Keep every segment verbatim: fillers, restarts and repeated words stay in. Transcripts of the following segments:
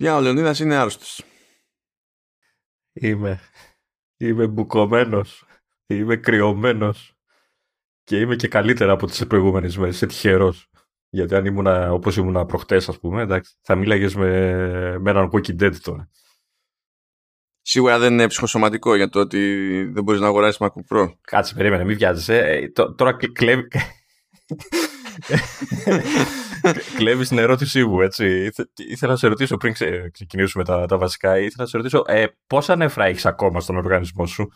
Για ο Λεωνίδας είναι άρρωστος. Είμαι. Είμαι μπουκωμένος. Είμαι κρυωμένος. Και είμαι και καλύτερα από τις προηγούμενες μέρες. Είσαι τυχερός. Γιατί αν ήμουνα όπως ήμουνα προχτές, ας πούμε, εντάξει, θα μίλαγες με, με έναν walking dead τώρα. Σίγουρα δεν είναι ψυχοσωματικό για το ότι δεν μπορείς να αγοράσεις MacBook Pro. Κάτσε, περίμενε, μην βιάζεσαι. Τώρα κλέβει. Κλέβεις την ερώτησή μου, έτσι. Ήθελα να σε ρωτήσω πριν ξεκινήσουμε τα, τα βασικά. Ήθελα να σε ρωτήσω ε, πόσα νεφρά έχεις ακόμα στον οργανισμό σου.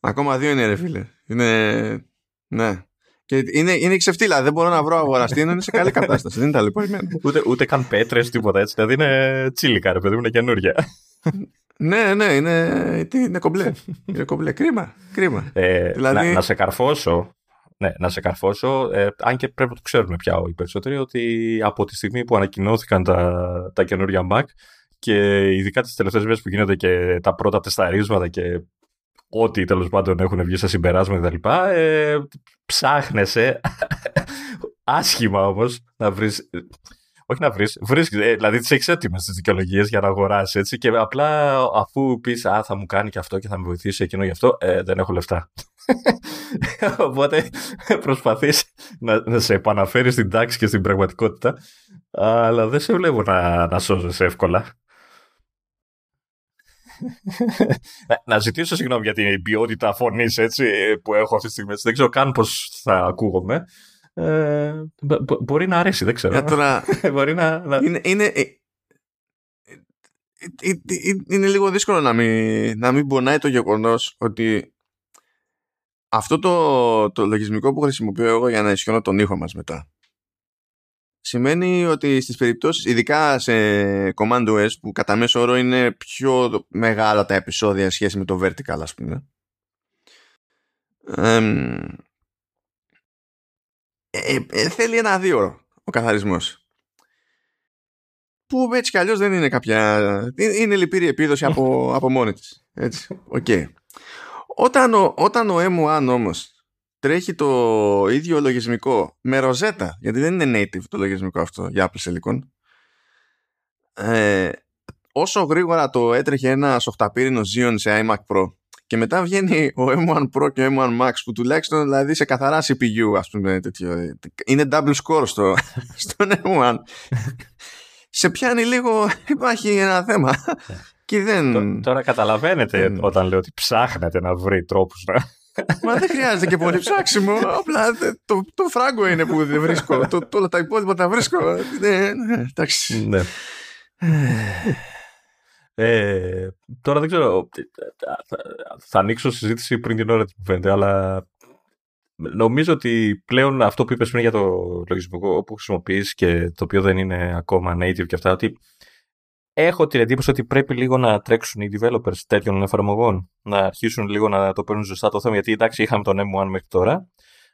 Ακόμα δύο είναι, ρε φίλε. Είναι. Ναι. Και είναι, είναι ξεφτύλα. Δεν μπορώ να βρω αγοραστή. Είναι σε καλή κατάσταση. Δεν είναι ταλαιπωρημένο. Ούτε, ούτε καν πέτρες, τίποτα έτσι. Δηλαδή είναι τσίλικα, ρε παιδί μου, είναι καινούρια. Ναι, ναι, είναι, είναι κομπλέ. Είναι κομπλέ. Κρίμα. Κρίμα. Ε, δηλαδή... να, να σε καρφώσω. Ναι, να σε καρφώσω, ε, αν και πρέπει να το ξέρουμε πια οι περισσότεροι, ότι από τη στιγμή που ανακοινώθηκαν τα, τα καινούργια Mac και ειδικά τις τελευταίες μέρες που γίνονται και τα πρώτα τεσταρίσματα και ό,τι τέλος πάντων έχουν βγει στα συμπεράσματα κτλ. Ε, ψάχνεσαι άσχημα όμως να βρεις. Όχι να βρεις, βρεις, δηλαδή τις έχεις έτοιμες τις δικαιολογίες για να αγοράσεις, έτσι, και απλά αφού πεις «Α, θα μου κάνει και αυτό και θα με βοηθήσει εκείνο γι' αυτό», ε, δεν έχω λεφτά. Οπότε προσπαθείς να, να σε επαναφέρεις στην τάξη και στην πραγματικότητα, αλλά δεν σε βλέπω να, να σώζεσαι εύκολα. να, να ζητήσω συγγνώμη για την ποιότητα φωνής, έτσι, που έχω αυτή τη στιγμή, έτσι, δεν ξέρω καν πώς θα ακούγομαι. Ε, μπο- μπορεί να αρέσει, δεν ξέρω. Τώρα... μπορεί να, να... Είναι, είναι, είναι λίγο δύσκολο να μην, να μην πονάει το γεγονός ότι αυτό το, το λογισμικό που χρησιμοποιώ εγώ για να ισιώνω τον ήχο μας μετά σημαίνει ότι στις περιπτώσεις, ειδικά σε Command ο ες που κατά μέσο όρο είναι πιο μεγάλα τα επεισόδια σχέση με το vertical, ας πούμε, εμ... Ε, ε, θέλει ένα δύο ώρο ο καθαρισμός, που έτσι κι αλλιώς δεν είναι κάποια, είναι λυπηρή επίδοση από, από μόνη της, έτσι, okay. Όταν, ο, όταν ο εμ ουάν όμως τρέχει το ίδιο λογισμικό με ροζέτα, γιατί δεν είναι native το λογισμικό αυτό για Apple Silicon, ε, όσο γρήγορα το έτρεχε ένας οχταπύρινος Xeon σε iMac Pro, και μετά βγαίνει ο εμ ουάν Pro και ο εμ ουάν Max που τουλάχιστον, δηλαδή, σε καθαρά σι πι γιου, ας πούμε, τέτοιο, είναι double score στο, στον εμ ουάν. Σε πιάνει λίγο, υπάρχει ένα θέμα. Και δεν... Τώρα, τώρα καταλαβαίνετε όταν λέω ότι ψάχνετε να βρει τρόπους να... Μα δεν χρειάζεται και πολύ ψάξιμο. Απλά το, το φράγκο είναι που δεν βρίσκω. Το, το, όλα τα υπόλοιπα τα βρίσκω. Εντάξει. Ναι. Ε, τώρα δεν ξέρω, θα, θα ανοίξω συζήτηση πριν την ώρα που φαίνεται, αλλά νομίζω ότι πλέον αυτό που είπες πριν για το λογισμικό που χρησιμοποιείς και το οποίο δεν είναι ακόμα native και αυτά, ότι έχω την εντύπωση ότι πρέπει λίγο να τρέξουν οι developers τέτοιων εφαρμογών, να αρχίσουν λίγο να το παίρνουν ζεστά το θέμα, γιατί εντάξει, είχαμε τον εμ ουάν μέχρι τώρα,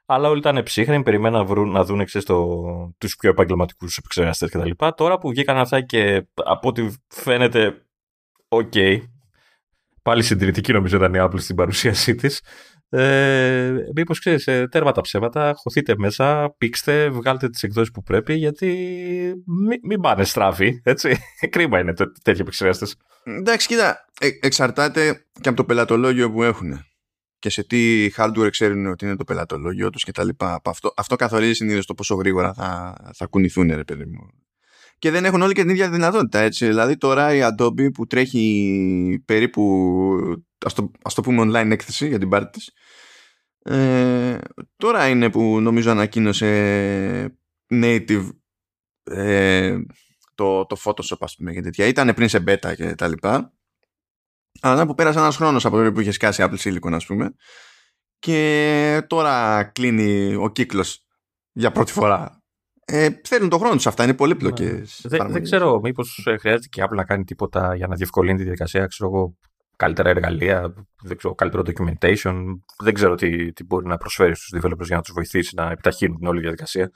αλλά όλοι ήταν ψύχρεμοι, περιμέναν να, βρουν, να δουν εξής το, τους πιο επαγγελματικούς επεξεργαστές κτλ. Τώρα που βγήκαν αυτά και από ό,τι φαίνεται Οκ. Okay. Πάλι συντηρητική νομίζω ήταν η Apple στην παρουσίασή της. Ε, μήπως ξέρεις, τέρμα τα ψέματα, χωθείτε μέσα, πήξτε, βγάλτε τις εκδόσεις που πρέπει, γιατί μην μη πάνε στράφοι, έτσι. Κρίμα είναι τέτοιοι επεξεργαστές. Εντάξει, κοίτα, ε, εξαρτάται και από το πελατολόγιο που έχουν και σε τι hardware ξέρουν ότι είναι το πελατολόγιο τους κτλ. Αυτό, αυτό καθορίζει συνήθως το πόσο γρήγορα θα, θα κουνηθούν, ρε παιδί μου. Και δεν έχουν όλοι και την ίδια δυνατότητα, έτσι. Δηλαδή τώρα η Adobe που τρέχει περίπου, ας το, ας το πούμε, online έκθεση για την πάρτι της, ε, τώρα είναι που νομίζω ανακοίνωσε native ε, το, το Photoshop, ας πούμε, και τέτοια. Ήτανε πριν σε beta και τα λοιπά, αλλά που πέρασε ένας χρόνος από τότε που είχε σκάσει Apple Silicon, ας πούμε, και τώρα κλείνει ο κύκλος για πρώτη φορά. Ε, θέλουν τον χρόνο τους αυτά, είναι πολύπλοκες. Δε, δεν ξέρω, μήπως χρειάζεται και Apple να κάνει τίποτα για να διευκολύνει τη διαδικασία, ξέρω εγώ, καλύτερα εργαλεία, δεν ξέρω, καλύτερο documentation, δεν ξέρω τι, τι μπορεί να προσφέρει στους developers για να τους βοηθήσει να επιταχύνουν την όλη διαδικασία.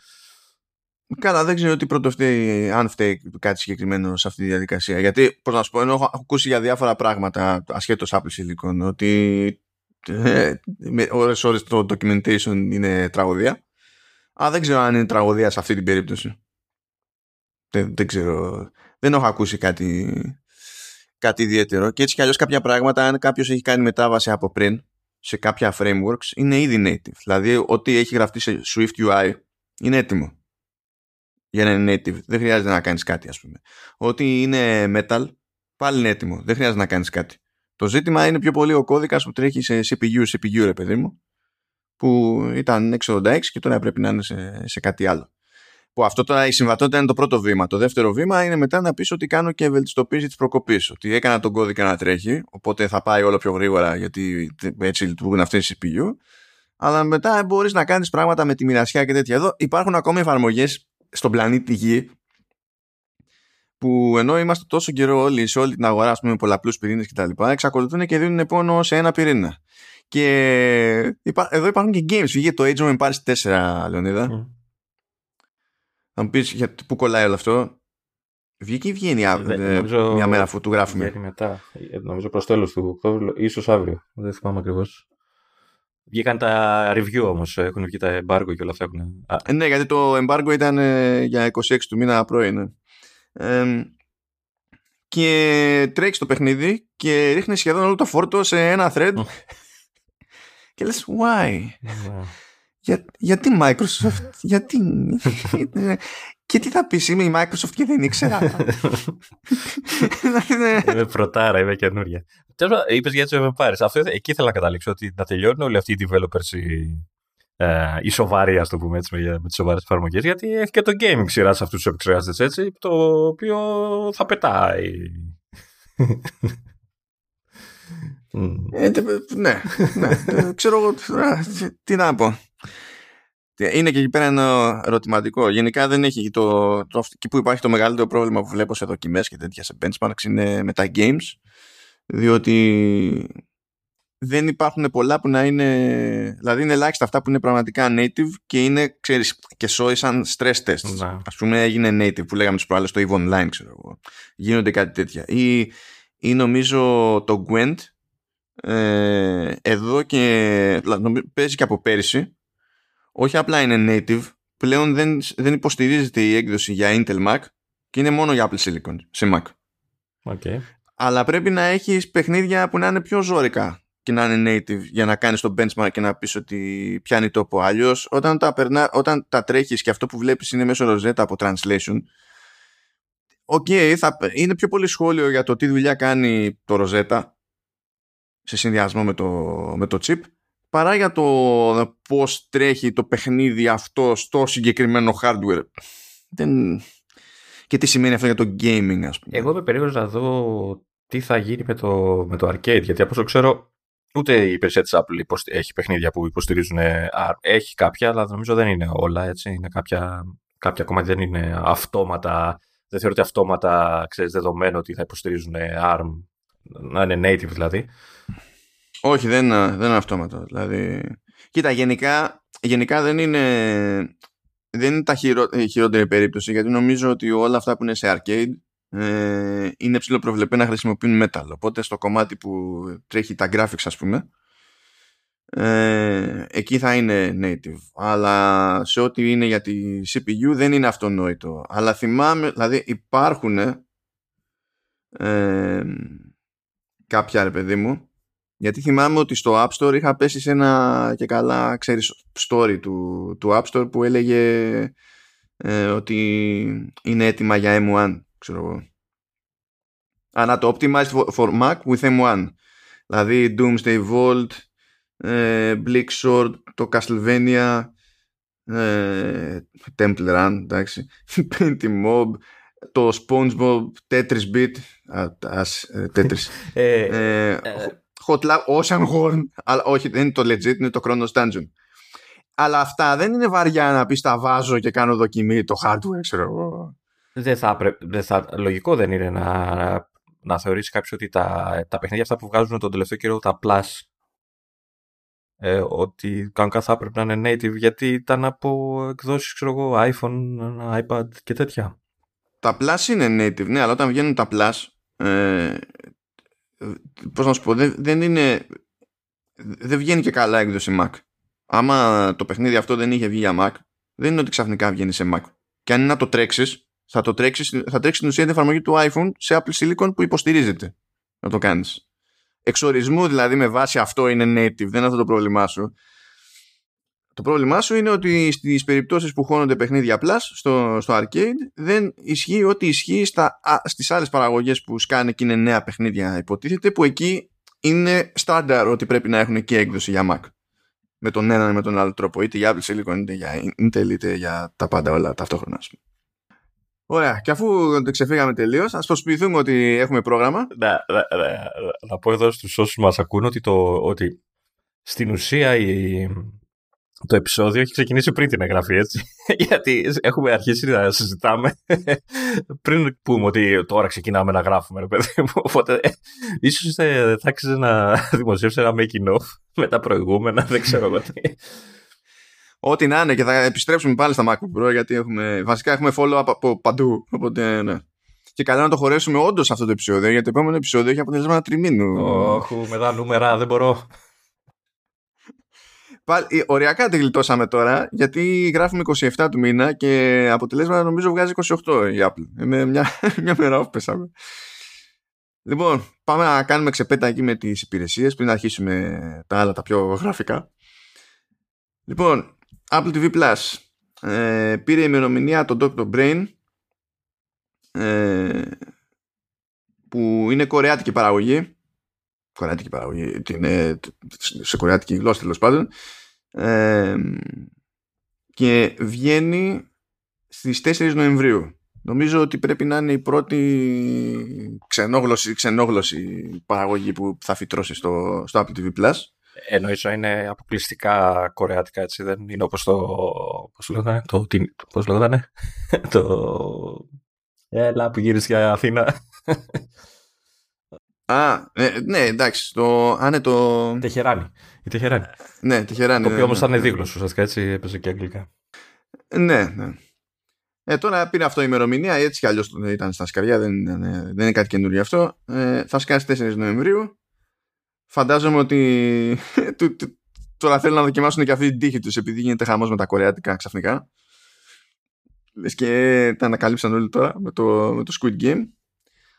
Καλά, δεν ξέρω τι πρώτο φταίει, αν φταίει κάτι συγκεκριμένο σε αυτή τη διαδικασία. Γιατί, πώς να σου πω, ενώ έχω ακούσει για διάφορα πράγματα ασχέτως Apple Silicon, ότι ε, ώρες-ώρες το documentation είναι τραγωδία. Α, δεν ξέρω αν είναι τραγωδία σε αυτή την περίπτωση. Δεν, δεν ξέρω, δεν έχω ακούσει κάτι, κάτι ιδιαίτερο. Και έτσι κι αλλιώς κάποια πράγματα, αν κάποιος έχει κάνει μετάβαση από πριν σε κάποια frameworks, είναι ήδη native. Δηλαδή, ό,τι έχει γραφτεί σε Swift γιου άι είναι έτοιμο για να είναι native. Δεν χρειάζεται να κάνεις κάτι, ας πούμε. Ό,τι είναι metal, πάλι είναι έτοιμο. Δεν χρειάζεται να κάνεις κάτι. Το ζήτημα είναι πιο πολύ ο κώδικας που τρέχει σε σι πι γιου, σι πι γιου ρε παιδί μου, που ήταν εξακόσια ογδόντα έξι και τώρα πρέπει να είναι σε, σε κάτι άλλο. Που αυτό τώρα η συμβατότητα είναι το πρώτο βήμα. Το δεύτερο βήμα είναι μετά να πεις ότι κάνω και βελτιστοποίηση της προκοπής. Ότι έκανα τον κώδικα να τρέχει, οπότε θα πάει όλο πιο γρήγορα γιατί έτσι λειτουργούν αυτές οι σι πι γιου. Αλλά μετά μπορείς να κάνεις πράγματα με τη μοιρασιά και τέτοια. Εδώ υπάρχουν ακόμη εφαρμογές στον πλανήτη Γη που ενώ είμαστε τόσο καιρό όλοι σε όλη την αγορά, ας πούμε, με πολλαπλούς πυρήνες κτλ., εξακολουθούν και δίνουν πόνο σε ένα πυρήνα. Και εδώ υπάρχουν και games. Βγήκε το Age of Empires τέσσερα, Λεωνίδα. Mm. Θα μου πεις γιατί, πού κολλάει όλο αυτό. Βγήκε ή βγαίνει νομίζω, μια μέρα αφού του γράφουμε. Μετά. Νομίζω προς τέλος του Οκτώβρου, ίσως αύριο. Δεν θυμάμαι ακριβώς. Βγήκαν τα review όμως, έχουν βγει τα embargo και όλα αυτά. Έχουν... Ε, ναι, γιατί το embargo ήταν ε, για είκοσι έξι του μήνα πρωί. Ναι. Ε, και τρέχει το παιχνίδι και ρίχνει σχεδόν όλο το φόρτο σε ένα thread. Και λες, why? Για, γιατί Microsoft, γιατί... Και τι θα πεις, είμαι η Microsoft και δεν ήξερα. Είμαι πρωτάρα, είμαι καινούρια. Τέλος, είπες για τους εμ εν πι αρ. Αυτό εκεί ήθελα να καταλήξω, ότι να τελειώνουν όλοι αυτοί οι developers οι, ε, οι σοβαροί, ας το πούμε έτσι, με, με τις σοβαρές εφαρμογές, γιατί έχει και το gaming σειρά σε αυτούς τους επεξεργαστές, έτσι, το οποίο θα πετάει. Mm. Ε, ναι, ναι. Ξέρω εγώ τι να πω. Είναι και εκεί πέρα ένα ερωτηματικό. Γενικά δεν έχει το, το. Εκεί που υπάρχει το μεγαλύτερο πρόβλημα που βλέπω σε δοκιμές και τέτοια σε benchmarks είναι με τα games. Διότι δεν υπάρχουν πολλά που να είναι. Δηλαδή είναι ελάχιστα αυτά που είναι πραγματικά native και είναι, ξέρεις, και σώησαν stress tests. Mm. Ας πούμε έγινε native που λέγαμε τις προάλλες στο Eve Online, ξέρω εγώ. Γίνονται κάτι τέτοια. Ή, ή νομίζω το Gwent ε, εδώ και νομίζω, παίζει και από πέρυσι, όχι απλά είναι native, πλέον δεν, δεν υποστηρίζεται η έκδοση για Intel Mac και είναι μόνο για Apple Silicon σε Mac. Okay. Αλλά πρέπει να έχεις παιχνίδια που να είναι πιο ζόρικα και να είναι native για να κάνεις το benchmark και να πεις ότι πιάνει τόπο. Αλλιώς όταν τα, περνά, όταν τα τρέχεις και αυτό που βλέπεις είναι μέσω ροζέτα από translation, Οκ, okay, θα... είναι πιο πολύ σχόλιο για το τι δουλειά κάνει το ροζέτα σε συνδυασμό με το, με το chip, παρά για το πώς τρέχει το παιχνίδι αυτό στο συγκεκριμένο hardware. Δεν... Και τι σημαίνει αυτό για το gaming, ας πούμε. Εγώ είμαι περίεργος να δω τι θα γίνει με το, με το arcade, γιατί από όσο ξέρω ούτε η υπηρεσία της Apple υποστη... έχει παιχνίδια που υποστηρίζουν αρ. Έχει κάποια, αλλά νομίζω δεν είναι όλα, έτσι. Είναι κάποια, κάποια ακόμα δεν είναι αυτόματα. Δεν θεωρείται αυτόματα, ξέρεις, δεδομένο ότι θα υποστηρίζουν αρ εμ, να είναι native δηλαδή. Όχι, δεν, δεν είναι αυτόματα. Δηλαδή... Κοίτα, γενικά, γενικά δεν είναι, δεν είναι τα χειρο, χειρότερη περίπτωση, γιατί νομίζω ότι όλα αυτά που είναι σε arcade ε, είναι ψηλοπροβλεπένα να χρησιμοποιούν metal. Οπότε στο κομμάτι που τρέχει τα graphics, ας πούμε, Ε, εκεί θα είναι native, αλλά σε ό,τι είναι για τη σι πι γιου δεν είναι αυτονόητο. Αλλά θυμάμαι, δηλαδή υπάρχουν ε, κάποια, ρε παιδί μου, γιατί θυμάμαι ότι στο App Store είχα πέσει σε ένα και καλά, ξέρεις, story του, του App Store που έλεγε ε, ότι είναι έτοιμα για εμ ουάν, ξέρω εγώ. Ανά το optimized for Mac with εμ ουάν, δηλαδή Doomsday Vault, Bleak Sword, το Castlevania, ε, Temple Run, εντάξει, Painting Mob, το SpongeBob, Tetris Beat, α, ας, Tetris, ε, ε, Hot Lab, Ocean Horn, αλλά όχι, δεν είναι το legit, είναι το Chronos Dungeon. Αλλά αυτά δεν είναι βαριά να πεις τα βάζω και κάνω δοκιμή το hardware, ξέρω εγώ. Δεν θα, δεν θα, λογικό δεν είναι να, να θεωρήσει κάποιος ότι τα, τα παιχνίδια αυτά που βγάζουν τον τελευταίο καιρό, τα Plus, Ε, ότι κανονικά θα έπρεπε να είναι native, γιατί ήταν από εκδόσεις, ξέρω εγώ, iPhone, iPad και τέτοια. Τα Plus είναι native, ναι, αλλά όταν βγαίνουν τα Plus, ε, πώς να σου πω, δεν, δεν είναι, δεν βγαίνει και καλά έκδοση Mac. Άμα το παιχνίδι αυτό δεν είχε βγει για Mac, δεν είναι ότι ξαφνικά βγαίνει σε Mac. Και αν είναι να το τρέξεις, Θα, το τρέξει, θα τρέξει στην ουσία την εφαρμογή του iPhone σε Apple Silicon που υποστηρίζεται να το κάνεις. Εξορισμού δηλαδή με βάση αυτό είναι native, δεν είναι αυτό το πρόβλημά σου. Το πρόβλημά σου είναι ότι στις περιπτώσεις που χώνονται παιχνίδια Plus στο, στο Arcade δεν ισχύει ό,τι ισχύει στα, στις άλλες παραγωγές που σκάνε και είναι νέα παιχνίδια υποτίθεται, που εκεί είναι στάνταρ ότι πρέπει να έχουν και έκδοση για Mac. Με τον έναν ή με τον άλλο τρόπο, είτε για Apple Silicon είτε για Intel είτε για τα πάντα όλα ταυτόχρονα. Ωραία, και αφού το ξεφύγαμε τελείως, ας προσποιηθούμε ότι έχουμε πρόγραμμα. Να, να, να, να πω εδώ στους όσους μας ακούν ότι, το, ότι στην ουσία η, το επεισόδιο έχει ξεκινήσει πριν την εγγραφή, έτσι. Γιατί έχουμε αρχίσει να συζητάμε πριν πούμε ότι τώρα ξεκινάμε να γράφουμε, ρε παιδί μου. Οπότε ίσως θα άξιζε να δημοσιεύσει ένα making of με τα προηγούμενα, δεν ξέρω εγώ τι. Ό,τι να είναι, και θα επιστρέψουμε πάλι στα MacBook Pro, γιατί έχουμε, βασικά έχουμε follow-up από παντού. Οπότε, ναι. Και καλά να το χωρέσουμε όντως αυτό το επεισόδιο, γιατί το επόμενο επεισόδιο έχει αποτελέσματα τριμήνου. Όχι, με τα νούμερα, δεν μπορώ. Πάλι, οριακά τη γλιτώσαμε τώρα, γιατί γράφουμε εικοστή εβδόμη του μήνα και αποτελέσματα νομίζω βγάζει εικοστή όγδοη η Apple. Με μια, μια μέρα off πέσαμε. Λοιπόν, πάμε να κάνουμε ξεπέτα εκεί με τις υπηρεσίες, πριν αρχίσουμε τα άλλα τα πιο γραφικά. Λοιπόν, Apple τι βι Plus ε, πήρε ημερομηνία τον ντόκτορ Brain ε, που είναι κορεάτικη παραγωγή κορεάτικη παραγωγή είναι, σε κορεάτικη γλώσσα τέλος πάντων ε, και βγαίνει στις τέσσερις Νοεμβρίου. Νομίζω ότι πρέπει να είναι η πρώτη ξενόγλωση, ξενόγλωση παραγωγή που θα φυτρώσει στο, στο Apple τι βι Plus. Εννοήσω είναι αποκλειστικά κορεάτικα, έτσι, δεν είναι όπως το... Πώς λέγανε, το... Πώς λέγανε, το... Έλα που γύρισε για Αθήνα. Α, ε, ναι, εντάξει, το... Α, ναι, το... Τεχεράνη, η Τεχεράνη. Ναι, Τεχεράνη. Το οποίο ναι, όμως ναι, ήταν δίγλωσσο, ουσιαστικά, έτσι, έπαιζε και αγγλικά. Ναι, ναι. Ε, τώρα πήρε αυτό η ημερομηνία, έτσι κι αλλιώς ήταν στα σκαριά, δεν, δεν, δεν είναι κάτι καινούργιο αυτό. Ε, θα σκάσει τέσσερις Νοεμβρίου. Φαντάζομαι ότι τώρα θέλουν να δοκιμάσουν και αυτή την τύχη τους, επειδή γίνεται χαμός με τα κορεάτικα ξαφνικά. Λες και τα ανακαλύψαν όλοι τώρα με το, με το Squid Game.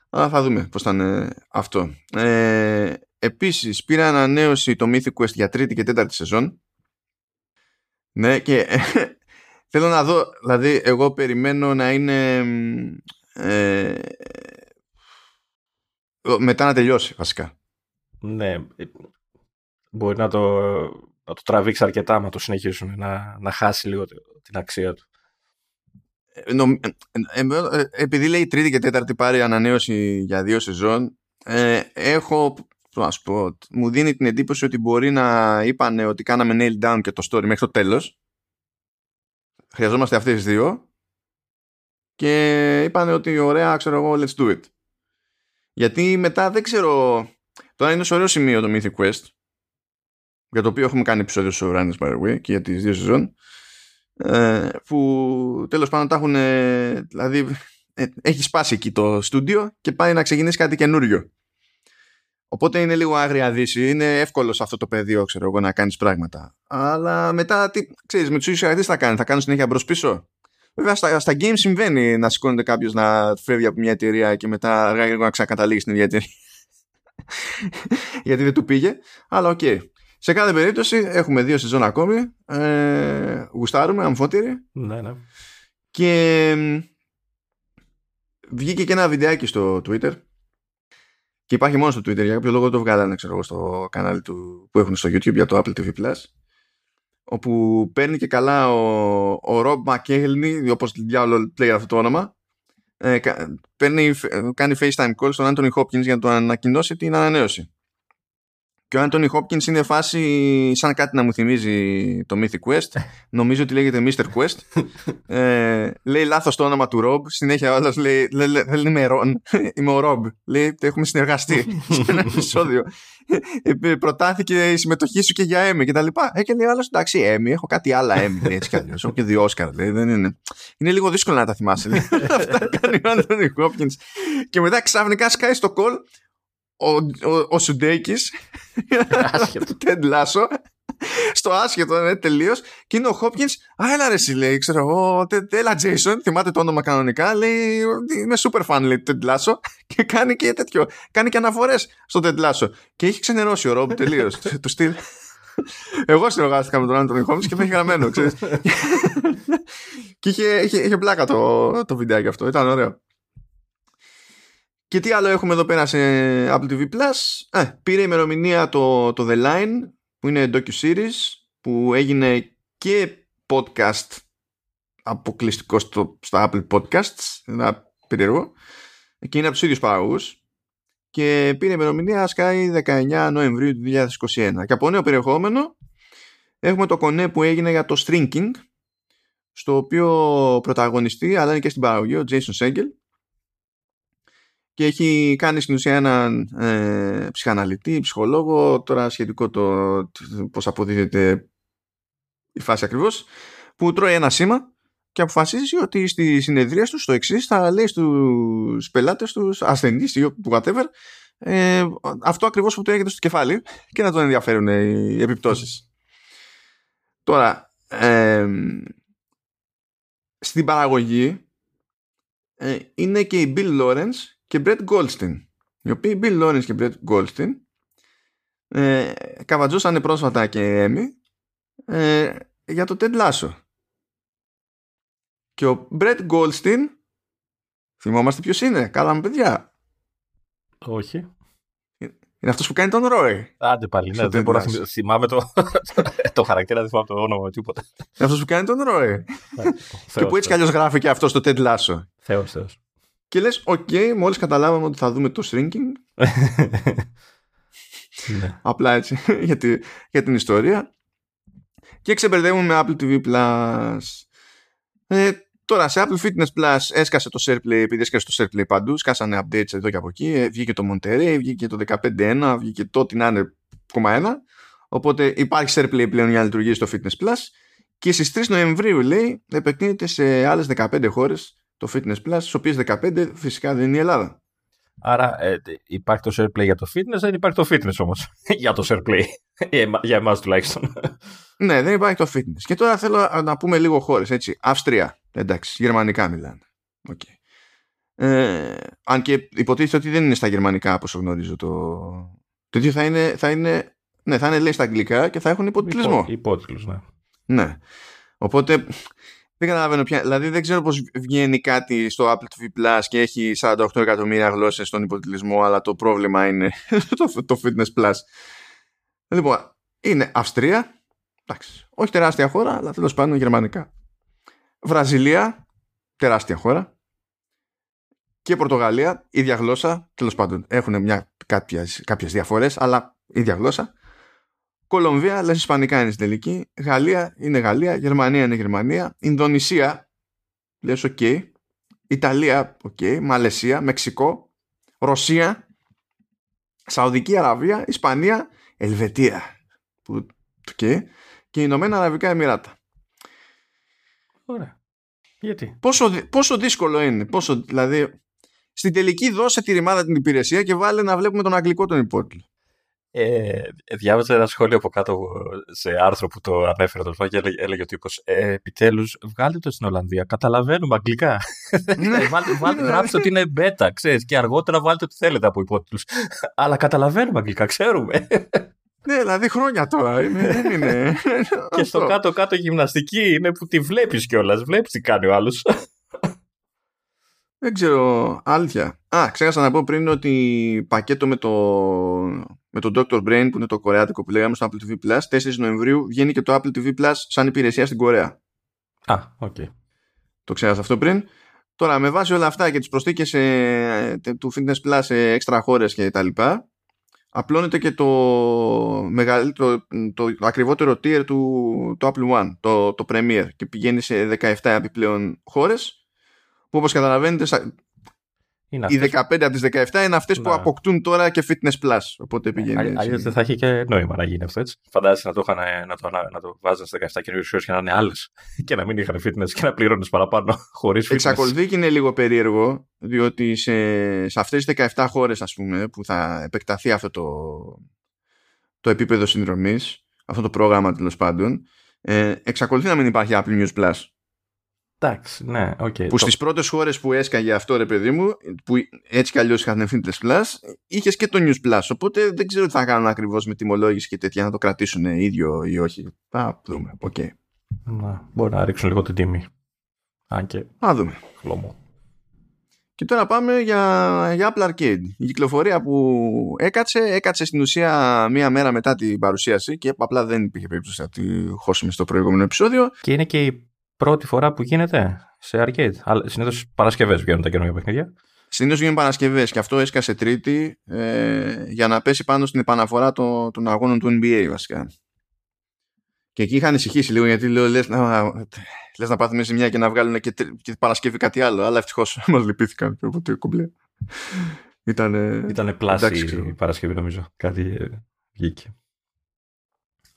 Αλλά θα δούμε πώς θα είναι αυτό. Ε, επίσης, πήρα ανανέωση το Mythic Quest για τρίτη και τέταρτη σεζόν. Ναι, και θέλω να δω, δηλαδή εγώ περιμένω να είναι... Ε, μετά να τελειώσει βασικά. Ναι, μπορεί να το, να το τραβήξει αρκετά άμα το συνεχίσουν, να, να χάσει λίγο την αξία του. Ε, νο, ε, επειδή λέει τρίτη και τέταρτη πάρει ανανέωση για δύο σεζόν, ε, έχω, ας πω, μου δίνει την εντύπωση ότι μπορεί να είπανε ότι κάναμε nail down και το story μέχρι το τέλος. Χρειαζόμαστε αυτές τις δύο. Και είπανε ότι ωραία, ξέρω εγώ, let's do it. Γιατί μετά δεν ξέρω... Τώρα είναι ένα ωραίο σημείο το Mythic Quest, για το οποίο έχουμε κάνει επεισόδιο στο Runners by the Way και για τις δύο σεζόν, που τέλος πάντων τα έχουν, δηλαδή έχει σπάσει εκεί το στούντιο και πάει να ξεκινήσει κάτι καινούριο. Οπότε είναι λίγο άγρια δύση, είναι εύκολο σε αυτό το πεδίο, ξέρω εγώ, να κάνεις πράγματα. Αλλά μετά, τι, ξέρεις, με τους ίδιους χαρακτήρες θα κάνουν, θα κάνουν συνέχεια μπρος πίσω. Βέβαια στα, στα games συμβαίνει να σηκώνεται κάποιο να φεύγει από μια εταιρεία και μετά αργά να ξανακαταλήγει στην ίδια εταιρεία. Γιατί δεν του πήγε. Αλλά οκ, okay. Σε κάθε περίπτωση έχουμε δύο σεζόν ακόμη. ε, Γουστάρουμε αμφότεροι. Ναι, ναι. Και βγήκε και ένα βιντεάκι στο Twitter. Και υπάρχει μόνο στο Twitter. Για κάποιο λόγο το βγάλανε, ξέρω εγώ, στο κανάλι του, που έχουν στο YouTube για το Apple τι βι Plus, όπου παίρνει και καλά ο Ρομπ Μακέλνι, όπως διάολο λέει αυτό το όνομα. Ε, παίρνει, κάνει FaceTime call στον Anthony Hopkins για να του ανακοινώσει την ανανέωση. Και ο Anthony Hopkins είναι φάση σαν κάτι να μου θυμίζει το Mythic Quest. Νομίζω ότι λέγεται μίστερ Quest. ε, λέει λάθος το όνομα του Rob. Συνέχεια όλος λέει, δεν είμαι Ron, είμαι ο Rob. Λέει, έχουμε συνεργαστεί σε ένα επεισόδιο. ε, προτάθηκε η συμμετοχή σου και για Emmy και τα λοιπά. Ε, και λέει άλλος, εντάξει, Emmy, έχω κάτι άλλα Emmy. Έτσι κι αλλιώς, έχω και δύο Oscar. Λέει, δεν είναι. είναι λίγο δύσκολο να τα θυμάσαι. Λέει. Αυτά κάνει ο Anthony Hopkins. Και μετά ξαφνικά σκάει στο call ο, ο, ο Σουντέκης του Ted Lasso στο άσχετο, ναι, τελείως. Και είναι ο Χόπκινς, α, έλα ρε εσύ, λέει, ξέρω εγώ, έλα Jason, θυμάται το όνομα κανονικά, λέει, είμαι super fan, λέει, του Ted Lasso, και κάνει και τέτοιο, κάνει και αναφορές στο Ted Lasso. Και έχει ξενερώσει ο Ρόμπ τελείως, του στυλ. Εγώ συνεργάστηκα με τον Άντωνι Χόμις και με έχει γραμμένο, ξέρεις. Και είχε, είχε, είχε πλάκα το, το βιντεάκι αυτό, ήταν ωραίο. Και τι άλλο έχουμε εδώ πέρα σε Apple τι βι Plus? Ε, πήρε ημερομηνία το, το The Line, που είναι docu-series που έγινε και podcast αποκλειστικό στο, στα Apple Podcasts, ένα περίεργο, και είναι από τους ίδιους παραγωγούς. Και πήρε ημερομηνία Sky δεκαεννιά Νοεμβρίου του είκοσι είκοσι ένα. Και από νέο περιεχόμενο έχουμε το κονέ που έγινε για το Shrinking, στο οποίο πρωταγωνιστεί, αλλά είναι και στην παραγωγή, ο Jason Segel. Και έχει κάνει στην ουσία έναν ε, ψυχαναλυτή, ψυχολόγο, τώρα σχετικό το, το πώς αποδίδεται η φάση ακριβώς, που τρώει ένα σήμα και αποφασίζει ότι στη συνεδρία του στο εξής θα λέει στους πελάτες τους, ασθενείς ή whatever, ε, αυτό ακριβώς που του έρχεται στο κεφάλι και να τον ενδιαφέρουν οι επιπτώσεις. Τώρα, ε, στην παραγωγή ε, είναι και η Bill Lawrence και Brett Goldstein, οι οποίοι Bill Lawrence και Brett Goldstein ε, καβατζούσαν πρόσφατα και Emmy ε, για το Ted Lasso. Και ο Brett Goldstein, θυμόμαστε ποιος είναι? Καλά μου παιδιά. Όχι. Είναι αυτός που κάνει τον Roy. Άντε πάλι, ναι, δεν μπορώ να θυμάμαι το, το χαρακτήρα, δεν θυμάμαι το όνομα, τίποτα. Είναι αυτός που κάνει τον Roy. Και που έτσι κι αλλιώς γράφει και αυτός το Ted Lasso. Θεός, θεός. Και λες, οκ, okay, μόλις καταλάβαμε ότι θα δούμε το Shrinking. Απλά έτσι, για, τη, για την ιστορία. Και ξεμπερδεύουμε με Apple τι βι Plus. Ε, τώρα σε Apple Fitness Plus έσκασε το SharePlay, επειδή έσκασε το SharePlay παντού, σκάσανε updates εδώ και από εκεί, ε, βγήκε το Monterey, βγήκε το δεκαπέντε ένα, βγήκε το τι να είναι κόμμα ένα. Οπότε υπάρχει SharePlay πλέον για να λειτουργεί στο Fitness Plus. Και στις τρεις Νοεμβρίου, λέει, επεκτείνεται σε άλλες δεκαπέντε χώρες το Fitness Plus, στις οποίες δεκαπέντε φυσικά δεν είναι η Ελλάδα. Άρα ε, υπάρχει το SharePlay για το Fitness, δεν υπάρχει το Fitness όμως για το SharePlay, για εμάς τουλάχιστον. Ναι, δεν υπάρχει το Fitness. Και τώρα θέλω να πούμε λίγο χώρες, έτσι, Αυστρία, εντάξει, γερμανικά μιλάνε. Okay. Ε, αν και υποτίθεται ότι δεν είναι στα γερμανικά, όπως γνωρίζω το... Το θα είναι, θα είναι, ναι, θα είναι λέει στα αγγλικά και θα έχουν υποτιτλισμό. Υπότιτλους, ναι. Ναι. Οπότε... Δεν καταλαβαίνω πια. Δηλαδή, δεν ξέρω πώς βγαίνει κάτι στο Apple τι βι Plus και έχει σαράντα οκτώ εκατομμύρια γλώσσες στον υποτιτλισμό, αλλά το πρόβλημα είναι το, το Fitness Plus. Λοιπόν, είναι Αυστρία. Εντάξει, όχι τεράστια χώρα, αλλά τέλος πάντων γερμανικά. Βραζιλία, τεράστια χώρα. Και Πορτογαλία, ίδια γλώσσα. Τέλος πάντων, έχουν κάποιες διαφορές, αλλά ίδια γλώσσα. Κολομβία, λες ισπανικά είναι στην τελική. Γαλλία είναι Γαλλία. Γερμανία είναι Γερμανία. Ινδονησία, λες οκ. Okay. Ιταλία, οκ. Okay. Μαλαισία, Μεξικό. Ρωσία. Σαουδική Αραβία. Ισπανία. Ελβετία. Οκ. Okay. Και Ηνωμένα Αραβικά Εμιράτα. Ωραία. Γιατί? Πόσο, πόσο δύσκολο είναι. Πόσο, δηλαδή, στην τελική δώσε τη ρημάδα την υπηρεσία και βάλε να βλέπουμε τον αγγλικό τον υπότιτλο. Ε, διάβαζα ένα σχόλιο από κάτω σε άρθρο που το ανέφερε το και έλεγε, έλεγε ο τύπος ε, επιτέλους βγάλτε το στην Ολλανδία, καταλαβαίνουμε αγγλικά. βάλτε, βάλτε, γράψτε ότι είναι beta, ξέρεις, και αργότερα βάλτε ό,τι θέλετε από υπότιτλους, αλλά καταλαβαίνουμε αγγλικά, ξέρουμε. Ναι, δηλαδή χρόνια τώρα είναι, είναι. Και στο κάτω-κάτω γυμναστική είναι που τη βλέπεις κιόλας, βλέπεις τι κάνει ο άλλος. Δεν ξέρω, αλήθεια. Α, ξέχασα να πω πριν ότι πακέτο με το, με το ντόκτορ Brain, που είναι το κορεάτικο που λέγαμε στο Apple τι βι Plus, τέσσερις Νοεμβρίου βγαίνει και το Apple τι βι Plus σαν υπηρεσία στην Κορέα. Α, οκ. Okay. Το ξέχασα αυτό πριν. Τώρα, με βάση όλα αυτά και τις προσθήκες ε, του Fitness Plus σε έξτρα χώρες και τα λοιπά, απλώνεται και το, μεγαλύτερο, το, το ακριβότερο tier του το Apple One, το, το Premier, και πηγαίνει σε δεκαεπτά επιπλέον χώρες. Που όπως καταλαβαίνετε, είναι οι αυτές. δεκαπέντε από τις δεκαεπτά είναι αυτές, ναι, που αποκτούν τώρα και Fitness Plus. Οπότε πηγαίνει. Αλλιώς δεν θα έχει και νόημα να γίνει αυτό, έτσι. Φαντάζεσαι να το, είχαν, να το, να το βάζαν στις δεκαεπτά καινούριες χώρες και να είναι άλλες και να μην είχαν Fitness και να πληρώνεις παραπάνω χωρίς Fitness. Εξακολουθεί και είναι λίγο περίεργο, διότι σε, σε αυτές τις δεκαεπτά χώρες, ας πούμε, που θα επεκταθεί αυτό το, το επίπεδο συνδρομής, αυτό το πρόγραμμα τέλος πάντων, ε, εξακολουθεί να μην υπάρχει Apple News Plus. Εντάξει, ναι, οκ. Okay, που το... στις πρώτες χώρες που έσκαγε αυτό, ρε παιδί μου, που έτσι κι αλλιώς είχαν Fitness Plus, είχες και το News Plus. Οπότε δεν ξέρω τι θα κάνουν ακριβώς με τιμολόγηση και τέτοια, να το κρατήσουν ίδιο ή όχι. Θα δούμε. Okay. Να, μπορεί να ρίξουν λίγο την τιμή. Αν και. Α, δούμε. Χλωμό. Και τώρα πάμε για, για Apple Arcade. Η κυκλοφορία που έκατσε, έκατσε στην ουσία μία μέρα μετά την παρουσίαση και απλά δεν υπήρχε περίπτωση να τη χώσουμε στο προηγούμενο επεισόδιο. Και είναι και η πρώτη φορά που γίνεται σε Arcade. Συνήθως Παρασκευές βγαίνουν τα καινούργια παιχνίδια. Συνήθως βγαίνουν Παρασκευές και αυτό έσκασε Τρίτη ε, για να πέσει πάνω στην επαναφορά των, των αγώνων του N B A βασικά. Και εκεί είχα ανησυχήσει λίγο γιατί λέω λες να, λες να πάθουμε σε μια και να βγάλουν και, και Παρασκευή κάτι άλλο. Αλλά ευτυχώς μας λυπήθηκαν. Ήτανε, Ήτανε πλάση εντάξει, η Παρασκευή νομίζω. Κάτι βγήκε.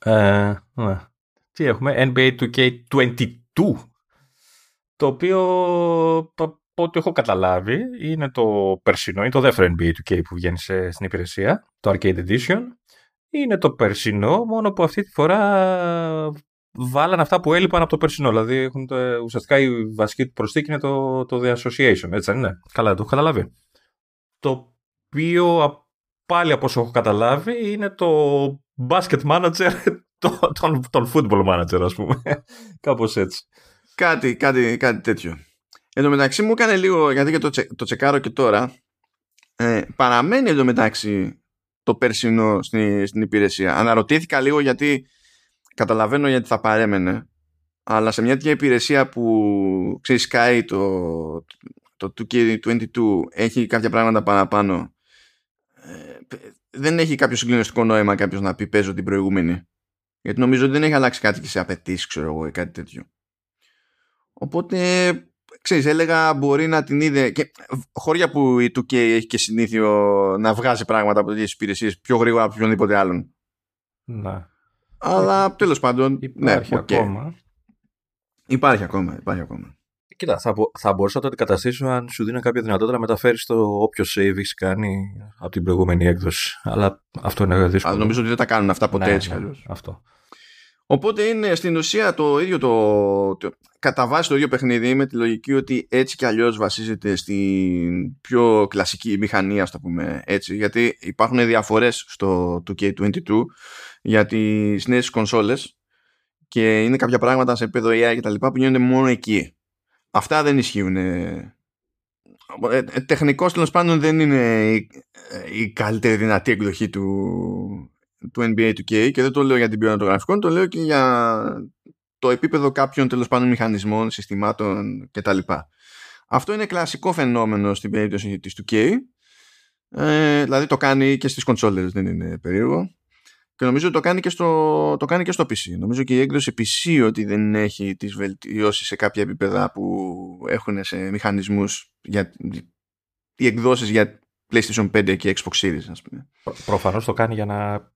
Ε, ναι. Τι έχουμε, N B A two K twenty-two. Το οποίο από ό,τι έχω καταλάβει είναι το περσινό, είναι το δεύτερο N B A two K που βγαίνει σε, στην υπηρεσία. Το Arcade Edition. Είναι το περσινό, μόνο που αυτή τη φορά βάλαν αυτά που έλειπαν από το περσινό. Δηλαδή, έχουν το, ουσιαστικά η βασική του προσθήκη είναι το, το The Association, έτσι δεν είναι? Καλά, το έχω καταλάβει. Το οποίο, πάλι από όσο έχω καταλάβει, είναι το basket manager το, τον, τον football manager, ας πούμε. Κάπως έτσι. Κάτι, κάτι, κάτι τέτοιο. Εν τω μεταξύ μου έκανε λίγο, γιατί και το, τσε, το τσεκάρω και τώρα, ε, παραμένει εν τω μεταξύ το περσινό στην, στην υπηρεσία. Αναρωτήθηκα λίγο γιατί καταλαβαίνω γιατί θα παρέμενε, αλλά σε μια τέτοια υπηρεσία που ξέρεις Sky το, το two K twenty-two έχει κάποια πράγματα παραπάνω, ε, δεν έχει κάποιο συγκλονιστικό νόημα κάποιος να πει παίζω την προηγούμενη, γιατί νομίζω ότι δεν έχει αλλάξει κάτι και σε απαιτήσεις, ξέρω εγώ, ή κάτι τέτοιο. Οπότε ξέρεις, έλεγα μπορεί να την είδε. Και χώρια που η two K έχει και συνήθειο να βγάζει πράγματα από τέτοιες υπηρεσίες πιο γρήγορα από οποιονδήποτε άλλον. Ναι. Αλλά τέλος πάντων. Υπάρχει ναι, ακόμα. Okay. Υπάρχει ακόμα, υπάρχει ακόμα. Κοίτα, θα, θα μπορούσα να το αντικαταστήσω αν σου δίνω κάποια δυνατότητα να μεταφέρεις το όποιο save έχει κάνει από την προηγούμενη έκδοση. Αλλά αυτό είναι δύσκολο. Αλλά νομίζω ότι δεν τα κάνουν αυτά ποτέ, ναι, έτσι. Ναι, αυτό. Οπότε είναι στην ουσία το ίδιο το, το κατά βάση το ίδιο παιχνίδι με τη λογική ότι έτσι κι αλλιώς βασίζεται στην πιο κλασική μηχανία, ας το πούμε έτσι, γιατί υπάρχουν διαφορές στο two K twenty-two για τις νέες κονσόλες και είναι κάποια πράγματα σε επίπεδο έι άι και τα λοιπά που γίνονται μόνο εκεί. Αυτά δεν ισχύουν. Ε, ε, τεχνικώς τέλος πάντων δεν είναι η, η καλύτερη δυνατή εκδοχή του... του N B A two K και δεν το λέω για την ποιότητα των γραφικών, το λέω και για το επίπεδο κάποιων τέλος πάντων μηχανισμών, συστημάτων κτλ. Αυτό είναι κλασικό φαινόμενο στην περίπτωση της two K, ε, δηλαδή το κάνει και στις κονσόλες, δεν είναι περίεργο, και νομίζω το κάνει και, στο, το κάνει και στο πι σι. Νομίζω και η έκδοση πι σι ότι δεν έχει τις βελτιώσεις σε κάποια επίπεδα που έχουν σε μηχανισμούς για, οι εκδόσεις για PlayStation five και Xbox Series, ας πούμε. Προ, προφανώς το κάνει για να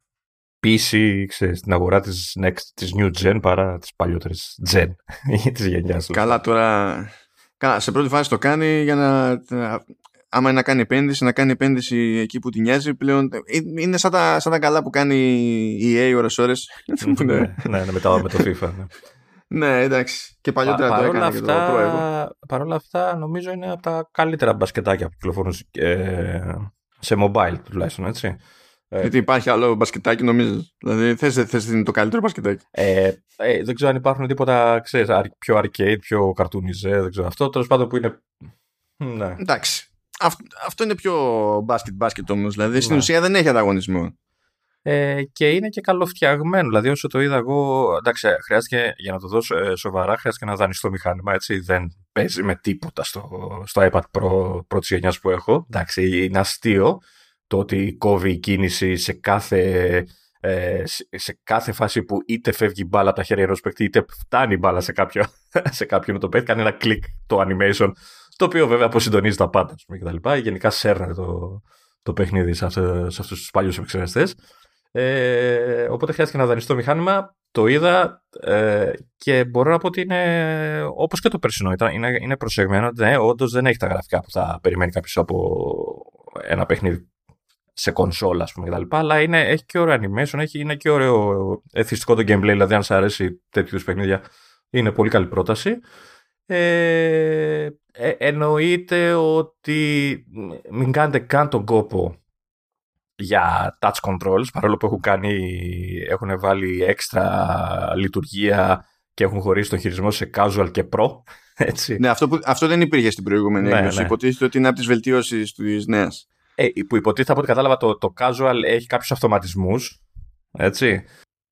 πίση, ξέρεις, στην αγορά της, next, της new gen παρά της παλιότερης gen ή της γενιάς. Καλά τώρα, καλά, σε πρώτη φάση το κάνει για να, άμα είναι να κάνει επένδυση, να κάνει επένδυση εκεί που την νοιάζει πλέον. Είναι σαν τα, σαν τα καλά που κάνει η ι έι ώρες-ώρες. ναι, ναι, ναι, μετά με το FIFA. Ναι, ναι, εντάξει. Και παλιότερα Πα, το έκανε αυτά, και το Pro εγώ. Παρ' όλα αυτά νομίζω είναι από τα καλύτερα μπασκετάκια που κυκλοφορούν ε, σε mobile τουλάχιστον, έτσι. Ε, γιατί υπάρχει άλλο μπασκετάκι, νομίζεις? Δηλαδή, θες, θες είναι το καλύτερο μπασκετάκι. Ε, ε, δεν ξέρω αν υπάρχουν τίποτα, ξέρεις, πιο arcade, πιο καρτούνιζε, δεν ξέρω. Αυτό τέλος πάντων που είναι. Ναι. Εντάξει. Αυ, αυτό είναι πιο μπάσκετ-μπάσκετ όμως. Δηλαδή, ναι, στην ουσία δεν έχει ανταγωνισμό. Ε, και είναι και καλοφτιαγμένο. Δηλαδή, όσο το είδα εγώ. Εντάξει, χρειάστηκε, για να το δώσω ε, σοβαρά, χρειάστηκε ένα δανειστό μηχάνημα. Έτσι, δεν παίζει με τίποτα στο, στο iPad Pro πρώτης γενιάς που έχω. Εντάξει, είναι αστείο το ότι κόβει η κίνηση σε κάθε, ε, σε κάθε φάση που είτε φεύγει η μπάλα από τα χέρια ενός παίκτη, είτε φτάνει η μπάλα σε κάποιον, σε κάποιον το παίκτη. Κάνει ένα κλικ το animation, το οποίο βέβαια αποσυντονίζει τα πάντα και τα λοιπά. Γενικά σέρνανε το, το παιχνίδι σε, αυτο, σε αυτούς τους παλιούς επεξεργαστές. Ε, οπότε χρειάστηκε να δανειστώ μηχάνημα. Το είδα ε, και μπορώ να πω ότι είναι όπως και το περσινό. Είναι, είναι προσεγμένο. Ναι, όντως δεν έχει τα γραφικά που θα περιμένει κάποιος από ένα παιχνίδι σε κονσόλα, ας πούμε, και τα λοιπά, αλλά είναι, έχει και ωραίο animation, έχει, είναι και ωραίο εθιστικό το gameplay, δηλαδή αν σας αρέσει τέτοιου είδους παιχνίδια, είναι πολύ καλή πρόταση. Ε, ε, εννοείται ότι μην κάνετε καν τον κόπο για touch controls, παρόλο που έχουν κάνει, έχουν βάλει έξτρα λειτουργία και έχουν χωρίσει το χειρισμό σε casual και pro, έτσι. Ναι, αυτό, που, αυτό δεν υπήρχε στην προηγούμενη ναι, έκδοση. Ναι. Υποτίθεται ότι είναι από τις βελτιώσεις της νέας. Ε, που υποτίθεται από ό,τι κατάλαβα το, το casual έχει κάποιους αυτοματισμούς, έτσι.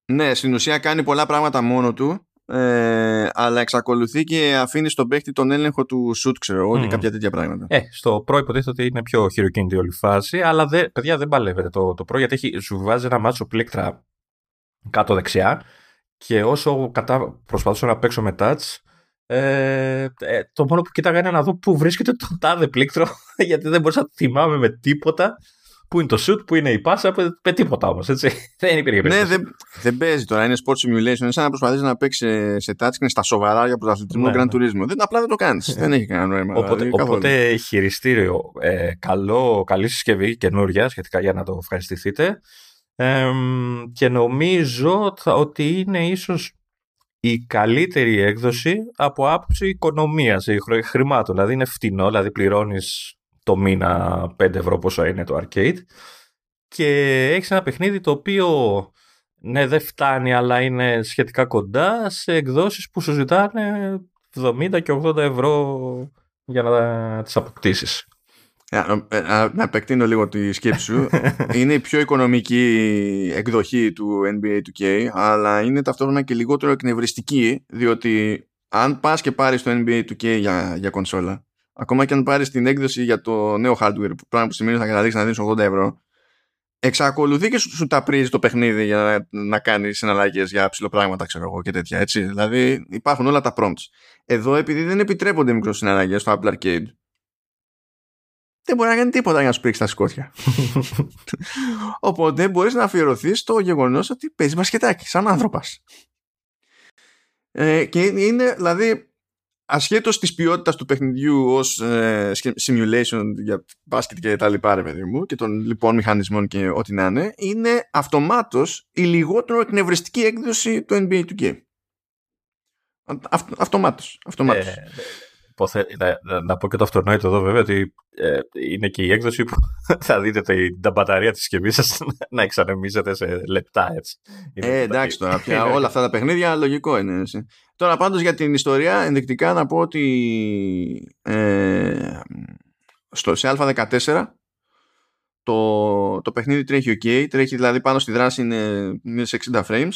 Ναι, στην ουσία κάνει πολλά πράγματα μόνο του. Ε, αλλά εξακολουθεί και αφήνει στον παίκτη τον έλεγχο του shoot, ξέρω, mm. και κάποια τέτοια πράγματα. Ε, στο Pro υποτίθεται ότι είναι πιο χειροκίνητη όλη φάση, αλλά δε, παιδιά δεν παλεύετε το, το Pro, γιατί έχει, σου βάζει ένα μάτσο πλήκτρα κάτω δεξιά και όσο κατά, προσπαθούσα να παίξω με touch, ε, το μόνο που κοίταγα είναι να δω πού βρίσκεται το τάδε πλήκτρο, γιατί δεν μπορούσα να θυμάμαι με τίποτα. Πού είναι το shoot, πού είναι η πάσα, με τίποτα όμως, έτσι. Δεν υπήρχε περίπτωση. Ναι, δεν, δεν παίζει τώρα. Είναι sport simulation. Είναι σαν να προσπαθείς να παίξεις σε touchscreen στα σοβαρά για πρωταθλητισμό Gran Turismo. Δεν, απλά δεν το κάνεις. Δεν έχει κανένα νόημα. Οπότε, οπότε χειριστήριο, ε, καλό, καλή συσκευή καινούρια σχετικά για να το ευχαριστηθείτε. Ε, και νομίζω ότι είναι ίσως η καλύτερη έκδοση από άποψη οικονομίας, χρημάτων. Δηλαδή είναι φτηνό, δηλαδή πληρώνεις το μήνα πέντε ευρώ πόσο είναι το arcade και έχεις ένα παιχνίδι το οποίο ναι δεν φτάνει αλλά είναι σχετικά κοντά σε εκδόσεις που σου ζητάνε εβδομήντα και ογδόντα ευρώ για να τις αποκτήσεις. Να επεκτείνω λίγο τη σκέψη σου. Είναι η πιο οικονομική εκδοχή του N B A two K, αλλά είναι ταυτόχρονα και λιγότερο εκνευριστική, διότι αν πας και πάρεις το N B A two K για, για κονσόλα, ακόμα και αν πάρεις την έκδοση για το νέο hardware, που πράγμα που σημαίνει θα καταλήξεις να δίνεις ογδόντα ευρώ, εξακολουθεί και σου, σου ταπρίζει το παιχνίδι για να, να κάνεις συναλλαγές για ψιλοπράγματα, ξέρω εγώ, και τέτοια, έτσι. Δηλαδή υπάρχουν όλα τα prompts. Εδώ, επειδή δεν επιτρέπονται μικροσυναλλαγές στο Apple Arcade, δεν μπορεί να κάνει τίποτα για να σου πρίξει τα σκότια. Οπότε μπορείς να αφιερωθείς στο γεγονός ότι παίζεις μπασκετάκι, σαν άνθρωπας. Ε, και είναι, δηλαδή, ασχέτως της ποιότητας του παιχνιδιού ως ε, simulation για μπάσκετ και τα λοιπά, ρε παιδί μου, και των λοιπόν μηχανισμών και ό,τι να είναι, είναι αυτομάτως η λιγότερο εκνευριστική έκδοση του N B A two K. Αυτ, αυτομάτως. αυτομάτως. Ε, ποθε, να, να πω και το αυτονόητο εδώ βέβαια, ότι ε, είναι και η έκδοση που θα δείτε την μπαταρία της συσκευής σας να εξανεμίζεται σε λεπτά, έτσι. Ε, εντάξει τώρα, πια όλα αυτά τα παιχνίδια λογικό είναι, έτσι. Τώρα πάντως για την ιστορία ενδεικτικά να πω ότι ε, στο, σε Α δεκατέσσερα το, το παιχνίδι τρέχει ok, τρέχει δηλαδή πάνω στη δράση είναι, είναι σε εξήντα frames,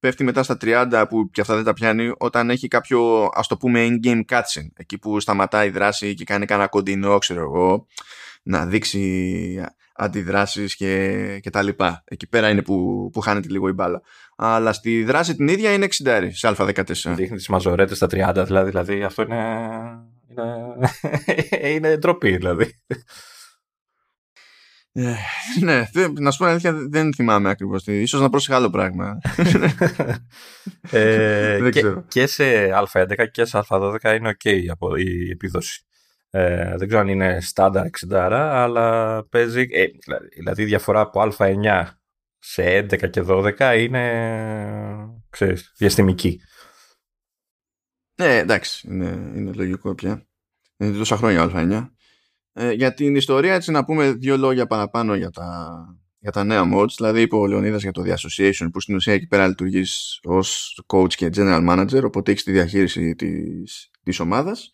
πέφτει μετά στα τριάντα που και αυτά δεν τα πιάνει όταν έχει κάποιο, ας το πούμε, in-game cutscene, εκεί που σταματάει η δράση και κάνει κανένα κοντινό, ξέρω εγώ, να δείξει αντιδράσεις και, και τα λοιπά. Εκεί πέρα είναι που, που χάνεται λίγο η μπάλα. Αλλά στη δράση την ίδια είναι εξήντα σε Α δεκατέσσερα. Δείχνει τις μαζορέτες στα τριάντα, δηλαδή, δηλαδή αυτό είναι, είναι, είναι ντροπή, δηλαδή. Yeah, ναι, να σου πω αλήθεια, δεν θυμάμαι ακριβώς. Ίσως να πρόσεχα άλλο πράγμα. ε, δεν ξέρω. Και, και σε Α έντεκα και σε Α δώδεκα είναι ok από η επίδοση. Ε, δεν ξέρω αν είναι στάνταρ εξήντα, αλλά παίζει. Ε, δηλαδή η διαφορά από Α εννιά σε έντεκα και δώδεκα είναι, ξέρεις, διαστημική. Ναι, ε, εντάξει, είναι, είναι λογικό πια. Είναι τόσα χρόνια Α εννιά. Ε, για την ιστορία, έτσι να πούμε δύο λόγια παραπάνω για τα, για τα νέα mods. Δηλαδή, είπε ο Λεωνίδας για το The Association, που στην ουσία εκεί πέρα λειτουργείς ως coach και general manager, οπότε έχεις τη διαχείριση της, της ομάδας.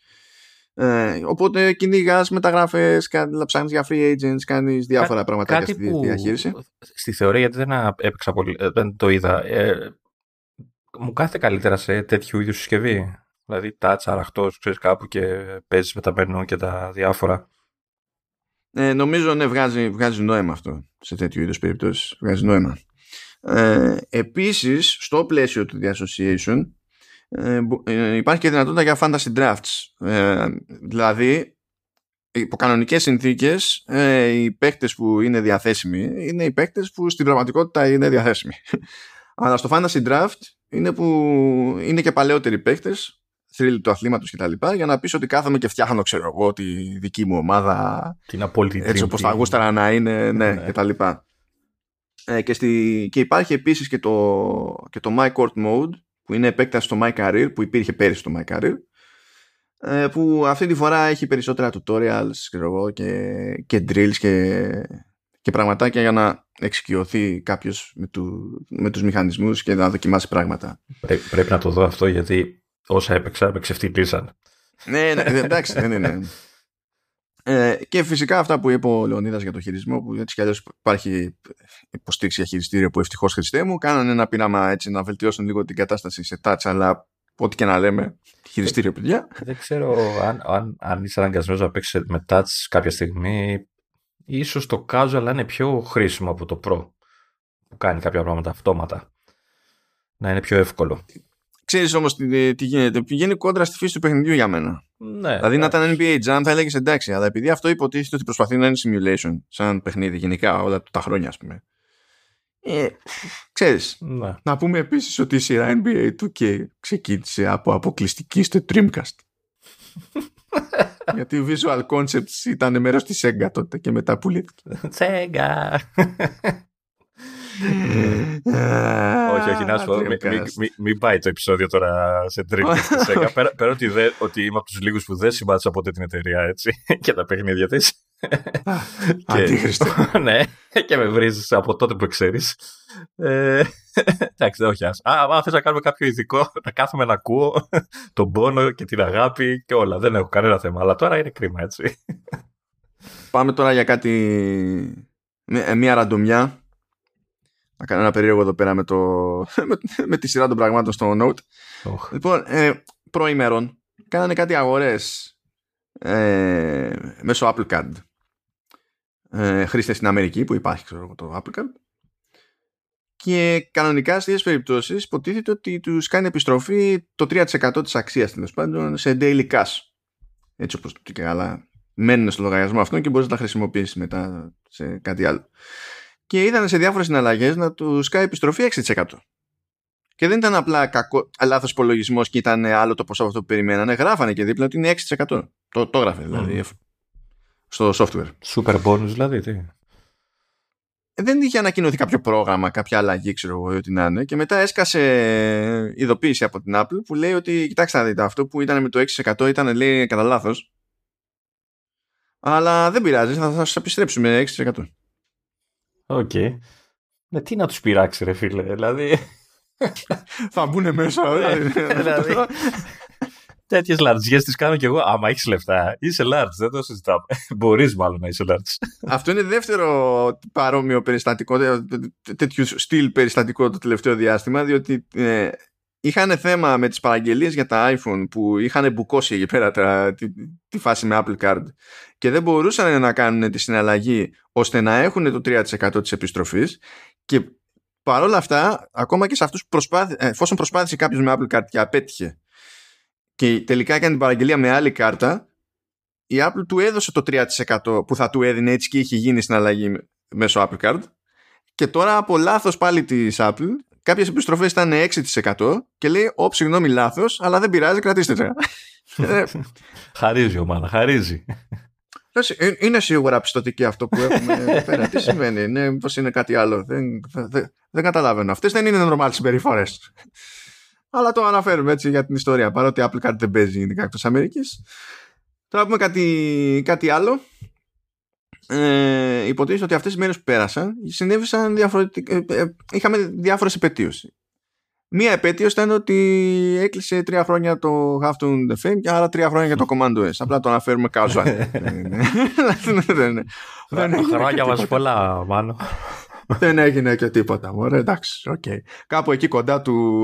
Ε, οπότε κυνηγάς μεταγράφες, ψάχνεις για free agents, κάνεις διάφορα Κά, πραγματάκια στη που, διαχείριση. Στη θεωρία, γιατί δεν έπαιξα πολύ, δεν το είδα, ε, μου κάθεται καλύτερα σε τέτοιου είδους συσκευή. Δηλαδή τάτσα, αραχτός, ξέρεις, κάπου και παίζεις με τα μενού και τα διάφορα. Ε, νομίζω ναι, βγάζει, βγάζει νόημα αυτό σε τέτοιου είδους περιπτώσεις. Βγάζει νόημα. Ε, επίσης, στο πλαίσιο του The Association, Ε, υπάρχει και δυνατότητα για fantasy drafts, ε, δηλαδή υπό κανονικές συνθήκες, ε, οι παίκτες που είναι διαθέσιμοι είναι οι παίκτες που στην πραγματικότητα είναι διαθέσιμοι, αλλά στο fantasy draft είναι, που είναι και παλαιότεροι παίκτες, θρύλη του αθλήματος κτλ. Για να πεις ότι κάθομαι και φτιάχνω, ξέρω εγώ, τη δική μου ομάδα. Την απόλυτη. Έτσι όπως θα γούσταρα να είναι, ναι, ναι. κτλ. Ε, και, στη, και υπάρχει επίσης και το, και το My Court Mode, που είναι επέκταση στο My Career, που υπήρχε πέρυσι στο My Career, ε, που αυτή τη φορά έχει περισσότερα tutorials, ξέρω εγώ, και, και drills και, και πραγματάκια για να εξοικειωθεί κάποιος με, του, με τους μηχανισμούς και να δοκιμάσει πράγματα. Πρέ, πρέπει να το δω αυτό, γιατί όσα έπαιξα, με ξεφτυλίσαν. Ναι, ναι, εντάξει, ναι, ναι, ναι. Ε, και φυσικά αυτά που είπε ο Λεωνίδας για το χειρισμό, που έτσι κι αλλιώς υπάρχει υποστήριξη για χειριστήριο που ευτυχώς, Χριστέ μου, κάνανε ένα πείραμα έτσι να βελτιώσουν λίγο την κατάσταση σε touch, αλλά ό,τι και να λέμε, χειριστήριο, παιδιά. Δεν ξέρω αν, αν, αν είσαι αναγκασμένος να παίξεις με touch κάποια στιγμή, ίσως το casual να είναι πιο χρήσιμο από το Pro, που κάνει κάποια πράγματα αυτόματα, να είναι πιο εύκολο. Ξέρεις όμως τι, τι γίνεται. Πηγαίνει κόντρα στη φύση του παιχνιδιού για μένα. Ναι, δηλαδή, να ήταν εν μπι έι Jam, θα έλεγες εντάξει, αλλά επειδή αυτό υποτίθεται ότι προσπαθεί να είναι simulation, σαν παιχνίδι γενικά, όλα τα χρόνια, ας πούμε. Ε, ξέρεις. Ναι. Να πούμε επίσης ότι η σειρά εν μπι έι του κέι ξεκίνησε από αποκλειστική στο Dreamcast. Γιατί οι Visual Concepts ήταν μέρος της Sega τότε και μετά πουλήθηκε. Sega! Όχι, όχι, να σου πω, μην πάει το επεισόδιο τώρα σε τρίτη στη Σέγκα. Πέρα ότι είμαι από τους λίγους που δεν συμπάτησα ποτέ την εταιρεία, έτσι, και τα παιχνίδια της. Αντίχριστο. Ναι, και με βρίζεις από τότε που ξέρεις. Εντάξει, όχι, ας. Α, θες να κάνουμε κάποιο ειδικό, να κάθομαι να ακούω τον πόνο και την αγάπη και όλα. Δεν έχω κανένα θέμα, αλλά τώρα είναι κρίμα, έτσι. Πάμε τώρα για κάτι, μια ραντομιά. Να κάνω ένα περίεργο εδώ πέρα με, το, με, με τη σειρά των πραγμάτων στο Note. Oh. Λοιπόν, ε, προημερών κάνανε κάτι αγορές ε, μέσω Apple Card. Ε, χρήστες στην Αμερική που υπάρχει, ξέρω, το Apple Card. Και κανονικά σε τέτοιες περιπτώσεις υποτίθεται ότι τους κάνει επιστροφή το τρία τοις εκατό της αξίας, τέλος πάντων, σε daily cash. Έτσι όπως το καλά. Μένουν στο λογαριασμό αυτό και μπορείς να τα χρησιμοποιήσεις μετά σε κάτι άλλο. Και είδαν σε διάφορες συναλλαγές να τους κάνει επιστροφή έξι τοις εκατό. Και δεν ήταν απλά κακό, λάθος υπολογισμός και ήταν άλλο το ποσό αυτό που περιμένανε. Γράφανε και δίπλα ότι είναι έξι τοις εκατό. Το, το γράφε δηλαδή mm. στο software. Super bonus δηλαδή, τι. Δεν είχε ανακοινωθεί κάποιο πρόγραμμα, κάποια αλλαγή, ξέρω εγώ, ό,τι να είναι. Και μετά έσκασε ειδοποίηση από την Apple που λέει ότι κοιτάξτε να δείτε, αυτό που ήταν με το έξι τοις εκατό ήταν, λέει, κατά λάθος. Αλλά δεν πειράζει, θα, θα σας επιστρέψουμε έξι τοις εκατό. Οκ. Okay. Ναι, τι να τους πειράξει, ρε φίλε, δηλαδή. Θα μπουν μέσα, δηλαδή. Τέτοιες λαρτζιές τις κάνω κι εγώ. Άμα έχεις λεφτά, είσαι λαρτζ, δεν το συζητάμε. Μπορείς μάλλον να είσαι λαρτζ. Αυτό είναι δεύτερο παρόμοιο περιστατικό, τέτοιου στυλ περιστατικό το τελευταίο διάστημα, διότι ε, είχαν θέμα με τις παραγγελίες για τα iPhone που είχαν μπουκώσει εκεί πέρα τα, τη, τη φάση με Apple Card και δεν μπορούσαν να κάνουν τη συναλλαγή ώστε να έχουν το τρία τοις εκατό της επιστροφής, και παρόλα αυτά ακόμα και σε αυτούς που προσπάθη, εφόσον προσπάθησε κάποιος με Apple Card και απέτυχε και τελικά έκανε την παραγγελία με άλλη κάρτα, η Apple του έδωσε το τρία τοις εκατό που θα του έδινε, έτσι και είχε γίνει συναλλαγή μέσω Apple Card, και τώρα από λάθος πάλι της Apple κάποιες επιστροφές ήταν έξι τοις εκατό και λέει, «Ω, συγγνώμη, λάθος, αλλά δεν πειράζει, κρατήστε τα». Χαρίζει η ομάδα, χαρίζει. Είναι σίγουρα πιστωτική αυτό που έχουμε πέρα. Τι συμβαίνει, είναι, πως είναι κάτι άλλο. Δεν, δε, δεν καταλαβαίνω. Αυτές δεν είναι normal συμπεριφορές. Αλλά το αναφέρουμε έτσι για την ιστορία. Παρότι Apple Card δεν παίζει γενικά εκτός Αμερικής. Τώρα πούμε κάτι, κάτι άλλο. Ε, υποτίθεται ότι αυτές οι μέρες που πέρασαν συνέβησαν διαφορετικές. Ε, ε, είχαμε διάφορες επαιτίους. Μία επαιτίος ήταν ότι έκλεισε τρία χρόνια το Halftone The Fame και άρα τρία χρόνια για το Command Ο Ες. Απλά το αναφέρουμε casual. Χρόνια μας πολλά, μάλλον. Δεν έγινε και τίποτα. Ωραία, εντάξει, οκ. Κάπου εκεί κοντά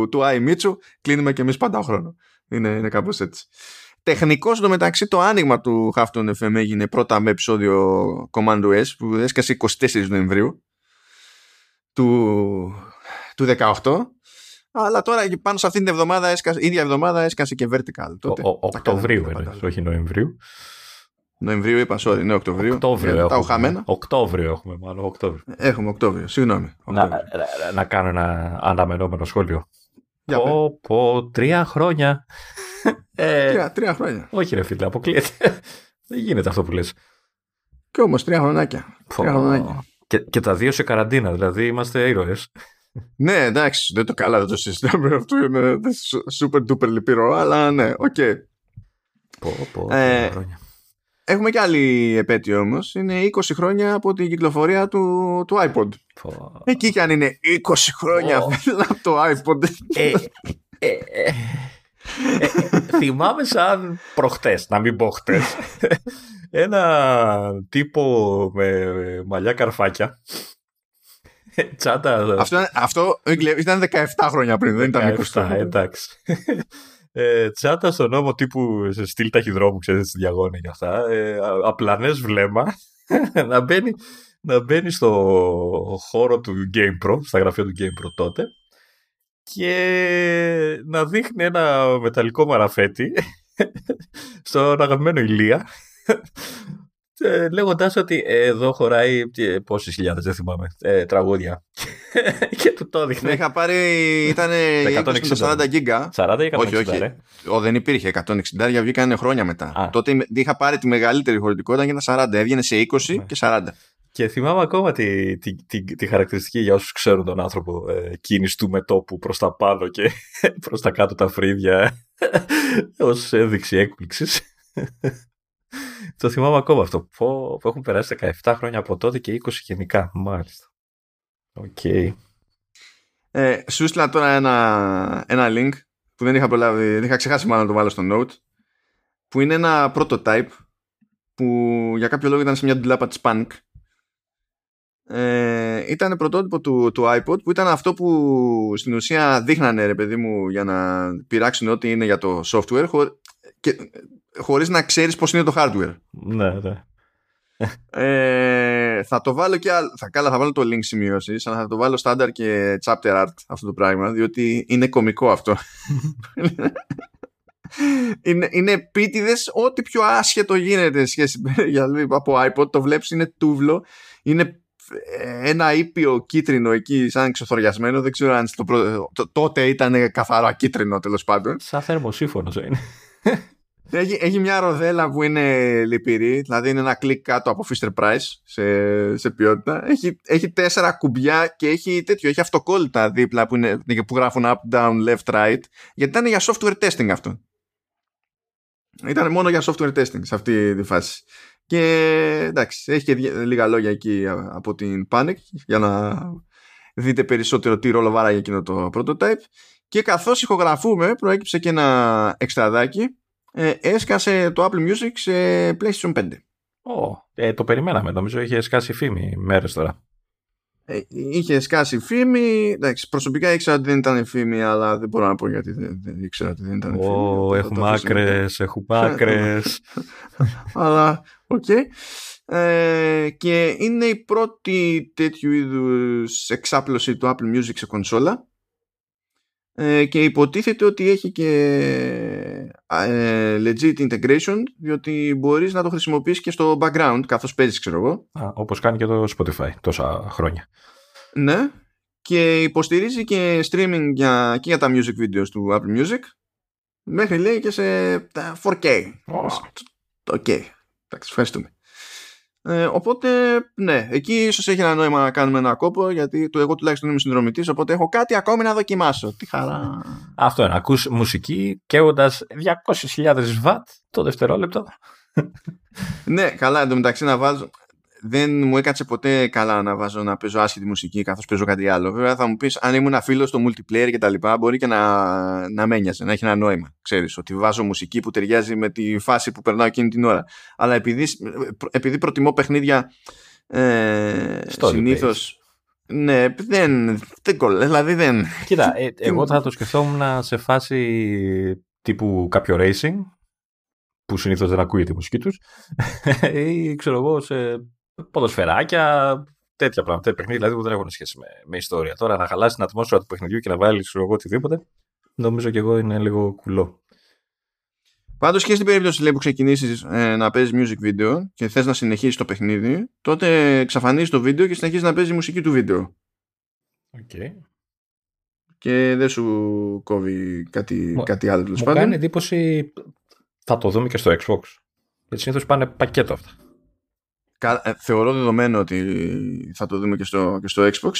του Άι Μίτσου κλείνουμε και εμείς πάντα χρόνο. Είναι κάπως έτσι. Τεχνικώς στο μεταξύ το άνοιγμα του Halftone εφ εμ έγινε πρώτα με επεισόδιο Command Ο Ες που έσκασε εικοστή τέταρτη Νοεμβρίου του, του δεκαοκτώ, αλλά τώρα πάνω σε αυτήν την εβδομάδα έσκασε, ίδια εβδομάδα έσκασε και Vertical τότε, ο, ο, Οκτωβρίου είναι, όχι Νοεμβρίου. Νοεμβρίου είπα, sorry, ναι, Οκτωβρίου. Οκτώβριο, ε, έχουμε, Οκτώβριο έχουμε μάλλον, Οκτώβριο. Έχουμε Οκτώβριο, συγγνώμη. Οκτώβριο. Να, να, να κάνω ένα αναμενόμενο σχόλιο. Πω, πω, τρία χρόνια. Ε, τρία, τρία χρόνια. Όχι, ρε φίλε, αποκλείεται. Δεν γίνεται αυτό που λες. Και όμως τρία χρονάκια. Τρία χρονάκια. Και, και τα δύο σε καραντίνα, δηλαδή είμαστε ήρωες. Ναι, εντάξει, δεν το καλά, δεν το συζητάμε. Αυτό είναι super duper λυπηρό, αλλά ναι, οκ. Okay. Πω, πω, ε, χρόνια. Έχουμε και άλλη επέτειο όμως. Είναι είκοσι χρόνια από την κυκλοφορία του, του iPod. Πω. Εκεί κι αν είναι είκοσι χρόνια από το iPod. Ε, ε, ε, ε, θυμάμαι σαν προχτές, να μην πω χτες. Ένα τύπο με μαλλιά καρφάκια. Τσάντα. Αυτό, αυτό ήταν δεκαεπτά χρόνια πριν, δεν ήταν είκοσι. Εντάξει. Ε, τσάντα στον νόμο τύπου σε στυλ ταχυδρόμου, ξέρετε, στη διαγώνια και αυτά. Ε, Απλανές βλέμμα να, μπαίνει, να μπαίνει στο χώρο του GamePro, στα γραφεία του GamePro τότε, και να δείχνει ένα μεταλλικό μαραφέτη στον αγαπημένο Ηλία, λέγοντας ότι εδώ χωράει πόσες χιλιάδες, δεν θυμάμαι, ε, τραγούδια. Και του το έδειχνε. Είχα πάρει, ήταν εκατόν εξήντα σαράντα γίγκα. σαράντα ή εκατόν εξήντα. Όχι, όχι. Ε. Ο, δεν υπήρχε εκατόν εξήντα, γιατί βγήκαν χρόνια μετά. Α. Τότε είχα πάρει τη μεγαλύτερη χωρητικότητα και ήταν σαράντα. Έβγαινε σε είκοσι και σαράντα. Και θυμάμαι ακόμα τη, τη, τη, τη χαρακτηριστική, για όσους ξέρουν τον άνθρωπο, ε, κίνηση του μετώπου προς τα πάνω και προς τα κάτω τα φρύδια, ως ένδειξη έκπληξης. Το θυμάμαι ακόμα αυτό, που έχουν περάσει δεκαεπτά χρόνια από τότε και είκοσι γενικά. Μάλιστα. Οκ. Okay. Ε, σου έστειλα τώρα ένα, ένα link που δεν είχα προλάβει, δεν είχα ξεχάσει μάλλον να το βάλω στο note, που είναι ένα prototype που για κάποιο λόγο ήταν σε μια ντουλάπα της Punk. Ε, ήταν πρωτότυπο του, του iPod, που ήταν αυτό που στην ουσία δείχνανε, ρε παιδί μου, για να πειράξουν ό,τι είναι για το software, χω, και, χωρίς να ξέρεις πώς είναι το hardware. Ναι, ναι. Ε, θα το βάλω και άλλο. Θα, καλά, θα βάλω το link σημείωσης, αλλά θα το βάλω standard και chapter art αυτό το πράγμα, διότι είναι κωμικό αυτό. Είναι, είναι επίτηδες ό,τι πιο άσχετο γίνεται σχέση δηλαδή, από iPod. Το βλέπεις, είναι τούβλο. Είναι ένα ήπιο κίτρινο εκεί, σαν ξεθοριασμένο. Δεν ξέρω αν στο πρώτο, το, τότε ήταν καθαρά κίτρινο, τέλος πάντων. Σαν θερμοσύφωνος είναι. Έχει, έχει μια ροδέλα που είναι λυπηρή, δηλαδή είναι ένα κλικ κάτω από Fisher Price σε, σε ποιότητα. Έχει, έχει τέσσερα κουμπιά και έχει τέτοιο, έχει αυτοκόλλητα δίπλα που, είναι, που γράφουν up, down, left, right, γιατί ήταν για software testing αυτό. Ήταν μόνο για software testing σε αυτή τη φάση. Και εντάξει, έχει και λίγα λόγια εκεί από την Panic για να δείτε περισσότερο τι ρόλο βάραγε εκείνο το prototype. Και καθώς ηχογραφούμε, προέκυψε και ένα εξτραδάκι. Ε, έσκασε το Apple Music σε PlayStation πέντε. Oh, ε, το περιμέναμε. Νομίζω είχε σκάσει φήμη μέρες τώρα. Ε, είχε σκάσει φήμη. Εντάξει, προσωπικά ήξερα ότι δεν ήταν φήμη, αλλά δεν μπορώ να πω γιατί δεν, δεν ήξερα ότι δεν ήταν oh, φήμη. Έχουμε άκρες, έχουμε άκρες. Αλλά οκ. Okay. Ε, και είναι η πρώτη τέτοιου είδους εξάπλωση του Apple Music σε κονσόλα. Και υποτίθεται ότι έχει και legit integration, διότι μπορείς να το χρησιμοποιήσεις και στο background καθώς παίζεις, ξέρω εγώ. Α, όπως κάνει και το Spotify τόσα χρόνια. Ναι, και υποστηρίζει και streaming για, και για τα music videos του Apple Music, μέχρι λέει και σε φορ κέι. Οκ, εντάξει, ευχαριστούμε. Ε, οπότε, ναι, εκεί ίσως έχει ένα νόημα να κάνουμε ένα κόπο, γιατί το εγώ τουλάχιστον είμαι συνδρομητής, οπότε έχω κάτι ακόμη να δοκιμάσω. Τι χαρά. Αυτό είναι, ακούς μουσική καίγοντας διακόσιες χιλιάδες βατ το δευτερόλεπτο. Ναι, καλά, εν τω μεταξύ να βάζω. Δεν μου έκατσε ποτέ καλά να βάζω να παίζω άσχητη μουσική καθώς παίζω κάτι άλλο. Βέβαια θα μου πεις, αν ήμουν φίλος στο multiplayer και τα λοιπά, μπορεί και να, να με ένοιαζε, να έχει ένα νόημα. Ξέρεις ότι βάζω μουσική που ταιριάζει με τη φάση που περνάω εκείνη την ώρα. Αλλά επειδή, επειδή προτιμώ παιχνίδια ε, συνήθως. Ναι, δεν, δεν κολλάει, δηλαδή δεν. Κοίτα, ε, εγώ θα το σκεφτόμουν σε φάση τύπου κάποιο racing, που συνήθως δεν ακούγεται η μουσική τους, ή ξέρω εγώ σε ποδοσφαιράκια, τέτοια πράγματα, παιχνίδια δηλαδή που δεν έχουν σχέση με, με ιστορία. Τώρα να χαλάσει την ατμόσφαιρα του παιχνιδιού και να βάλει εγώ οτιδήποτε, νομίζω και εγώ είναι λίγο κουλό. Πάντως και στην περίπτωση λέει, που ξεκινήσεις ε, να παίζεις music video και θες να συνεχίσεις το παιχνίδι, τότε εξαφανίζεις το βίντεο και συνεχίζεις να παίζεις η μουσική του βίντεο. Οκ. Okay. και δεν σου κόβει κάτι, Μ, κάτι άλλο. Μου κάνει εντύπωση, θα το δούμε και στο Xbox. Γιατί συνήθως πάνε πακέτο αυτά. Κα, θεωρώ δεδομένο ότι θα το δούμε και στο, και στο Xbox.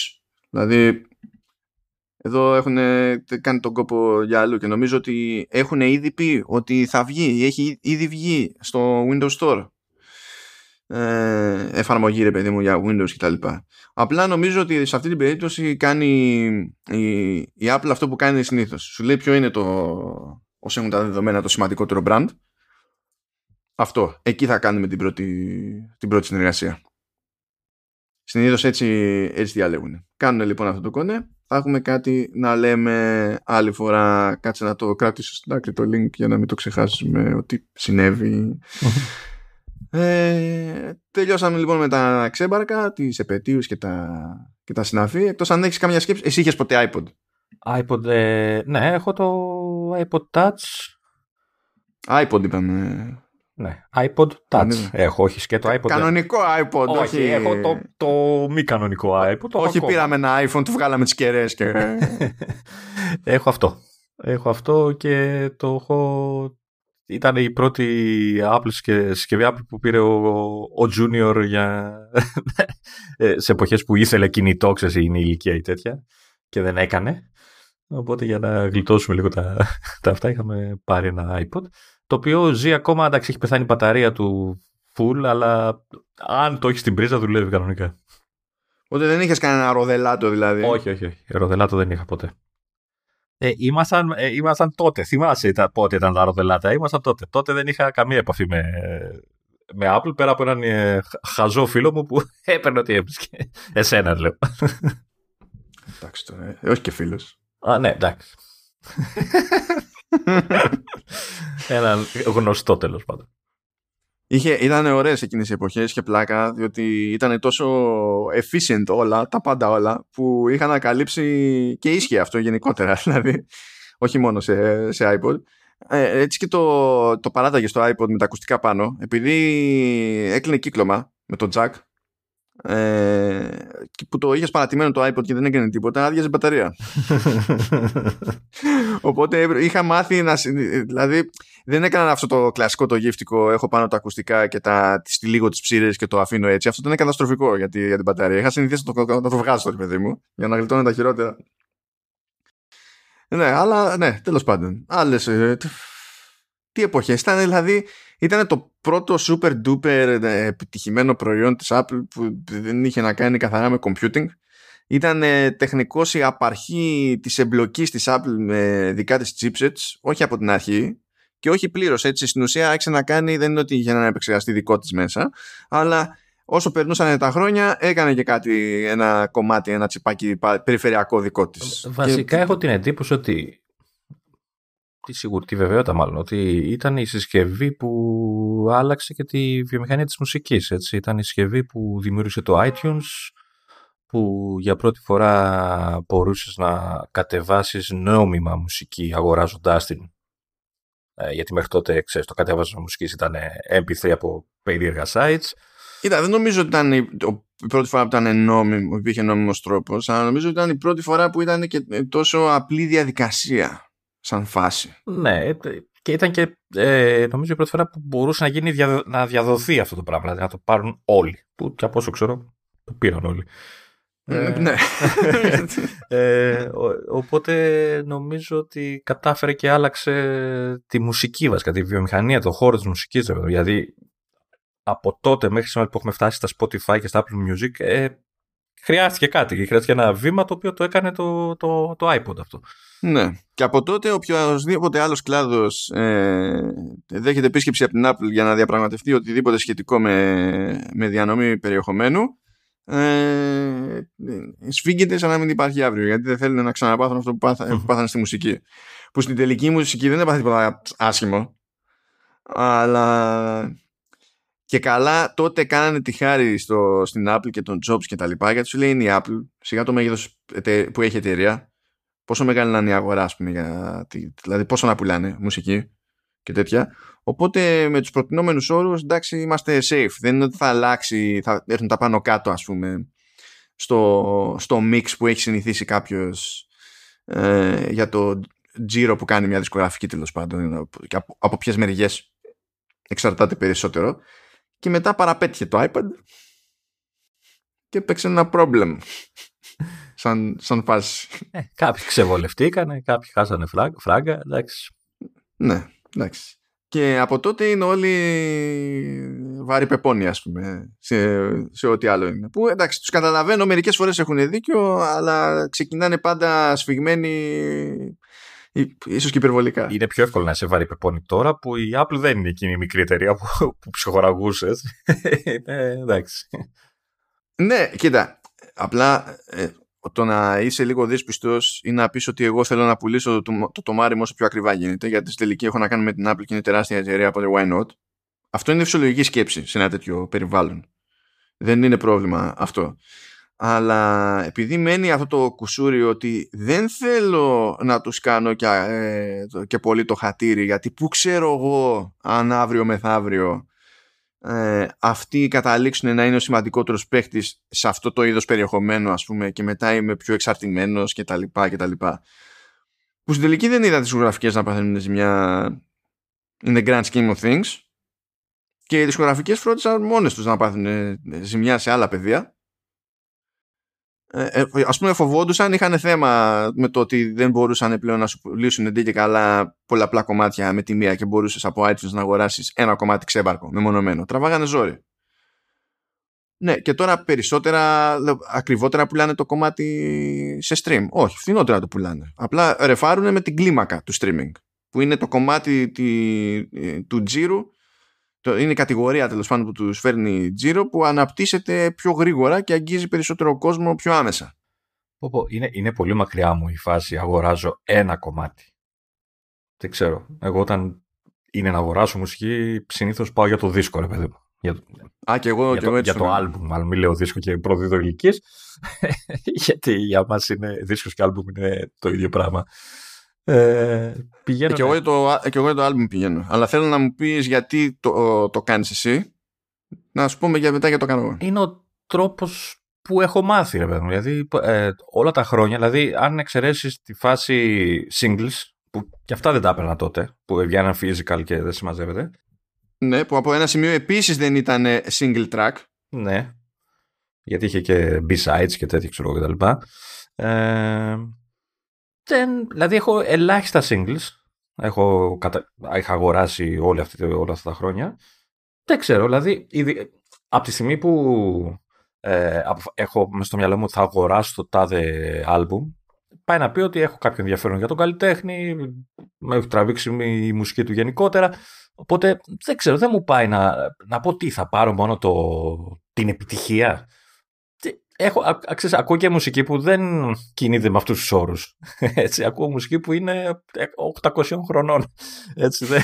Δηλαδή, εδώ έχουν κάνει τον κόπο για αλλού και νομίζω ότι έχουν ήδη πει ότι θα βγει, έχει ήδη βγει στο Windows Store. Ε, εφαρμογή ρε παιδί μου για Windows και τα λοιπά. Απλά νομίζω ότι σε αυτή την περίπτωση κάνει η, η Apple αυτό που κάνει συνήθως. Σου λέει ποιο είναι το, όσοι έχουν τα δεδομένα, το σημαντικότερο brand. Αυτό. Εκεί θα κάνουμε την πρώτη, την πρώτη συνεργασία. Συνήθως έτσι, έτσι διαλέγουν. Κάνουν λοιπόν αυτό το κονέ. Θα έχουμε κάτι να λέμε άλλη φορά. Κάτσε να το κράτησω στην άκρη το link για να μην το ξεχάσουμε ότι συνέβη. Ε, τελειώσαμε λοιπόν με τα ξέμπαρκα, τις επετείους και τα, και τα συναφή. Εκτός αν έχεις καμιά σκέψη, εσύ είχες ποτέ iPod? iPod, ε, ναι, έχω το iPod Touch. iPod είπαμε. Ναι, iPod Touch ναι. Έχω, όχι και το iPod. Κανονικό iPod, όχι, όχι. Έχω το, το μη κανονικό iPod. Το όχι, πήραμε ένα iPhone, του βγάλαμε τις κερές και... Έχω αυτό. Έχω αυτό και το έχω... Ήταν η πρώτη Apple συσκευή Apple που πήρε ο, ο Junior για... σε εποχές που ήθελε κινητό, ξέρεις, είναι η ηλικία ή τέτοια και δεν έκανε. Οπότε για να γλιτώσουμε λίγο τα, τα αυτά είχαμε πάρει ένα iPod, το οποίο ζει ακόμα, εντάξει, έχει πεθάνει η μπαταρία του full, αλλά αν το έχει στην πρίζα δουλεύει κανονικά. Οπότε δεν είχες κανένα ροδελάτο δηλαδή? Όχι, όχι, όχι. Ροδελάτο δεν είχα ποτέ. Ε, ήμασταν, ε, ήμασταν τότε, θυμάσαι ήταν, πότε ήταν τα ροδελάτα, ήμασταν τότε. Τότε δεν είχα καμία επαφή με, με Apple, πέρα από έναν ε, χαζό φίλο μου που έπαιρνε ό,τι έβρισκε. Εσένα λέω. Εντάξει τώρα, ε, όχι και φίλος. Α, ναι, εντάξει. Έναν γνωστό τέλος πάντων. Ήταν ωραίες εκείνες οι εποχές και πλάκα, διότι ήταν τόσο efficient όλα, τα πάντα όλα, που είχα ανακαλύψει και ίσχυε αυτό γενικότερα, δηλαδή, όχι μόνο σε, σε iPod. Ε, έτσι και το, το παράταγε στο iPod με τα ακουστικά πάνω, επειδή έκλεινε κύκλωμα με το jack, ε, που το είχες παρατημένο το iPod και δεν έκανε τίποτα, άδειαζε μπαταρία. Οπότε είχα μάθει να... Δηλαδή, δεν έκαναν αυτό το κλασικό το γύφτικο. Έχω πάνω τα ακουστικά και τα, τη λίγο τις ψήρες και το αφήνω έτσι. Αυτό ήταν καταστροφικό για την, για την μπαταρία. Είχα συνηθίσει να το, να το βγάζω, το παιδί μου, για να γλιτώνω τα χειρότερα. Ναι, αλλά ναι, τέλος πάντων. Άλλες. Ε, τι εποχές ήταν, δηλαδή. Ήταν το πρώτο super duper επιτυχημένο προϊόν της Apple που δεν είχε να κάνει καθαρά με computing. Ήταν ε, τεχνικώς η απαρχή της εμπλοκής της Apple με δικά της chipsets, όχι από την αρχή. Και όχι πλήρως έτσι, στην ουσία άρχισε να κάνει, δεν είναι ότι είχε έναν επεξεργαστή δικό της μέσα, αλλά όσο περνούσαν τα χρόνια έκανε και κάτι, ένα κομμάτι, ένα τσιπάκι περιφερειακό δικό της. Βασικά και... έχω την εντύπωση ότι, τη σίγουρη, τη βεβαιότητα μάλλον, ότι ήταν η συσκευή που άλλαξε και τη βιομηχανία της μουσικής, έτσι. Ήταν η συσκευή που δημιούργησε το iTunes, που για πρώτη φορά μπορούσες να κατεβάσεις νόμιμα μουσική αγοράζοντάς την. Γιατί μέχρι τότε, ξέρεις, το κατέβασμα μουσικής ήταν εμ πι θρι από περίεργα sites. Κοίτα, δεν νομίζω ότι ήταν η πρώτη φορά που ήταν νόμιμο, υπήρχε νόμιμος τρόπος, αλλά νομίζω ότι ήταν η πρώτη φορά που ήταν και τόσο απλή διαδικασία σαν φάση. Ναι, και ήταν και ε, νομίζω η πρώτη φορά που μπορούσε να γίνει διαδο, να διαδοθεί αυτό το πράγμα, δηλαδή να το πάρουν όλοι. Που και από όσο ξέρω, το πήραν όλοι. Ε, ναι. ε, ο, οπότε νομίζω ότι κατάφερε και άλλαξε τη μουσική βασικά, τη βιομηχανία, το χώρο της μουσικής. Δηλαδή από τότε μέχρι σήμερα που έχουμε φτάσει στα Spotify και στα Apple Music, ε, χρειάστηκε κάτι. Χρειάστηκε ένα βήμα το οποίο το έκανε το, το, το iPod αυτό. Ναι. Και από τότε οποιοδήποτε άλλος κλάδος ε, δέχεται επίσκεψη από την Apple για να διαπραγματευτεί οτιδήποτε σχετικό με, με διανομή περιεχομένου, Ε, σφίγγεται σαν να μην υπάρχει αύριο, γιατί δεν θέλουν να ξαναπάθουν αυτό που, πάθα, που πάθανε στη μουσική, που στην τελική η μουσική δεν έπαθε τίποτα άσχημο, αλλά και καλά τότε κάνανε τη χάρη στο, στην Apple και τον Jobs και τα λοιπά, γιατί σου λέει είναι η Apple, σιγά το μέγεθος που έχει εταιρεία, πόσο μεγάλη να είναι η αγορά, ας πούμε, για, δηλαδή πόσο να πουλάνε μουσική και τέτοια. Οπότε με τους προτινόμενους όρους, εντάξει, είμαστε safe. Δεν είναι ότι θα αλλάξει, θα έρθουν τα πάνω κάτω, ας πούμε, στο, στο mix που έχει συνηθίσει κάποιος ε, για το τζίρο που κάνει μια δισκογραφική, τέλος πάντων, και από, από ποιες μεριές εξαρτάται περισσότερο, και μετά παραπέτυχε το iPad και έπαιξε ένα πρόβλημα σαν, σαν φάση. Ε, κάποιοι ξεβολευτήκανε, κάποιοι χάσανε φράγκα, φράγκα, εντάξει. Ναι, εντάξει. Και από τότε είναι όλοι βαρύ πεπόνοι, ας πούμε, σε, σε ό,τι άλλο είναι. Που εντάξει, τους καταλαβαίνω, μερικές φορές έχουν δίκιο, αλλά ξεκινάνε πάντα σφιγμένοι, ίσως και υπερβολικά. Είναι πιο εύκολο να είσαι βαρύ πεπόνοι τώρα που η Apple δεν είναι εκείνη η μικρή εταιρεία που, που ψυχοραγούσες. Ε, εντάξει. Ναι, κοίτα, απλά ε, το να είσαι λίγο δύσπιστος ή να πεις ότι εγώ θέλω να πουλήσω το, το τομάρι μου όσο πιο ακριβά γίνεται, γιατί στην τελική έχω να κάνω με την Apple και είναι τεράστια εταιρεία, οπότε why not. Αυτό είναι φυσιολογική σκέψη σε ένα τέτοιο περιβάλλον. Δεν είναι πρόβλημα αυτό. Αλλά επειδή μένει αυτό το κουσούρι ότι δεν θέλω να τους κάνω και, ε, και πολύ το χατήρι, γιατί που ξέρω εγώ αν αύριο μεθαύριο Ε, αυτοί καταλήξουν να είναι ο σημαντικότερος παίχτης σε αυτό το είδος περιεχομένου, ας πούμε, και μετά είμαι πιο εξαρτημένος και τα λοιπά και τα λοιπά, που στην τελική δεν είδα τις δισκογραφικές να παθαίνουν ζημιά in the grand scheme of things, και οι δισκογραφικές φρόντισαν μόνες τους να πάθουν ζημιά σε άλλα πεδία. ε, ας πούμε φοβόντουσαν, είχαν θέμα με το ότι δεν μπορούσαν πλέον να σου πουλήσουν εντί και καλά πολλαπλά κομμάτια με τη μία και μπορούσες από iTunes να αγοράσεις ένα κομμάτι ξέμπαρκο μεμονωμένο, τραβάγανε ζόρι. Ναι, και τώρα περισσότερα ακριβότερα πουλάνε το κομμάτι σε stream, όχι, φθηνότερα το πουλάνε, απλά ρεφάρουνε με την κλίμακα του streaming που είναι το κομμάτι τη, του τζίρου. Είναι η κατηγορία, τέλος πάντων, που τους φέρνει τζίρο, που αναπτύσσεται πιο γρήγορα και αγγίζει περισσότερο κόσμο πιο άμεσα. Πω, είναι, είναι πολύ μακριά μου η φάση αγοράζω ένα κομμάτι. Δεν ξέρω. Εγώ όταν είναι να αγοράσω μουσική συνήθως πάω για το δίσκο, ρε παιδί μου. Για το, Α, και εγώ, για και το, εγώ έτσι. Για το άλμπουμ, μάλλον μην λέω δίσκο και προδίδω ηλικίες. Γιατί για μας είναι δίσκος και άλμπουμ είναι το ίδιο πράγμα. Ε, πηγαίνω, ε, και, εγώ για το, και εγώ για το άλμπουμ πηγαίνω. Αλλά θέλω να μου πεις γιατί το, το κάνεις εσύ. Να σου πούμε για μετά για το κάνω εγώ. Είναι ο τρόπος που έχω μάθει, ρε παιδί μου. Δηλαδή ε, όλα τα χρόνια, δηλαδή αν εξαιρέσεις τη φάση singles, που και αυτά δεν τα έπαιρνα τότε, που βγαίναν physical και δεν συμμαζεύεται. Ναι, που από ένα σημείο επίσης δεν ήταν single track. Ναι, γιατί είχε και B-sides και τέτοια, ξέρω εγώ, κτλ. Ε, Δεν, δηλαδή έχω ελάχιστα singles, έχω κατα... είχα αγοράσει όλα, αυτή, όλα αυτά τα χρόνια. Δεν ξέρω, δηλαδή ήδη, από τη στιγμή που ε, έχω μες στο μυαλό μου ότι θα αγοράσω το τάδε άλμπουμ, πάει να πει ότι έχω κάποιο ενδιαφέρον για τον καλλιτέχνη, με έχει τραβήξει η μουσική του γενικότερα, οπότε δεν ξέρω, δεν μου πάει να, να πω τι θα πάρω, μόνο το, την επιτυχία. Έχω, α, α, ξέρεις, ακούω και μουσική που δεν κινείται με αυτούς τους όρους. Έτσι, ακούω μουσική που είναι οκτακόσια χρονών. Έτσι, δεν,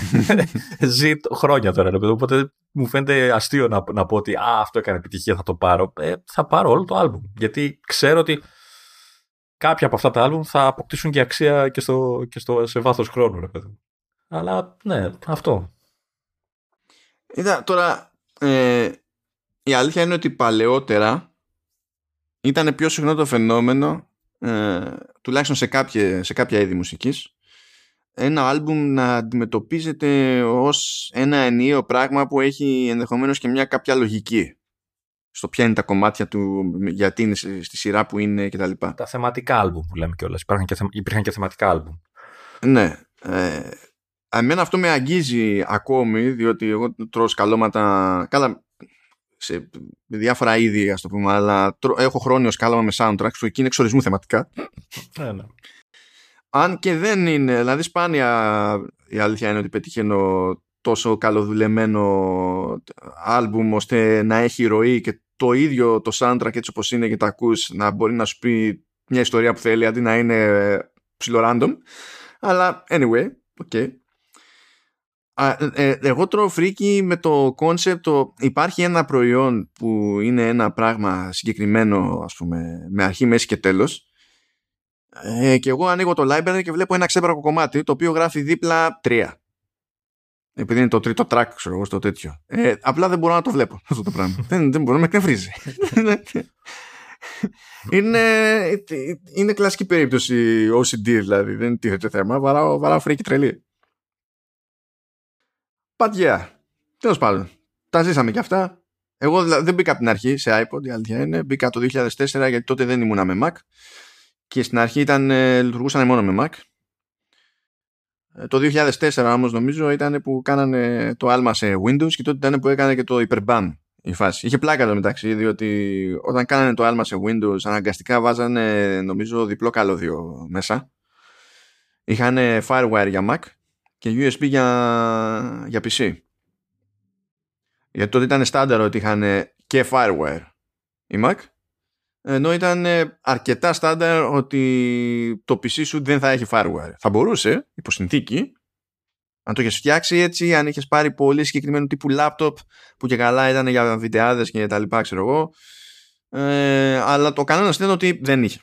ζει χρόνια τώρα. Οπότε μου φαίνεται αστείο να, να πω ότι α, αυτό έκανε επιτυχία, θα το πάρω. Ε, θα πάρω όλο το άλμπουμ. Γιατί ξέρω ότι κάποια από αυτά τα άλμπουμ θα αποκτήσουν και αξία και, στο, και στο, σε βάθος χρόνου. Ρε παιδί. Αλλά ναι, αυτό. Είδα, τώρα ε, η αλήθεια είναι ότι παλαιότερα ήταν πιο συχνό το φαινόμενο, ε, τουλάχιστον σε, κάποιες, σε κάποια είδη μουσικής, ένα άλμπουμ να αντιμετωπίζεται ως ένα ενιαίο πράγμα που έχει ενδεχομένως και μια κάποια λογική στο ποια είναι τα κομμάτια του, γιατί είναι στη σειρά που είναι κτλ. Τα, τα θεματικά άλμπουμ που λέμε κιόλας. Υπήρχαν και, θε, υπήρχαν και θεματικά άλμπουμ. Ναι. Ε, εμένα αυτό με αγγίζει ακόμη, διότι εγώ τρώω σκαλώματα. Καλά, σε διάφορα είδη, ας το πούμε, αλλά έχω χρόνιο σκάλαμα με soundtracks που εκεί είναι εξορισμού θεματικά. Yeah, no. Αν και δεν είναι, δηλαδή σπάνια η αλήθεια είναι ότι πετυχαίνω τόσο καλοδουλεμένο άλμπουμ ώστε να έχει ροή και το ίδιο το soundtrack έτσι όπως είναι και τα ακούς να μπορεί να σου πει μια ιστορία που θέλει αντί να είναι ψιλοράντομ. Αλλά anyway, οκ. Okay. Εγώ τρώω φρίκι με το κόνσεπτ. Υπάρχει ένα προϊόν που είναι ένα πράγμα συγκεκριμένο, ας πούμε, με αρχή, μέση και τέλος, ε, και εγώ ανοίγω το library και βλέπω ένα ξέμπρακο κομμάτι το οποίο γράφει δίπλα τρία, επειδή είναι το τρίτο track, ξέρω εγώ, στο τέτοιο. ε, Απλά δεν μπορώ να το βλέπω αυτό το πράγμα. Δεν, δεν μπορώ, με εκνευρίζει. είναι, είναι κλασική περίπτωση ο σι ντι, δηλαδή δεν τίθεται θέμα, βαράω, βαράω φρίκι τρελή. But yeah, τέλος πάντων, τα ζήσαμε κι αυτά. Εγώ δηλαδή, δεν μπήκα από την αρχή σε iPod, η αλήθεια είναι, μπήκα το δύο χιλιάδες τέσσερα γιατί τότε δεν ήμουνα με Mac και στην αρχή ήταν, λειτουργούσαν μόνο με Mac. Το δύο χιλιάδες τέσσερα όμως νομίζω ήταν που κάνανε το άλμα σε Windows και τότε ήταν που έκανε και το υπερμπαμ η φάση. Είχε πλάκα εδώ μεταξύ, διότι όταν κάνανε το άλμα σε Windows αναγκαστικά βάζανε νομίζω διπλό καλώδιο μέσα. Είχανε Firewire για Mac και γιου ες μπι για, για πι σι. Γιατί τότε ήταν στάνταρ ότι είχαν και Firewire η Mac, ενώ ήταν αρκετά στάνταρ ότι το πι σι σου δεν θα έχει Firewire. Θα μπορούσε, υπό συνθήκη, αν το είχες φτιάξει έτσι, αν είχες πάρει πολύ συγκεκριμένο τύπου laptop που και καλά ήταν για βιντεάδες και τα λοιπά, ξέρω εγώ. Ε, αλλά το κανόνα ήταν ότι δεν είχε.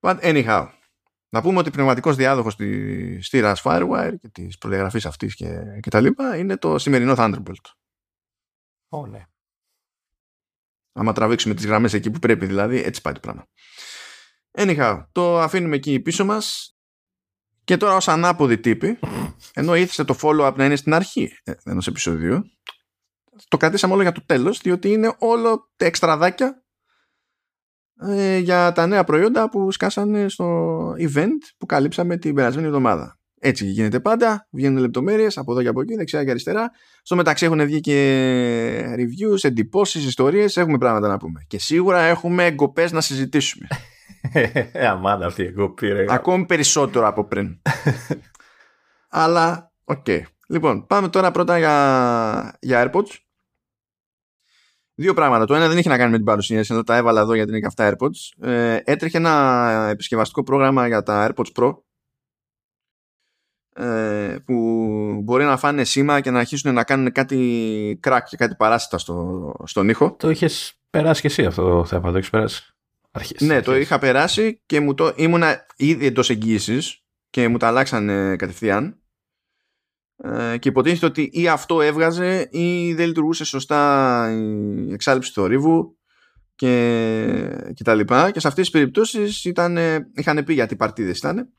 But anyhow, να πούμε ότι πνευματικός διάδοχος της στήρας Firewire και της προδιαγραφής αυτής και, και τα λοιπά είναι το σημερινό Thunderbolt. Ω, oh, ναι. Άμα τραβήξουμε τις γραμμές εκεί που πρέπει, δηλαδή, έτσι πάει το πράγμα. Anyhow, το αφήνουμε εκεί πίσω μας. Και τώρα ως ανάποδοι τύποι, ενώ ήθεσε το follow-up να είναι στην αρχή ενός επεισοδίου, το κρατήσαμε όλο για το τέλος, διότι είναι όλο τα εξτραδάκια ε, για τα νέα προϊόντα που σκάσανε στο event που καλύψαμε την περασμένη εβδομάδα. Έτσι γίνεται πάντα, βγαίνουν λεπτομέρειες από εδώ και από εκεί, δεξιά και αριστερά. Στο μεταξύ έχουν βγει και reviews, εντυπώσεις, ιστορίες, έχουμε πράγματα να πούμε. Και σίγουρα έχουμε εγκοπές να συζητήσουμε. Αμάνα αυτή η εγκοπή, ρε. Ακόμη περισσότερο από πριν. Αλλά, οκ. Okay. Λοιπόν, πάμε τώρα πρώτα για, για AirPods. Δύο πράγματα. Το ένα δεν είχε να κάνει με την παρουσίαση, ενώ τα έβαλα εδώ γιατί είναι και αυτά AirPods. Ε, έτρεχε ένα επισκευαστικό πρόγραμμα για τα AirPods Pro, που μπορεί να φάνε σήμα και να αρχίσουν να κάνουν κάτι crack και κάτι παράσιτα στο, στον ήχο. Το είχες περάσει και εσύ αυτό το θέμα, το έχεις περάσει. Αρχές, ναι, αρχές. Το είχα περάσει και μου το, ήμουνα ήδη εντός εγγύησης και μου τα αλλάξανε κατευθείαν ε, και υποτίθεται ότι ή αυτό έβγαζε ή δεν λειτουργούσε σωστά η εξάλειψη του θορύβου και, και τα λοιπά, και σε αυτές τις περιπτώσεις ήταν, είχαν πει γιατί παρτίδες ήταν.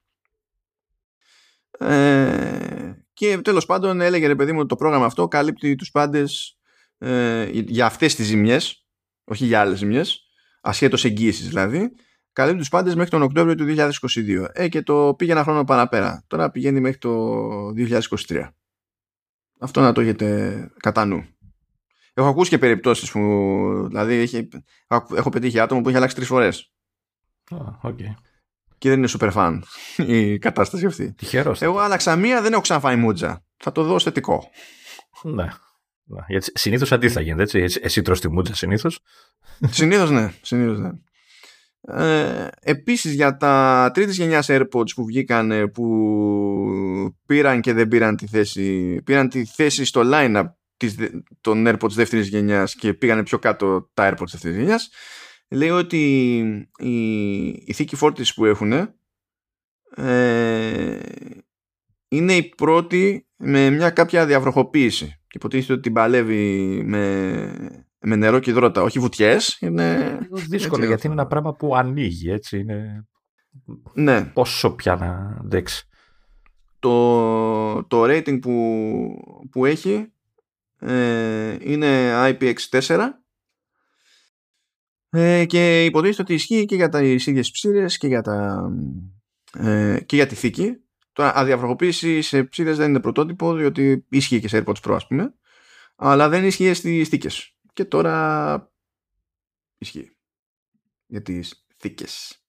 Ε, και τέλος πάντων έλεγε, ρε παιδί μου, το πρόγραμμα αυτό καλύπτει τους πάντες ε, για αυτές τις ζημιές, όχι για άλλες ζημιές, ασχέτως εγγύησης δηλαδή, καλύπτει τους πάντες μέχρι τον Οκτώβριο του είκοσι είκοσι δύο. Ε, και το πήγε ένα χρόνο παραπέρα. Τώρα πηγαίνει μέχρι το είκοσι είκοσι τρία. Αυτό να το έχετε κατά νου. Έχω ακούσει και περιπτώσεις που, δηλαδή, έχει, έχω πετύχει άτομο που έχει αλλάξει τρεις φορές. Ah, okay. Και δεν είναι super fan η κατάσταση αυτή. Τυχερός. Εγώ άλλαξα μία, δεν έχω ξαναφάει μούτζα. Θα το δω θετικό. Ναι. Γιατί συνήθως αντίθετα γίνεται, έτσι. Εσύ, εσύ τρως τη μούτζα συνήθως. Συνήθως ναι. Συνήθως, ναι. Ε, επίσης για τα τρίτης γενιάς AirPods που βγήκαν, που πήραν και δεν πήραν τη θέση, πήραν τη θέση στο line-up της, των AirPods δεύτερης γενιάς και πήγανε πιο κάτω τα AirPods δεύτερης γενιάς. Λέει ότι η, η θήκη φόρτισης που έχουν ε, είναι η πρώτη με μια κάποια διαβροχοποίηση και υποτίθεται ότι την παλεύει με, με νερό και υδρότα, όχι βουτιές. Είναι λίγο δύσκολο έτσι, γιατί είναι ένα πράγμα που ανοίγει, έτσι είναι, ναι. Όσο πια να αντέξει. Το, το rating που, που έχει ε, είναι άι πι εξ φορ. Ε, και υποτίθεται ότι ισχύει και για τις ίδιες ψήρες και για, τα, ε, και για τη θήκη. Τώρα, αδιαβροχοποίηση σε ψήρες δεν είναι πρωτότυπο, διότι ισχύει και σε AirPods Pro, ας πούμε, αλλά δεν ισχύει στις θήκες. Και τώρα ισχύει για τις θήκες.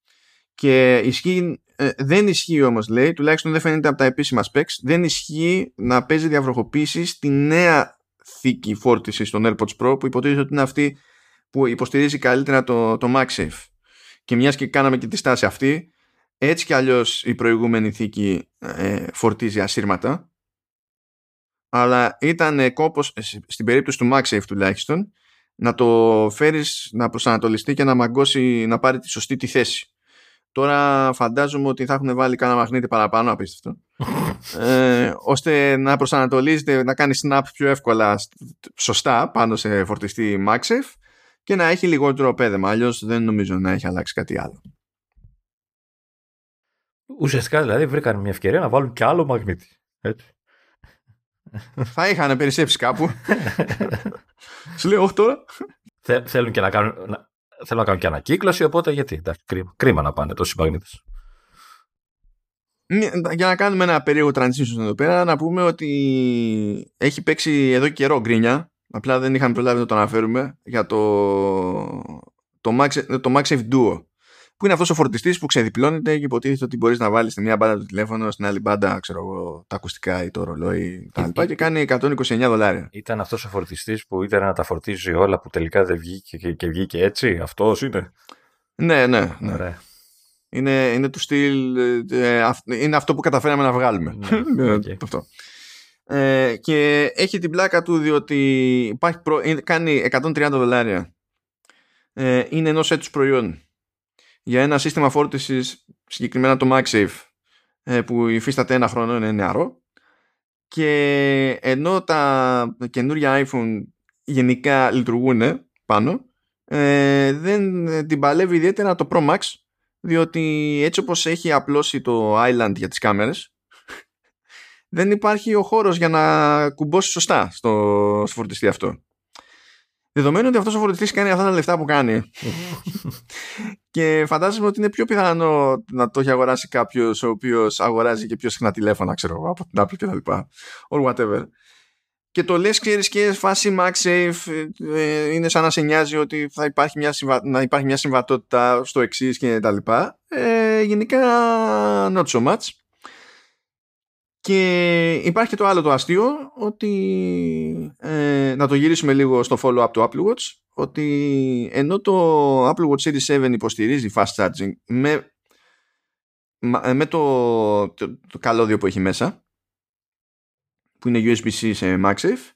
Και ισχύει, ε, δεν ισχύει όμως, λέει, τουλάχιστον δεν φαίνεται από τα επίσημα specs, δεν ισχύει να παίζει διαβροχοποίηση στη νέα θήκη φόρτισης των AirPods Pro, που υποτίθεται ότι είναι αυτή που υποστηρίζει καλύτερα το, το MagSafe. Και μιας και κάναμε και τη στάση αυτή, έτσι κι αλλιώς η προηγούμενη θήκη ε, φορτίζει ασύρματα, αλλά ήταν κόπος, στην περίπτωση του MagSafe τουλάχιστον, να το φέρεις να προσανατολιστεί και να μαγκώσει, να πάρει τη σωστή τη θέση. Τώρα φαντάζομαι ότι θα έχουν βάλει κάνα μαγνήτη παραπάνω, απίστευτο, ε, ώστε να προσανατολίζεται, να κάνει snap πιο εύκολα σωστά πάνω σε φορτιστή MagSafe, και να έχει λιγότερο πέδεμα. Αλλιώς δεν νομίζω να έχει αλλάξει κάτι άλλο. Ουσιαστικά δηλαδή βρήκαν μια ευκαιρία να βάλουν και άλλο μαγνήτη. Έτσι. Θα είχαν περισσέψει κάπου. Σου λέω τώρα. Θε, θέλουν και να κάνουν, να, θέλουν να κάνουν και ανακύκλωση, οπότε γιατί. Εντάξει, κρίμα, κρίμα να πάνε τόσοι μαγνήτες. Για να κάνουμε ένα περίεργο transition εδώ πέρα, να πούμε ότι έχει παίξει εδώ και καιρό γκρίνια. Απλά δεν είχαμε προλάβει να το αναφέρουμε. Για το, το, Max, το MagSafe Duo. Που είναι αυτός ο φορτιστής που ξεδιπλώνεται και υποτίθεται ότι μπορείς να βάλεις στη μία μπάντα το τηλέφωνο, στην άλλη μπάντα, ξέρω εγώ, τα ακουστικά ή το ρολόι κτλ. Και, και κάνει εκατόν είκοσι εννέα δολάρια. Ήταν αυτός ο φορτιστής που ήθελε να τα φορτίζει όλα που τελικά δεν βγήκε και, και βγήκε έτσι. Αυτός είναι. Ναι, ναι. ναι. Ωραία. Είναι, είναι του στυλ. Ε, αυ, είναι αυτό που καταφέραμε να βγάλουμε. Ναι, okay. αυτό. Ε, και έχει την πλάκα του διότι υπάρχει προ, κάνει εκατόν τριάντα δολάρια. Ε, είναι ενός έτους προϊόν. Για ένα σύστημα φόρτισης, συγκεκριμένα το MagSafe, που υφίσταται ένα χρόνο, είναι νεαρό. Και ενώ τα καινούρια iPhone γενικά λειτουργούν πάνω, δεν την παλεύει ιδιαίτερα το Pro Max, διότι έτσι όπως έχει απλώσει το Island για τις κάμερες, δεν υπάρχει ο χώρος για να κουμπώσει σωστά στο φορτιστή αυτό. Δεδομένου ότι αυτός ο φορτιστής κάνει αυτά τα λεφτά που κάνει και φαντάζομαι ότι είναι πιο πιθανό να το έχει αγοράσει κάποιος ο οποίος αγοράζει και πιο συχνά τηλέφωνα, ξέρω εγώ, από την Apple και τα λοιπά, or whatever. Και το λες, ξέρεις, και φάση MagSafe, ε, είναι σαν να σε νοιάζει ότι θα υπάρχει μια, συμβα... να υπάρχει μια συμβατότητα στο εξής και τα λοιπά. Ε, γενικά, not so much. Και υπάρχει και το άλλο το αστείο, ότι ε, να το γυρίσουμε λίγο στο follow-up του Apple Watch, ότι ενώ το Apple Watch Series επτά υποστηρίζει fast charging με, με το, το, το καλώδιο που έχει μέσα, που είναι γιου ες μπι-C σε MagSafe,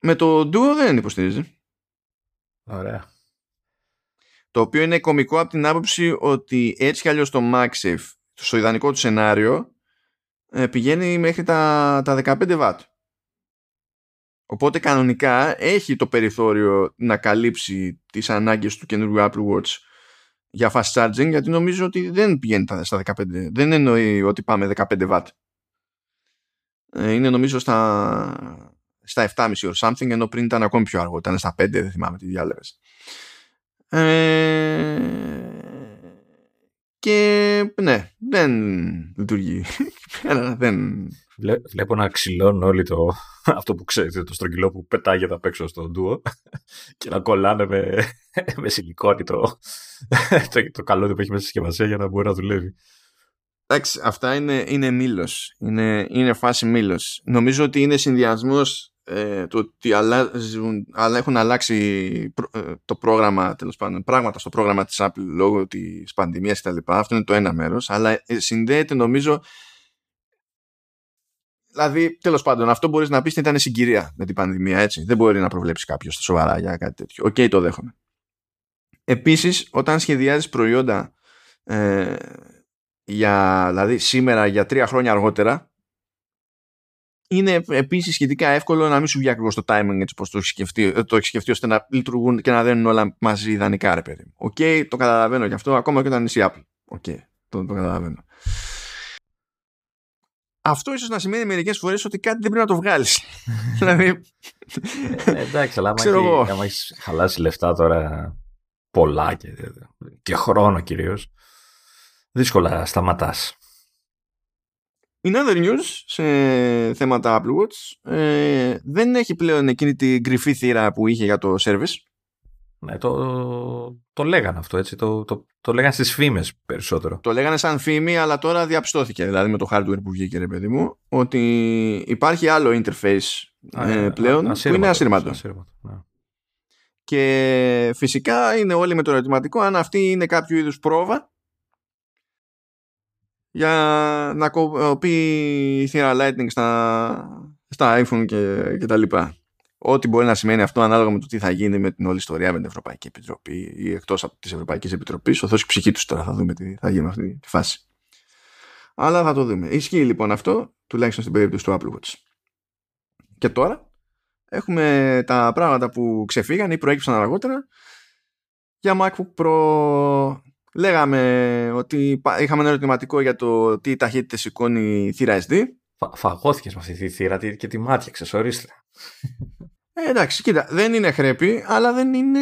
με το Duo δεν υποστηρίζει. Ωραία. Το οποίο είναι κωμικό από την άποψη ότι έτσι κι αλλιώς το MagSafe, στο ιδανικό του σενάριο, πηγαίνει μέχρι τα, τα δεκαπέντε βατ. Οπότε κανονικά έχει το περιθώριο να καλύψει τις ανάγκες του καινούργιου Apple Watch για fast charging, γιατί νομίζω ότι δεν πηγαίνει στα δεκαπέντε. Δεν εννοεί ότι πάμε δεκαπέντε βατ. Είναι νομίζω στα, στα επτά κόμμα πέντε or something, ενώ πριν ήταν ακόμη πιο αργό. Ήταν στα πέντε, δεν θυμάμαι τι διάλεγες. Ε... Και ναι, δεν λειτουργεί. δεν... Βλέ, βλέπω να ξυλώνουν όλοι το, αυτό που ξέρετε, το στρογγυλό που πετάγεται απ' έξω στο ντουο και να κολλάνε με, με σιλικόνι το, το, το καλώδιο που έχει μέσα στη συσκευασία για να μπορεί να δουλεύει. Εντάξει, αυτά είναι, είναι μήλος. Είναι, είναι φάση μήλος. Νομίζω ότι είναι συνδυασμός ε, το ότι αλλάζουν, αλλά έχουν αλλάξει προ, ε, το πρόγραμμα, τέλος πάντων, πράγματα στο πρόγραμμα της Apple λόγω της πανδημίας κτλ. Αυτό είναι το ένα μέρος. Αλλά ε, συνδέεται νομίζω. Δηλαδή, τέλος πάντων, αυτό μπορείς να πεις ότι ήταν συγκυρία με την πανδημία, έτσι. Δεν μπορεί να προβλέψει κάποιος σοβαρά για κάτι τέτοιο. Οκ, okay, το δέχομαι. Επίσης, όταν σχεδιάζεις προϊόντα. Ε, Για, δηλαδή σήμερα για τρία χρόνια αργότερα, είναι επίσης σχετικά εύκολο να μην σου βγει ακριβώς το timing έτσι όπως το έχει σκεφτεί, το έχει σκεφτεί ώστε να λειτουργούν και να δένουν όλα μαζί ιδανικά, ρε παιδί. Οκ, okay, το καταλαβαίνω γι' αυτό, ακόμα και όταν είσαι η Apple. Οκ, okay, το, το καταλαβαίνω. Αυτό ίσως να σημαίνει μερικές φορές ότι κάτι δεν πρέπει να το βγάλεις. Δηλαδή. Ε, εντάξει, αλλά άμα έχεις χαλάσει λεφτά τώρα πολλά και, και χρόνο κυρίως. Δύσκολα σταματάς. In other news, σε θέματα Apple Watch, ε, δεν έχει πλέον εκείνη την κρυφή θύρα που είχε για το service. Ναι, το, το λέγανε αυτό, έτσι. Το, το, το λέγανε στις φήμες περισσότερο. Το λέγανε σαν φήμη, αλλά τώρα διαπιστώθηκε, δηλαδή με το hardware που βγήκε, ρε παιδί μου, ότι υπάρχει άλλο interface α, ε, πλέον α, α, που είναι ασύρματο. Ναι. Και φυσικά είναι όλοι με το ερωτηματικό αν αυτή είναι κάποιο είδους πρόβα για να κοπεί θύρα Lightning στα, στα iPhone και, και τα λοιπά. Ό,τι μπορεί να σημαίνει αυτό ανάλογα με το τι θα γίνει με την όλη ιστορία με την Ευρωπαϊκή Επιτροπή ή εκτός από τις Ευρωπαϊκές Επιτροπής. Ωστόσο η ψυχή τους τώρα θα δούμε τι θα γίνει με αυτή τη φάση. Αλλά θα το δούμε. Ισχύει λοιπόν αυτό, τουλάχιστον στην περίπτωση του Apple Watch. Και τώρα Έχουμε τα πράγματα που ξεφύγαν ή προέκυψαν αργότερα. Για MacBook Pro λέγαμε ότι είχαμε ένα ερωτηματικό για το τι ταχύτητα σηκώνει η θύρα ες ντι. Φα, φαγώθηκες με αυτή τη θύρα και τη μάτιαξες, ορίστε. Ε, εντάξει, κοίτα, δεν είναι χρέπη, αλλά δεν είναι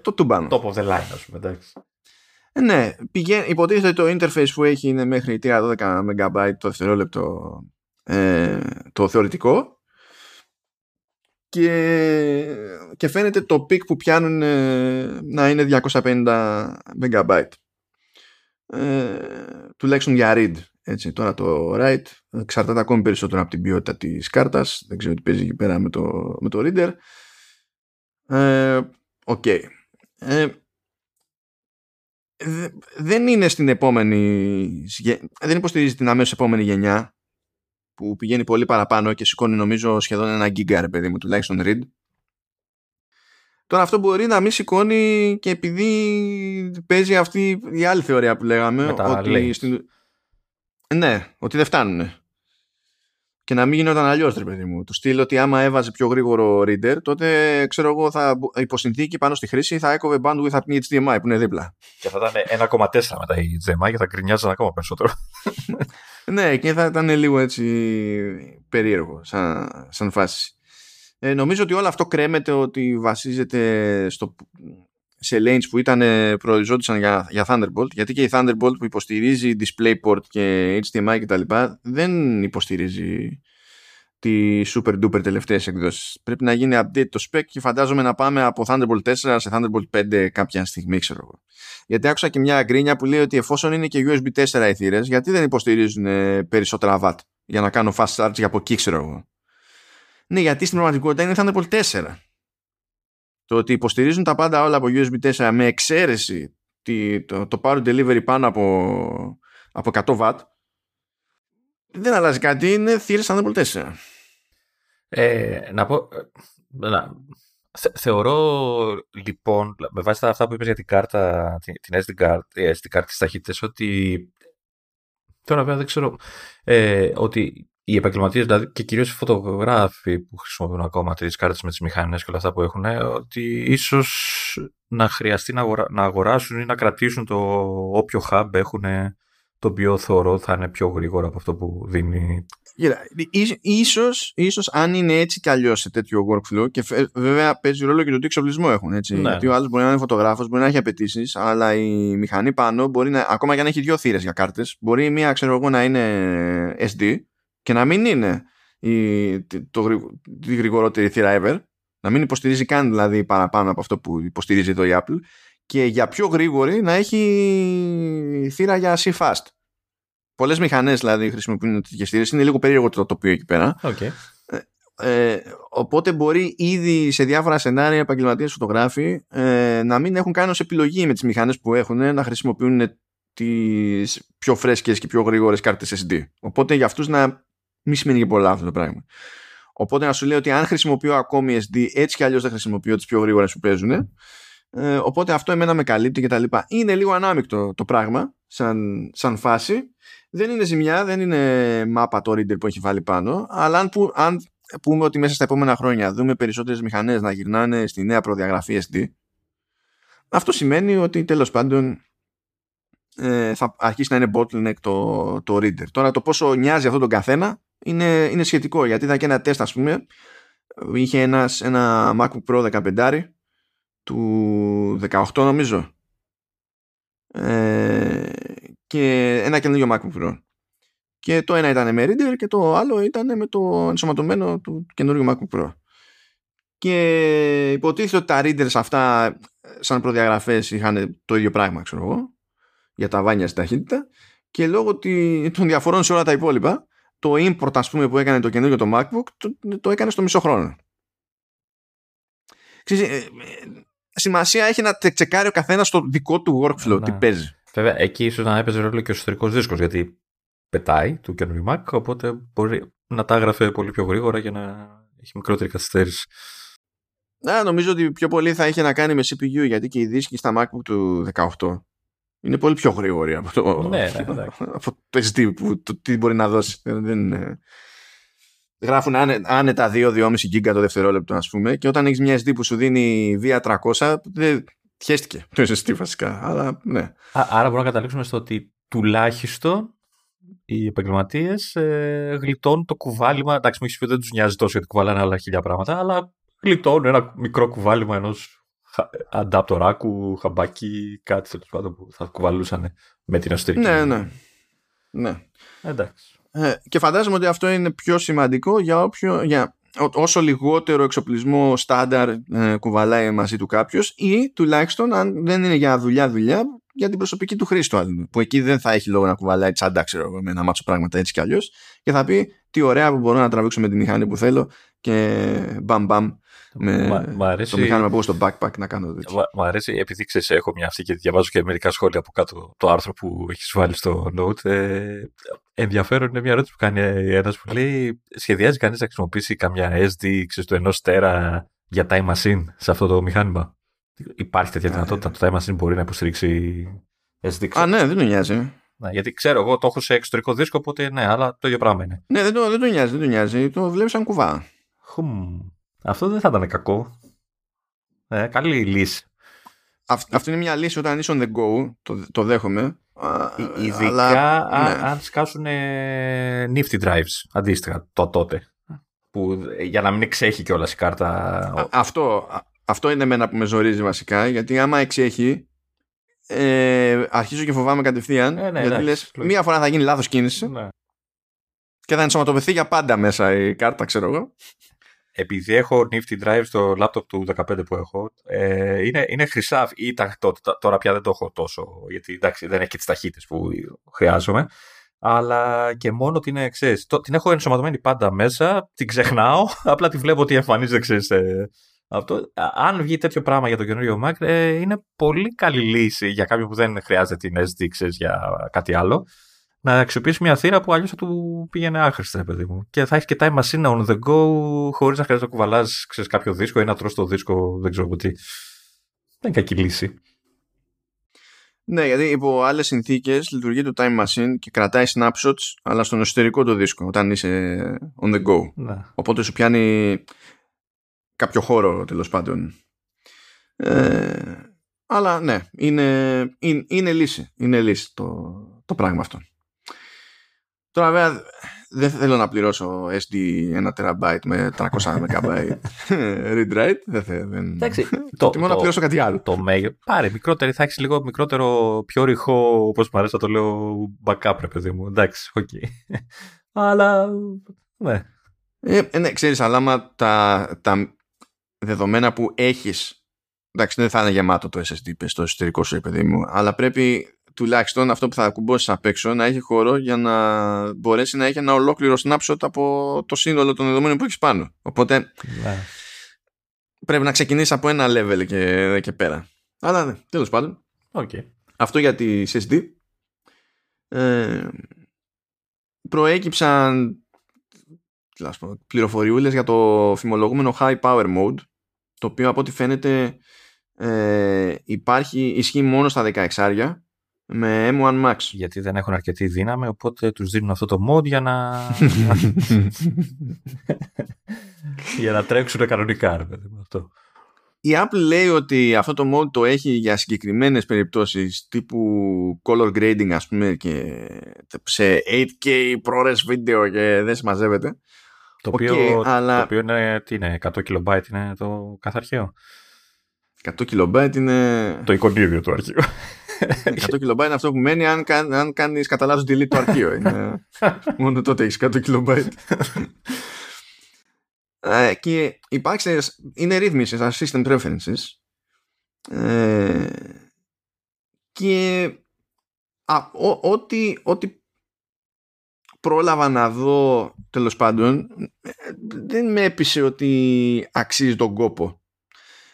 το τούμπανο. Top of the line, ας πούμε, εντάξει. Ε, ναι, πηγαίνει, υποτίθεται ότι το interface που έχει είναι μέχρι τρία δώδεκα μεγαμπάιτ το δευτερόλεπτο ε, το θεωρητικό. Και, και φαίνεται το peak που πιάνουν ε, να είναι διακόσια πενήντα μεγαμπάιτ ε, τουλάχιστον για read, έτσι. Τώρα το write εξαρτάται ακόμη περισσότερο από την ποιότητα της κάρτας, δεν ξέρω τι παίζει εκεί πέρα με το, με το reader. ε, okay. ε, δε, δεν είναι στην επόμενη, δεν υποστηρίζει την αμέσως επόμενη γενιά που πηγαίνει πολύ παραπάνω και σηκώνει νομίζω σχεδόν ένα γίγκα, ρε παιδί μου, τουλάχιστον read. Τώρα αυτό μπορεί να μην σηκώνει και επειδή παίζει αυτή η άλλη θεωρία που λέγαμε. Μετά ότι στην... Ναι, ότι δεν φτάνουνε. Και να μην γινόταν αλλιώς, ρε παιδί μου. Του στείλω ότι άμα έβαζε πιο γρήγορο reader, τότε ξέρω εγώ θα υποσυνθήκη πάνω στη χρήση θα έκοβε bandwidth από την έιτς ντι εμ άι που είναι δίπλα. Και θα ήταν ένα κόμμα τέσσερα μετά η έιτς ντι εμ άι και θα κρινιάζαν ακόμα περισσότερο. Ναι, και θα ήταν λίγο έτσι περίεργο σαν, σαν φάση. Ε, νομίζω ότι όλο αυτό κρέμεται ότι βασίζεται στο, σε lanes που ήταν προοριζόντουσαν για, για Thunderbolt, γιατί και η Thunderbolt που υποστηρίζει DisplayPort και έιτς ντι εμ άι και τα λοιπά, δεν υποστηρίζει τη super duper τελευταίες εκδόσεις. Πρέπει να γίνει update το spec και φαντάζομαι να πάμε από Thunderbolt τέσσερα σε Thunderbolt πέντε κάποια στιγμή, ξέρω εγώ. Γιατί άκουσα και μια γκρίνια που λέει ότι εφόσον είναι και γιου ες μπι τέσσερα οι θύρες, γιατί δεν υποστηρίζουν περισσότερα watt για να κάνω fast charge από εκεί, ξέρω εγώ. Ναι, γιατί στην πραγματικότητα είναι Thunderbolt τέσσερα. Το ότι υποστηρίζουν τα πάντα όλα από γιου ες μπι τέσσερα με εξαίρεση το, το power delivery πάνω από, από εκατό watt, δεν αλλάζει κάτι, είναι θύρες Thunderbolt τέσσερα. Ε, να πω... Να, θε, θεωρώ, λοιπόν, με βάση τα αυτά που είπες για την κάρτα, την, την ες ντι card, η ες ντι card της ταχύτητας, ότι... Τώρα βέβαια δεν ξέρω... Ε, ότι οι επαγγελματίες, δηλαδή, και κυρίως οι φωτογράφοι που χρησιμοποιούν ακόμα τις κάρτες με τις μηχανές και όλα αυτά που έχουν, ότι ίσως να χρειαστεί να, αγορα, να αγοράσουν ή να κρατήσουν το όποιο hub έχουν... το οποίο θεωρώ θα είναι πιο γρήγορο από αυτό που δίνει. Ίσως, ίσως αν είναι έτσι κι αλλιώς σε τέτοιο workflow, και βέβαια παίζει ρόλο και το τι εξοπλισμό έχουν. Έτσι. Ναι. Γιατί ο άλλος μπορεί να είναι φωτογράφος, μπορεί να έχει απαιτήσεις, αλλά η μηχανή πάνω μπορεί να, ακόμα και αν έχει δύο θύρες για κάρτες, μπορεί μία, ξέρω εγώ, να είναι ες ντι και να μην είναι η, το, τη γρηγορότερη θύρα ever, να μην υποστηρίζει καν δηλαδή παραπάνω από αυτό που υποστηρίζει εδώ η Apple. Και για πιο γρήγορη να έχει θύρα για C-Fast. Πολλές μηχανές δηλαδή χρησιμοποιούν τέτοιες θύρες. Είναι λίγο περίεργο το τοπίο εκεί πέρα. Okay. Ε, ε, οπότε μπορεί ήδη σε διάφορα σενάρια επαγγελματίες φωτογράφοι ε, να μην έχουν κάνει ως επιλογή με τις μηχανές που έχουν να χρησιμοποιούν τις πιο φρέσκες και πιο γρήγορες κάρτες ες ντι. Οπότε για αυτούς να μην σημαίνει και πολλά αυτό το πράγμα. Οπότε να σου λέω ότι αν χρησιμοποιώ ακόμη ες ντι, έτσι κι αλλιώς δεν χρησιμοποιώ τις πιο γρήγορες που παίζουν. Ε, οπότε αυτό εμένα με καλύπτει και τα λοιπά. Είναι λίγο ανάμεικτο το πράγμα σαν, σαν φάση. Δεν είναι ζημιά, δεν είναι μάπα το reader που έχει βάλει πάνω. Αλλά αν, που, αν πούμε ότι μέσα στα επόμενα χρόνια δούμε περισσότερες μηχανές να γυρνάνε στη νέα προδιαγραφή ες ντι, αυτό σημαίνει ότι τέλος πάντων ε, θα αρχίσει να είναι bottleneck το, το reader. Τώρα το πόσο νοιάζει αυτό τον καθένα είναι, είναι σχετικό. Γιατί είδα και ένα τεστ, ας πούμε, είχε ένας, ένα MacBook Pro δεκαπέντε του δεκαοκτώ νομίζω ε, και ένα καινούργιο MacBook Pro, και το ένα ήταν με reader και το άλλο ήταν με το ενσωματωμένο του καινούργιου MacBook Pro, και υποτίθεται ότι τα readers αυτά σαν προδιαγραφές είχαν το ίδιο πράγμα, ξέρω εγώ, για τα βάνια στην ταχύτητα, και λόγω των διαφορών σε όλα τα υπόλοιπα το import, ας πούμε, που έκανε το καινούργιο το MacBook το, το έκανε στο μισό χρόνο. Ξέρεις, σημασία έχει να τσεκάρει ο καθένας στο δικό του workflow, ναι, τι παίζει. Βέβαια, εκεί ίσως να έπαιζε ρόλο και ο εσωτερικός δίσκος, γιατί πετάει του καινούριου Mac, οπότε μπορεί να τα έγραφε πολύ πιο γρήγορα για να έχει μικρότερη καθυστέρηση. Να, νομίζω ότι πιο πολύ θα είχε να κάνει με σι πι γιου, γιατί και οι δίσκοι στα MacBook του δεκαοκτώ είναι πολύ πιο γρήγοροι από το, ναι, ναι, από το ες ντι, που, το, τι μπορεί να δώσει. Δεν είναι... γράφουν άνε, άνετα δύο με δυόμισι γίγκα το δευτερόλεπτο, ας πούμε, και όταν έχεις μια ες ντι που σου δίνει βι τριακόσια, δεν χέστηκε το ες ες ντι βασικά, αλλά ναι. Άρα μπορούμε να καταλήξουμε στο ότι τουλάχιστον οι επαγγελματίες ε, γλιτώνουν το κουβάλιμα. Εντάξει, μου έχεις πει ότι δεν τους νοιάζει τόσο γιατί κουβαλάνε άλλα χίλια πράγματα, αλλά γλιτώνουν ένα μικρό κουβάλιμα ενός ανταπτοράκου, χαμπάκι, κάτι τέλος πάντων που θα κουβαλούσαν με την εσωτερική. Ναι, ναι. ναι. Εντάξει. Ε, και φαντάζομαι ότι αυτό είναι πιο σημαντικό για, όποιο, για ό, όσο λιγότερο εξοπλισμό στάνταρ ε, κουβαλάει μαζί του κάποιος, ή τουλάχιστον αν δεν είναι για δουλειά-δουλειά, για την προσωπική του χρήση του άλλου, που εκεί δεν θα έχει λόγο να κουβαλάει τσάντα, ξέρω, με ένα μάτσο πράγματα έτσι κι αλλιώς, και θα πει τι ωραία που μπορώ να τραβήξω με τη μηχανή που θέλω και μπαμ μπαμ με μ, αρέσει... το μηχάνημα που έχω στο backpack να κάνω τέτοιο. Μ' αρέσει, επειδή ξέρεις, έχω μια αυτή και διαβάζω και μερικά σχόλια από κάτω το άρθρο που έχεις βάλει στο note. Ε, ενδιαφέρον είναι μια ερώτηση που κάνει ένας που λέει, σχεδιάζει κανείς να χρησιμοποιήσει καμιά ες ντι, ξέρεις, το ενός τέρα για time machine σε αυτό το μηχάνημα? Υπάρχει τέτοια δυνατότητα? Το time machine μπορεί να υποστηρίξει ες ντι. Α, ναι, δεν τον νοιάζει. Ναι, γιατί ξέρω, εγώ το έχω σε εξωτερικό δίσκο, οπότε ναι, αλλά το ίδιο πράγμα είναι. Ναι, δεν τον νοιάζει, δεν τον νοιάζει. Το βλέπει σαν κουβά. Χουμ. Αυτό δεν θα ήταν κακό. Ε, καλή λύση. Αυτ, αυτή είναι μια λύση όταν είσαι on the go, το, το δέχομαι. Ε, ειδικά αλλά, α, ναι. αν σκάσουν ε, nifty drives, αντίστοιχα, το τότε. Που, για να μην εξέχει κιόλας η κάρτα. Α, αυτό... Αυτό είναι εμένα που με ζορίζει βασικά, γιατί άμα εξέχει, ε, αρχίζω και φοβάμαι κατευθείαν. Ε, ναι, γιατί ναι, λες, ναι. Μία φορά θα γίνει λάθος κίνηση ναι. και θα ενσωματοποιηθεί για πάντα μέσα η κάρτα, ξέρω εγώ. Επειδή έχω nifty drive στο laptop του δεκαπέντε που έχω, ε, είναι, είναι χρυσά ή ταχύτητα. Τώρα πια δεν το έχω τόσο, γιατί εντάξει, δεν έχει και τις ταχύτητες που χρειάζομαι. Αλλά και μόνο την εξής. Την έχω ενσωματωμένη πάντα μέσα, την ξεχνάω, απλά τη βλέπω ότι εμφανίζεται, ξέρεις. Αυτό, αν βγει τέτοιο πράγμα για το καινούριο Mac, ε, είναι πολύ καλή λύση για κάποιον που δεν χρειάζεται την ες ντι, ξέρεις, για κάτι άλλο, να αξιοποιήσει μια θύρα που αλλιώς θα του πήγαινε άχρηστα, παιδί μου. Και θα έχει και time machine on the go, χωρίς να χρειάζεται να κουβαλάς, ξέρεις, κάποιο δίσκο ή να τρως το δίσκο, δεν ξέρω τι. Δεν είναι κακή λύση. Ναι, γιατί υπό άλλες συνθήκες λειτουργεί το time machine και κρατάει snapshots, αλλά στον εσωτερικό το δίσκο, όταν είσαι on the go. Ναι. Οπότε σου πιάνει κάποιο χώρο, τέλος πάντων. Ε, αλλά ναι, είναι, είναι, είναι λύση. Είναι λύση το, το πράγμα αυτό. Τώρα βέβαια δεν θέλω να πληρώσω ες ντι ένα τεραμπάιτ με τριακόσια μεγαμπάιτ read-write. Εντάξει. Το μόνο να πληρώσω κάτι άλλο. Το μέγεθος. Πάρε μικρότερη, θα έχεις λίγο μικρότερο, πιο ρηχό, όπως μου αρέσει να το λέω, backup, ρε παιδί μου. Εντάξει, οκ. Okay. Αλλά ναι. Ε, ναι, ξέρεις, αλλά άμα τα, τα δεδομένα που έχεις, εντάξει, δεν θα είναι γεμάτο το ες ες ντι στο εσωτερικό σου, παιδί μου, αλλά πρέπει τουλάχιστον αυτό που θα ακουμπώσεις απ' έξω να έχει χώρο για να μπορέσει να έχει ένα ολόκληρο snapshot από το σύνολο των δεδομένων που έχεις πάνω. Οπότε yeah. πρέπει να ξεκινήσεις από ένα level και, και πέρα. Αλλά ναι, τέλος πάντων. Okay. Αυτό για τις ες ες ντι. Ε, προέκυψαν πληροφοριούλες για το φημολογούμενο high power mode, το οποίο από ό,τι φαίνεται ε, υπάρχει, ισχύει μόνο στα δεκαεξάρια με εμ ουάν Max, γιατί δεν έχουν αρκετή δύναμη, οπότε τους δίνουν αυτό το mode για να για να τρέξουν κανονικά. Αυτό. Η Apple λέει ότι αυτό το mode το έχει για συγκεκριμένες περιπτώσεις τύπου color grading, ας πούμε, και σε έιτ κέι ProRes video και δεν συμμαζεύεται. Το, okay, οποίο, αλλά... το οποίο είναι, τι είναι, εκατό κιλομπάιτ είναι το κάθε αρχείο. εκατό κιλομπάιτ είναι... Το εικονίδιο του αρχείου. εκατό κιλομπάιτ είναι αυτό που μένει αν, αν, αν κάνεις κατά λάθος delete το αρχείο. Είναι... Μόνο τότε έχεις εκατό κιλομπάιτ. ε, και υπάρχει, είναι ρύθμιση στα system preferences. Ε, και ό,τι... πρόλαβα να δω, τέλος πάντων, δεν με έπεισε ότι αξίζει τον κόπο,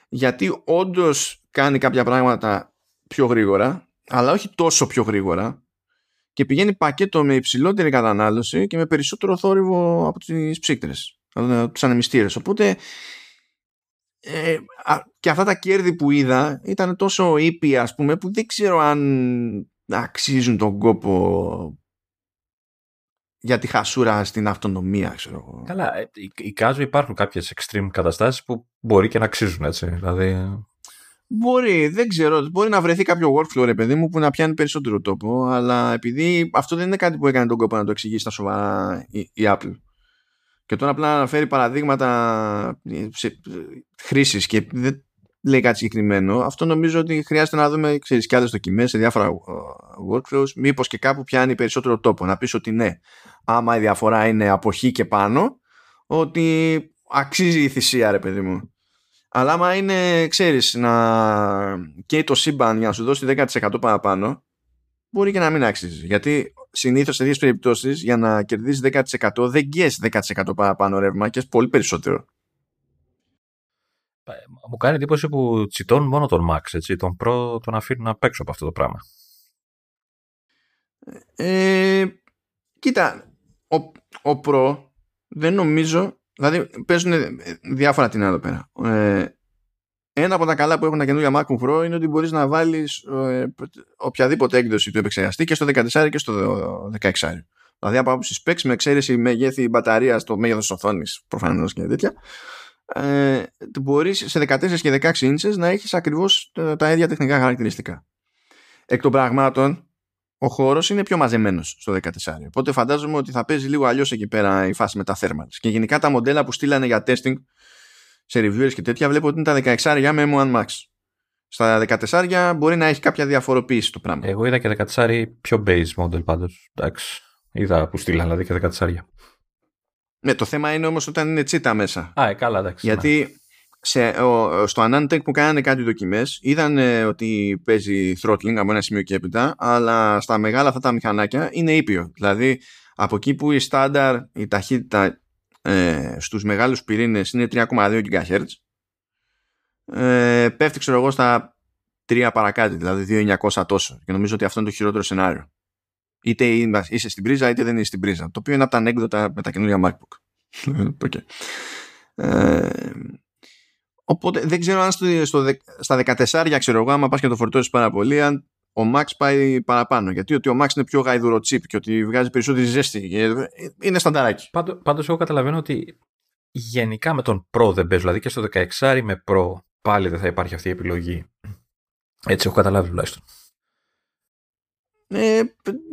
γιατί όντως κάνει κάποια πράγματα πιο γρήγορα, αλλά όχι τόσο πιο γρήγορα, και πηγαίνει πακέτο με υψηλότερη κατανάλωση και με περισσότερο θόρυβο από τις ψύκτρες, από τους ανεμιστήρες. Οπότε ε, και αυτά τα κέρδη που είδα ήταν τόσο ήπια, ας πούμε, που δεν ξέρω αν αξίζουν τον κόπο για τη χασούρα στην αυτονομία, ξέρω εγώ. Καλά, εικάζω υπάρχουν κάποιες extreme καταστάσεις που μπορεί και να αξίζουν, έτσι. Δηλαδή... Μπορεί, δεν ξέρω. Μπορεί να βρεθεί κάποιο workflow, ρε παιδί μου, που να πιάνει περισσότερο τόπο, αλλά επειδή αυτό δεν είναι κάτι που έκανε τον κόπο να το εξηγήσει στα σοβαρά η, η Apple. Και τώρα απλά αναφέρει παραδείγματα χρήσης και δεν λέει κάτι συγκεκριμένο. Αυτό νομίζω ότι χρειάζεται να δούμε, ξέρεις, και άλλες δοκιμές σε διάφορα workflows. Μήπως και κάπου πιάνει περισσότερο τόπο. Να πεις ότι ναι, άμα η διαφορά είναι από χ και πάνω, ότι αξίζει η θυσία, ρε παιδί μου. Αλλά άμα είναι, ξέρεις, να καίει το σύμπαν για να σου δώσει δέκα τοις εκατό παραπάνω, μπορεί και να μην αξίζει. Γιατί συνήθως σε τέτοιες περιπτώσεις για να κερδίσεις δέκα τοις εκατό δεν καίεις δέκα τοις εκατό παραπάνω ρεύμα, καίεις πολύ περισσότερο. Μου κάνει εντύπωση που τσιτώνουν μόνο τον Max, έτσι. Τον Pro τον αφήνουν απ' έξω από αυτό το πράγμα. Ε, κοίτα, ο, ο Pro δεν νομίζω. Δηλαδή παίζουν διάφορα την εδώ πέρα. Ε, ένα από τα καλά που έχουν τα καινούργια MacBook Pro είναι ότι μπορείς να βάλεις ε, οποιαδήποτε έκδοση του επεξεργαστή και στο δεκατέσσερα και στο δεκαέξι. Δηλαδή από άποψη specs, με εξαίρεση μεγέθη μπαταρία, το μέγεθος της οθόνης προφανώς και τέτοια, ε, μπορείς σε δεκατέσσερα και δεκαέξι ίντσες να έχεις ακριβώς τα, τα ίδια τεχνικά χαρακτηριστικά. Εκ των πραγμάτων, ο χώρος είναι πιο μαζεμένος στο δεκατέσσερα. Οπότε φαντάζομαι ότι θα παίζει λίγο αλλιώς εκεί πέρα η φάση με τα thermals. Και γενικά τα μοντέλα που στείλανε για testing σε reviewers και τέτοια, βλέπω ότι είναι τα δεκαέξι με εμ ουάν Max. Στα δεκατέσσερα μπορεί να έχει κάποια διαφοροποίηση το πράγμα. Εγώ είδα και δεκατέσσερα πιο base model πάντως. Εντάξει. Είδα που στείλανε δηλαδή και δεκατέσσερα. Ναι, το θέμα είναι όμως όταν είναι τσίτα μέσα. Α, ε, καλά, εντάξει. Γιατί ναι. σε, ο, στο Anantech που κάνανε κάτι δοκιμές, είδαν ότι παίζει throttling από ένα σημείο και έπειτα, αλλά στα μεγάλα αυτά τα μηχανάκια είναι ήπιο. Δηλαδή, από εκεί που η στάνταρ, η ταχύτητα ε, στους μεγάλους πυρήνες είναι τρία κόμμα δύο γκιγκαχέρτζ, ε, πέφτει, ξέρω εγώ, στα τρία παρακάτω, δηλαδή δύο χιλιάδες εννιακόσια τόσο. Και νομίζω ότι αυτό είναι το χειρότερο σενάριο. Είτε είσαι στην πρίζα, είτε δεν είσαι στην πρίζα. Το οποίο είναι από τα ανέκδοτα με τα καινούργια MacBook. Okay. ε, οπότε δεν ξέρω αν στο, στο, στα δεκατέσσερα, ξέρω εγώ, άμα πας και το φορτώσεις πάρα πολύ, αν ο Max πάει παραπάνω. Γιατί ότι ο Max είναι πιο γαϊδουρο τσίπ και ότι βγάζει περισσότερη ζέστη. Είναι στανταράκι. Πάντως, πάντως εγώ καταλαβαίνω ότι γενικά με τον Pro δεν παίζω. Δηλαδή και στο δεκαέξι με Pro πάλι δεν θα υπάρχει αυτή η επιλογή. Έτσι έχω καταλάβει τουλάχιστον. Ε,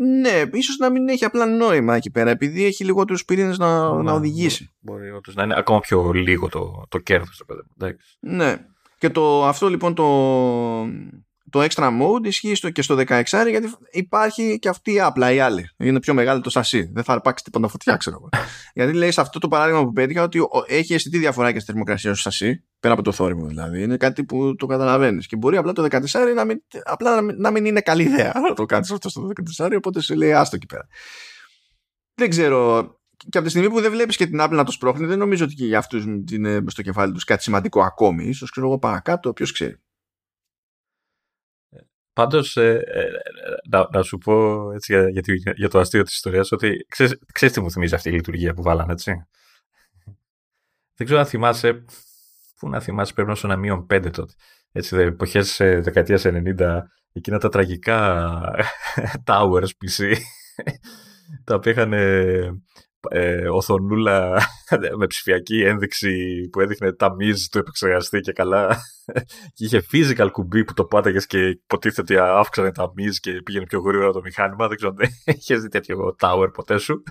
ναι, ίσως να μην έχει απλά νόημα εκεί πέρα, επειδή έχει λιγότερους πυρήνες να, να, να οδηγήσει. Μπορεί όντως να είναι ακόμα πιο λίγο το, το κέρδος το παιδί. Ναι. Και το, αυτό λοιπόν το, το extra mode ισχύει στο, και στο δεκαέξι, γιατί υπάρχει και αυτή απλά η άλλη. Είναι πιο μεγάλη το σασί. Δεν θα αρπάξει τίποτα φωτιά, ξέρω εγώ. Γιατί λέει σε αυτό το παράδειγμα που πέτυχα ότι έχει αισθητή διαφορά και στη θερμοκρασία στο σασί, πέρα από το θόρυβο δηλαδή. Είναι κάτι που το καταλαβαίνεις. Και μπορεί απλά το δεκατέσσερα να μην, απλά να μην, να μην είναι καλή ιδέα να το κάνεις αυτό στο δεκατέσσερα, οπότε σου λέει άστο εκεί πέρα. Δεν ξέρω. Και από τη στιγμή που δεν βλέπεις και την Apple να το σπρώχνει, δεν νομίζω ότι και για αυτούς είναι στο κεφάλι τους κάτι σημαντικό ακόμη. Ίσως, ξέρω εγώ, παρακάτω, ποιος ξέρει. Πάντως, ε, ε, να, να σου πω έτσι, για, για, για το αστείο της ιστορίας, ότι ξέρεις, ξέρεις τι μου θυμίζει αυτή η λειτουργία που βάλανε, έτσι. Δεν ξέρω αν θυμάσαι, πού να θυμάσαι, πρέπει να ήσουν ένα μείον πέντε τότε. Έτσι, δε, εποχές ε, δεκαετίας ενενήντα, εκείνα τα τραγικά towers πι σι, τα οποία είχαν ε, ε, οθονούλα με ψηφιακή ένδειξη που έδειχνε τα μίζ του επεξεργαστή και καλά. Και είχε physical κουμπί που το πάταγες και υποτίθεται ότι αύξανε τα μίζ και πήγαινε πιο γρήγορα το μηχάνημα. Δεν ξέρω αν είχες δει τέτοιο tower ποτέ σου.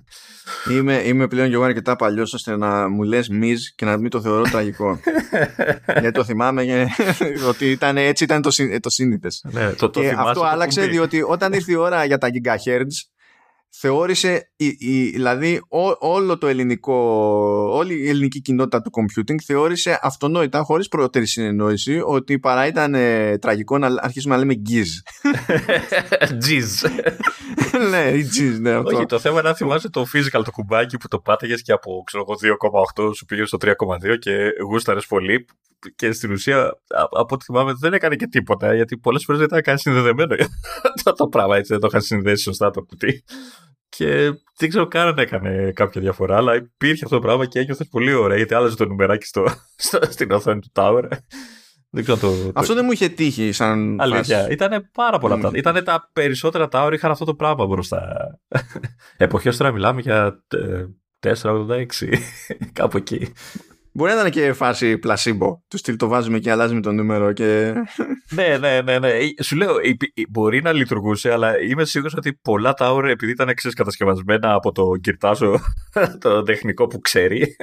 Είμαι, είμαι πλέον και εγώ αρκετά παλιός ώστε να μου λες μίζ και να μην το θεωρώ τραγικό. Γιατί το θυμάμαι και, ότι ήταν, έτσι ήταν το, το σύνηθες. Ναι, το, το και αυτό το άλλαξε κουμπί. Διότι όταν ήρθε η ώρα για τα gigahertz, θεώρησε, η, η, δηλαδή ό, όλο το ελληνικό, όλη η ελληνική κοινότητα του computing θεώρησε αυτονόητα, χωρίς προτερή συνεννόηση, ότι παρά ήταν ε, τραγικό να αρχίσουμε να λέμε γκίζ. Γκίζ. Ναι, γκίζ, ναι. Αυτό. Όχι, το θέμα είναι να θυμάσαι το physical το κουμπάκι που το πάταγες και από ξέρω, δύο κόμμα οκτώ σου πήγες στο τρία κόμμα δύο και γούσταρες πολύ και στην ουσία από ό,τι θυμάμαι δεν έκανε και τίποτα, γιατί πολλές φορές δεν ήταν καν συνδεδεμένο το πράγμα, έτσι, δεν το είχα συνδέσει σωστά το κουτί. Και δεν ξέρω καν να έκανε κάποια διαφορά, αλλά υπήρχε αυτό το πράγμα και ένιωθες πολύ ωραία, γιατί άλλαζε το νουμεράκι στο, στο, στην οθόνη του Tower. Δεν ξέρω το... Αυτό δεν μου είχε τύχει σαν. Αλήθεια. Ήταν πάρα πολλά πράγματα. Ήταν τα περισσότερα τα ώρα είχαν αυτό το πράγμα μπροστά. Εποχές τώρα μιλάμε για τέσσερα ογδόντα έξι. Κάπου εκεί. Μπορεί να ήταν και φάση πλασίμπο. Του στυλ το βάζουμε και αλλάζουμε το νούμερο. Και... ναι, ναι, ναι, ναι. Σου λέω, μπορεί να λειτουργούσε, αλλά είμαι σίγουρος ότι πολλά τα ώρα επειδή ήταν εξής κατασκευασμένα από το Κυρτάσο, το τεχνικό που ξέρει.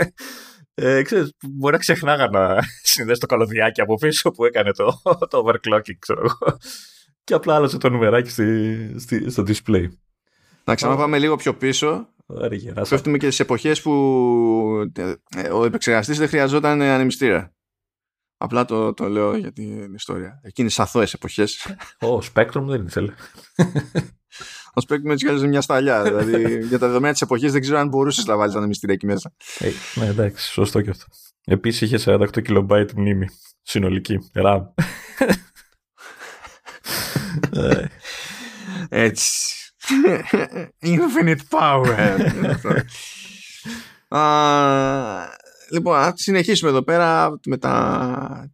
Ε, ξέρεις, μπορεί να ξεχνάγα να συνδέσει το καλωδιάκι από πίσω που έκανε το, το overclocking, ξέρω εγώ. Και απλά άλλασε το νουμεράκι στη, στη, στο display. Να ξαναπάμε oh. λίγο πιο πίσω. Πέφτουμε και στις εποχές που ο επεξεργαστής δεν χρειαζόταν ανεμιστήρα. Απλά το, το λέω για την ιστορία. Εκείνες αθώες εποχές. Ο Spectrum δεν ήθελε. Ο Spectrum έτσι κάνει μια σταλιά. Δηλαδή για τα δεδομένα της εποχής δεν ξέρω αν μπορούσες να βάλεις ανεμιστήρα εκεί μέσα. Hey, ναι, εντάξει, σωστό και αυτό. Επίσης είχε σαράντα οκτώ κιλομπάιτ μνήμη συνολική. RAM. Έτσι. Infinite power. uh, λοιπόν, ας συνεχίσουμε εδώ πέρα με τα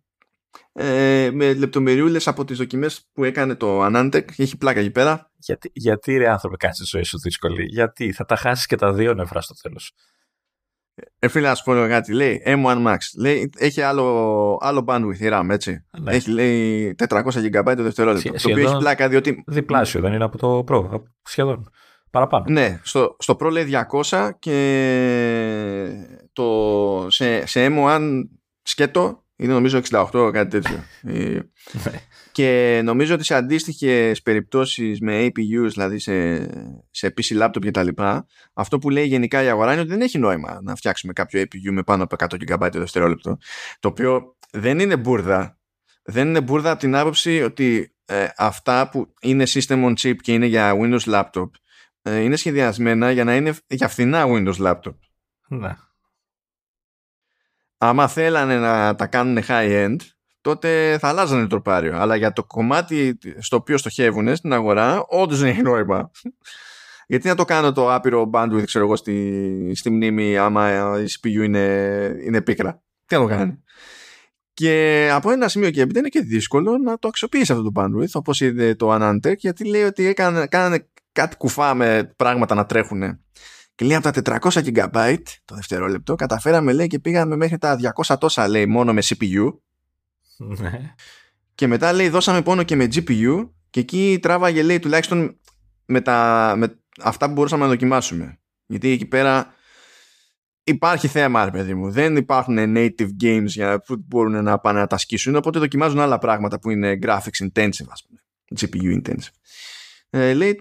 ε, με λεπτομεριούλες από τις δοκιμές που έκανε το Anantec. Έχει πλάκα εκεί πέρα. Γιατί, γιατί ρε άνθρωπε κάνεις τη ζωή σου δύσκολη? Γιατί θα τα χάσεις και τα δύο νευρά στο τέλος. Ε, φίλε, ας πω κάτι. Λέει εμ ουάν Max. Λέει, έχει άλλο, άλλο bandwidth η RAM, έτσι. Ναι. Έχει, λέει, τετρακόσια γιγαμπάιτ το δευτερόλεπτο. Σχεδόν, το οποίο έχει πλάκα διότι. Διπλάσιο, δεν είναι από το Pro. Σχεδόν. Παραπάνω. Ναι, στο, στο Pro λέει διακόσια και το, σε, σε εμ ουάν σκέτο είναι νομίζω εξήντα οκτώ, κάτι τέτοιο. Και νομίζω ότι σε αντίστοιχες περιπτώσεις με έι πι γιους, δηλαδή σε, σε πι σι laptop και τα λοιπά, αυτό που λέει γενικά η αγορά είναι ότι δεν έχει νόημα να φτιάξουμε κάποιο έι πι γιου με πάνω από εκατό γιγαμπάιτ το δευτερόλεπτο. Το οποίο δεν είναι μπουρδα. Δεν είναι μπουρδα από την άποψη ότι ε, αυτά που είναι system on chip και είναι για Windows laptop ε, είναι σχεδιασμένα για να είναι για φθηνά Windows laptop. Ναι. Άμα θέλανε να τα κάνουν high-end, τότε θα αλλάζανε το τροπάριο. Αλλά για το κομμάτι στο οποίο στοχεύουν στην αγορά, όντως δεν έχει νόημα. Γιατί να το κάνω το άπειρο bandwidth, ξέρω εγώ, στη, στη μνήμη, άμα η σι πι γιου είναι, είναι πίκρα. Τι να το κάνει. Και από ένα σημείο και έπειτα είναι και δύσκολο να το αξιοποιήσει αυτό το bandwidth, όπως είδε το Anantec, γιατί λέει ότι έκαναν, κάνανε κάτι κουφά με πράγματα να τρέχουν. Και λέει από τα τετρακόσια γιγαμπάιτ το δευτερόλεπτο, καταφέραμε, λέει, και πήγαμε μέχρι τα διακόσια τόσα, λέει, μόνο με σι πι γιου. Ναι. Και μετά, λέει, δώσαμε πόνο και με τζι πι γιου και εκεί τράβαγε, λέει, τουλάχιστον με, τα, με αυτά που μπορούσαμε να δοκιμάσουμε. Γιατί εκεί πέρα υπάρχει θέμα, ρε παιδί μου. Δεν υπάρχουν native games για που μπορούν να πάνε να τα σκίσουν, οπότε δοκιμάζουν άλλα πράγματα που είναι graphics intensive, ας πούμε, τζι πι γιου intensive. Ε, λέει,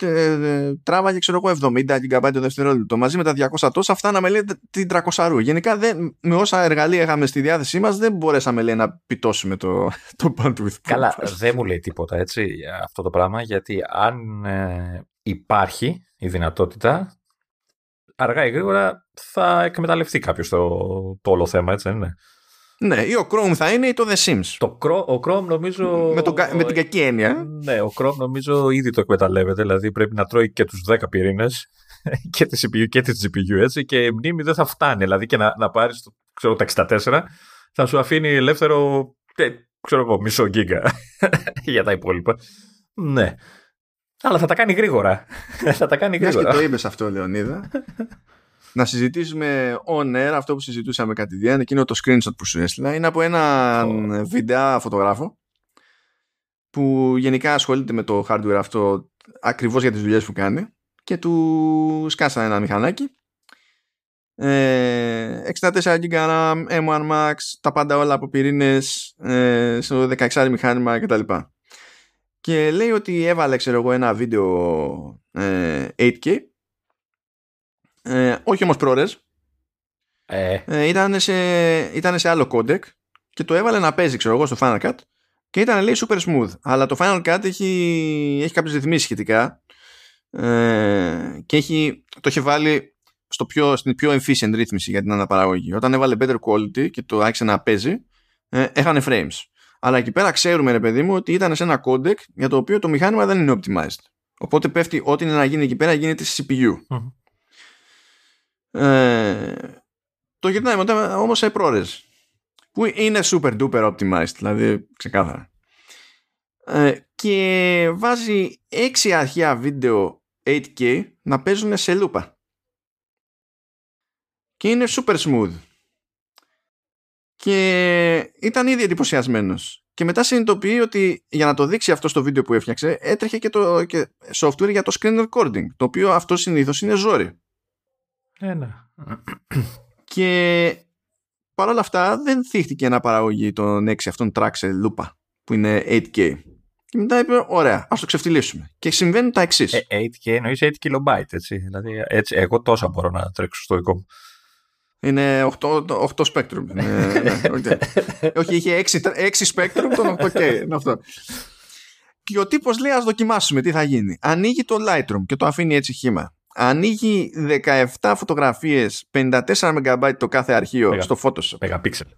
τράβαγε, ξέρω εγώ, εβδομήντα γιγαμπάιτ το δευτερόλεπτο. Μαζί με τα διακόσια τόσα φτάναμε, λέει, την τριακόσια. Γενικά, δεν, με όσα εργαλεία είχαμε στη διάθεσή μας, δεν μπορέσαμε, λέει, να πιτώσουμε το, το bandwidth. Καλά, δεν μου λέει τίποτα, έτσι, αυτό το πράγμα, γιατί αν ε, υπάρχει η δυνατότητα, αργά ή γρήγορα θα εκμεταλλευτεί κάποιος το, το όλο θέμα, έτσι δεν είναι? Ναι, ή ο Chrome θα είναι ή το The Sims. Το, ο Chrome νομίζω. Με, τον, με την κακή έννοια. Ναι, ο Chrome νομίζω ήδη το εκμεταλλεύεται. Δηλαδή πρέπει να τρώει και τους δέκα πυρήνες και τη σι πι γιου και τη τζι πι γιου, έτσι. Και η μνήμη δεν θα φτάνει. Δηλαδή και να, να πάρεις το, ξέρω, τα εξήντα τέσσερα θα σου αφήνει ελεύθερο, ε, ξέρω εγώ, μισό γίγκα για τα υπόλοιπα. Ναι. Αλλά θα τα κάνει γρήγορα. Θα τα κάνει γρήγορα. Μιας και το είπες αυτό, Λεωνίδα. Να συζητήσουμε on air αυτό που συζητούσαμε κάτι διάρκεια, εκείνο το screenshot που σου έστειλα. Είναι από έναν oh. βιντεά φωτογράφο που γενικά ασχολείται με το hardware αυτό ακριβώς για τις δουλειές που κάνει και του σκάσανε ένα μηχανάκι. Ε, εξήντα τέσσερα γιγαμπάιτ RAM, εμ ουάν Max, τα πάντα όλα από πυρήνες, ε, στο δεκαεξάρι μηχάνημα κτλ. Και λέει ότι έβαλε, ξέρω εγώ, ένα βίντεο ε, οκτώ κέι. Ε, όχι όμως ProRes. ε. ε, ήταν, σε, ήταν σε άλλο codec και το έβαλε να παίζει, ξέρω εγώ, στο Final Cut και ήταν, λέει, super smooth. Αλλά το Final Cut έχει, έχει κάποιες ρυθμίσεις σχετικά ε, και έχει, το έχει βάλει στο πιο, στην πιο efficient ρύθμιση για την αναπαραγωγή. Όταν έβαλε better quality και το άρχισε να παίζει, ε, έχανε frames. Αλλά εκεί πέρα ξέρουμε, ρε παιδί μου, ότι ήταν σε ένα codec για το οποίο το μηχάνημα δεν είναι optimized. Οπότε πέφτει ό,τι είναι να γίνει εκεί πέρα, γίνεται στη σι πι γιου. Mm-hmm. Ε, το γυρνάμε όμως σε ProRes που είναι super duper optimized, δηλαδή ξεκάθαρα. Ε, και βάζει έξι αρχεία βίντεο eight K να παίζουν σε λούπα. Και είναι super smooth. Και ήταν ήδη εντυπωσιασμένος. Και μετά συνειδητοποιεί ότι για να το δείξει αυτό στο βίντεο που έφτιαξε, έτρεχε και το και software για το screen recording, το οποίο αυτό συνήθως είναι ζόρι. Ένα. Και παρ' όλα αυτά δεν θύχτηκε να παραγωγεί τον έξι αυτόν track σε λούπα, που είναι eight K. Και μετά είπε, ωραία, ας το ξεφτυλίσουμε. Και συμβαίνουν τα εξής. Ε, eight K εννοείς eight kilobyte, έτσι. Δηλαδή, έτσι, εγώ τόσα μπορώ να τρέξω στο δικό μου. Είναι eight, eight spectrum. ε, ναι, okay. Όχι, είχε six, six spectrum των eight K. Είναι αυτό. Και ο τύπος λέει, ας δοκιμάσουμε τι θα γίνει. Ανοίγει το Lightroom και το αφήνει έτσι χύμα. Ανοίγει δεκαεπτά φωτογραφίες, πενήντα τέσσερα μεγαμπάιτ το κάθε αρχείο Μεγα... στο Photoshop. Megapixel.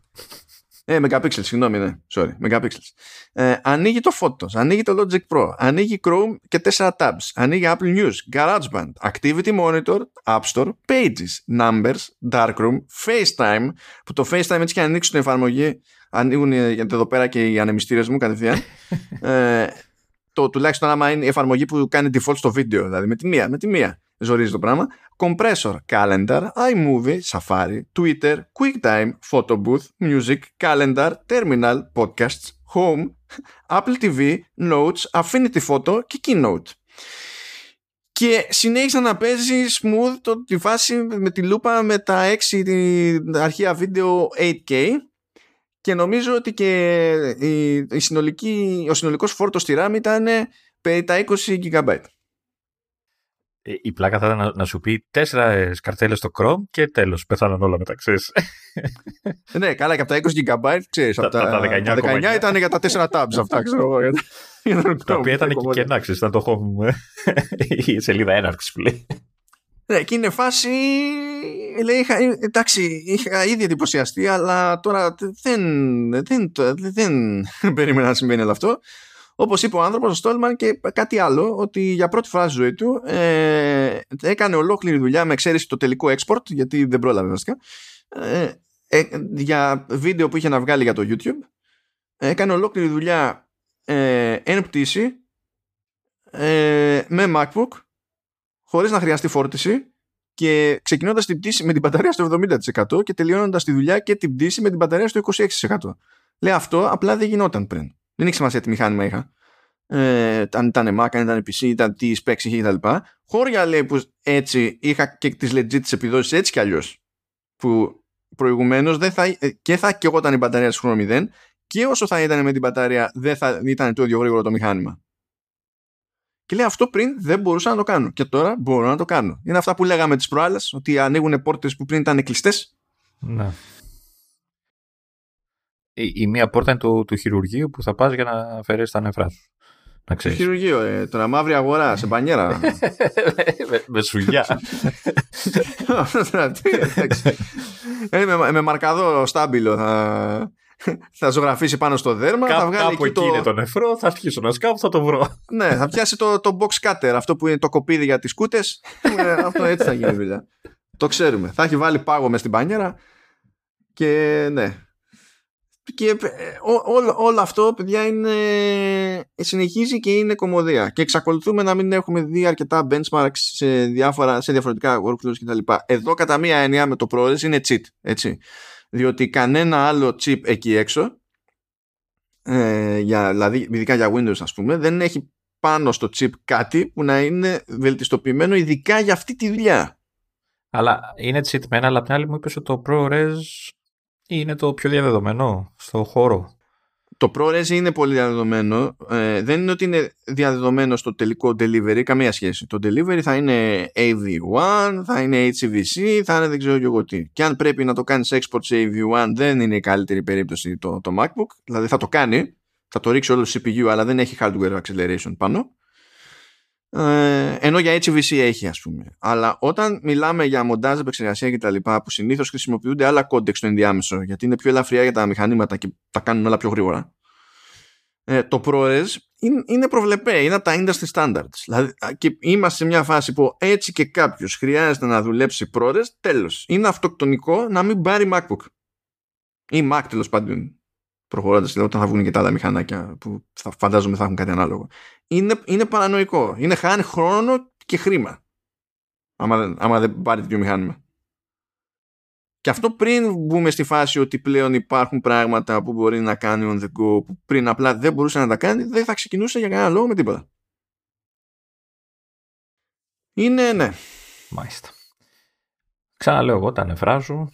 Ε, Megapixel, συγγνώμη, ναι. Sorry, Megapixels. Ε, ανοίγει το Photos, ανοίγει το Logic Pro, ανοίγει Chrome και τέσσερα tabs. Ανοίγει Apple News, GarageBand, Activity Monitor, App Store, Pages, Numbers, Darkroom, FaceTime, που το FaceTime έτσι και ανοίξει την εφαρμογή, ανοίγουν εδώ πέρα και οι ανεμιστήρες μου κατευθείαν. ε, το, τουλάχιστον άμα είναι η εφαρμογή που κάνει default στο βίντεο, δηλαδή με τη μία, με τη μία. Ζορίζει το πράγμα. Compressor, Calendar, iMovie, Safari, Twitter, QuickTime, Photo Booth, Music, Calendar, Terminal, Podcasts, Home, Apple τι βι, Notes, Affinity Photo και Keynote. Και συνέχισε να παίζει smooth το, τη φάση με τη λούπα με τα έξι αρχεία βίντεο eight K. Και νομίζω ότι και η, η συνολική, ο συνολικός φόρτος στη RAM ήταν περί τα είκοσι γιγαμπάιτ. Η πλάκα θα ήταν να, να σου πει τέσσερις καρτέλες στο Chrome και τέλος. Πεθάναν όλα μετά, ξέρεις. Ναι, καλά, και από τα είκοσι γιγαμπάιτ, ξέρεις. Από τα, τα, τα δεκαεννιά, δεκαεννιά ήταν για τα τέσσερα tabs αυτά, ξέρω. για, για Chrome, τα οποία ήταν και κενά, ξέρεις, ήταν το Home. Η σελίδα έναρξης που λέει. Ναι, και είναι φάση. Λέει, είχα, εντάξει, είχα ήδη εντυπωσιαστεί, αλλά τώρα δεν, δεν, δεν, δεν περίμενα να συμβαίνει όλο αυτό. Όπως είπε ο άνθρωπος, ο Στόλμαν, και κάτι άλλο, ότι για πρώτη φορά στη ζωή του ε, έκανε ολόκληρη δουλειά, με εξαίρεση το τελικό export, γιατί δεν πρόλαβε βασικά, ε, ε, για βίντεο που είχε να βγάλει για το YouTube. Ε, έκανε ολόκληρη δουλειά ε, εν πτήση, ε, με MacBook, χωρίς να χρειαστεί φόρτιση, και ξεκινώντας την πτήση με την μπαταρία στο εβδομήντα τοις εκατό και τελειώνοντας τη δουλειά και την πτήση με την μπαταρία στο είκοσι έξι τοις εκατό. Λέει, αυτό απλά δεν γινόταν πριν. Δεν είχε σημασία τι μηχάνημα είχα. Ε, αν ήταν Mac, αν ήταν πι σι, ήταν τι specs είχε κτλ. Χώρια, λέει, που έτσι είχα και τις legit τις επιδόσεις έτσι κι αλλιώς. Που προηγουμένως δεν θα, και θα καιγόταν η μπαταρία της χρόνου μηδέν, και όσο θα ήταν με την μπαταρία δεν θα ήταν το ίδιο γρήγορο το μηχάνημα. Και λέει, αυτό πριν δεν μπορούσα να το κάνω. Και τώρα μπορώ να το κάνω. Είναι αυτά που λέγαμε τις προάλλες, ότι ανοίγουν πόρτες που πριν ήταν κλειστές. Ναι. Η, η μία πόρτα είναι του το χειρουργείου που θα πας για να αφαιρέσεις τα νεφρά σου. Να ξέρεις. Το χειρουργείο, ε, τώρα μαύρη αγορά, σε μπανιέρα. με, με σουγιά. ε, με, με μαρκαδό στάμπιλο θα, θα ζωγραφίσει πάνω στο δέρμα. Κά, θα βγάλει κάπου εκεί το... είναι το νεφρό, θα αρχίσω να σκάβω, θα το βρω. Ναι, θα πιάσει το, το box cutter, αυτό που είναι το κοπίδι για τις κούτες. ε, αυτό έτσι θα γίνει δουλειά. Το ξέρουμε. Θα έχει βάλει πάγο μες στην μπανιέρα και ναι. Και ό, ό, όλο αυτό, παιδιά, είναι, συνεχίζει και είναι κωμωδία. Και εξακολουθούμε να μην έχουμε δει αρκετά benchmarks σε, διάφορα, σε διαφορετικά workflows κτλ. Εδώ, κατά μία έννοια, με το ProRes είναι cheat, έτσι. Διότι κανένα άλλο chip εκεί έξω, ε, για, δηλαδή ειδικά για Windows, ας πούμε, δεν έχει πάνω στο chip κάτι που να είναι βελτιστοποιημένο ειδικά για αυτή τη δουλειά. Αλλά είναι cheat μένα, αλλά την άλλη μου είπες ότι το ProRes είναι το πιο διαδεδομένο στο χώρο. Το ProRes είναι πολύ διαδεδομένο. Ε, δεν είναι ότι είναι διαδεδομένο στο τελικό delivery, καμία σχέση. Το delivery θα είναι έι βι ουάν, θα είναι έιτς σι βι σι, θα είναι δεν ξέρω και εγώ τι. Και αν πρέπει να το κάνεις export σε έι βι ουάν, δεν είναι η καλύτερη περίπτωση το, το MacBook. Δηλαδή θα το κάνει, θα το ρίξει όλο το σι πι γιου, αλλά δεν έχει hardware acceleration πάνω. Ε, ενώ για έιτς σι βι σι έχει, ας πούμε. Αλλά όταν μιλάμε για μοντάζ, επεξεργασία και τα λοιπά, που συνήθως χρησιμοποιούνται άλλα κόντεξ στο ενδιάμεσο, γιατί είναι πιο ελαφριά για τα μηχανήματα και τα κάνουν όλα πιο γρήγορα, ε, το ProRes είναι, είναι προβλεπέ, είναι από τα industry standards. Δηλαδή, και είμαστε σε μια φάση που έτσι και κάποιος χρειάζεται να δουλέψει ProRes, τέλος. Είναι αυτοκτονικό να μην πάρει MacBook. ή Mac τέλος πάντων, προχωρώντας δηλαδή, όταν θα βγουν και τα άλλα μηχανάκια που θα, φαντάζομαι θα έχουν κάτι ανάλογο. Είναι, είναι παρανοϊκό. Είναι χάνει χρόνο και χρήμα. Άμα δεν, άμα δεν πάρει το βιομηχάνημα. Και αυτό πριν μπούμε στη φάση ότι πλέον υπάρχουν πράγματα που μπορεί να κάνει on the go, που πριν απλά δεν μπορούσε να τα κάνει, δεν θα ξεκινούσε για κανένα λόγο με τίποτα. Είναι, ναι. Μάλιστα. Ξαναλέω εγώ, τα νεφράζω.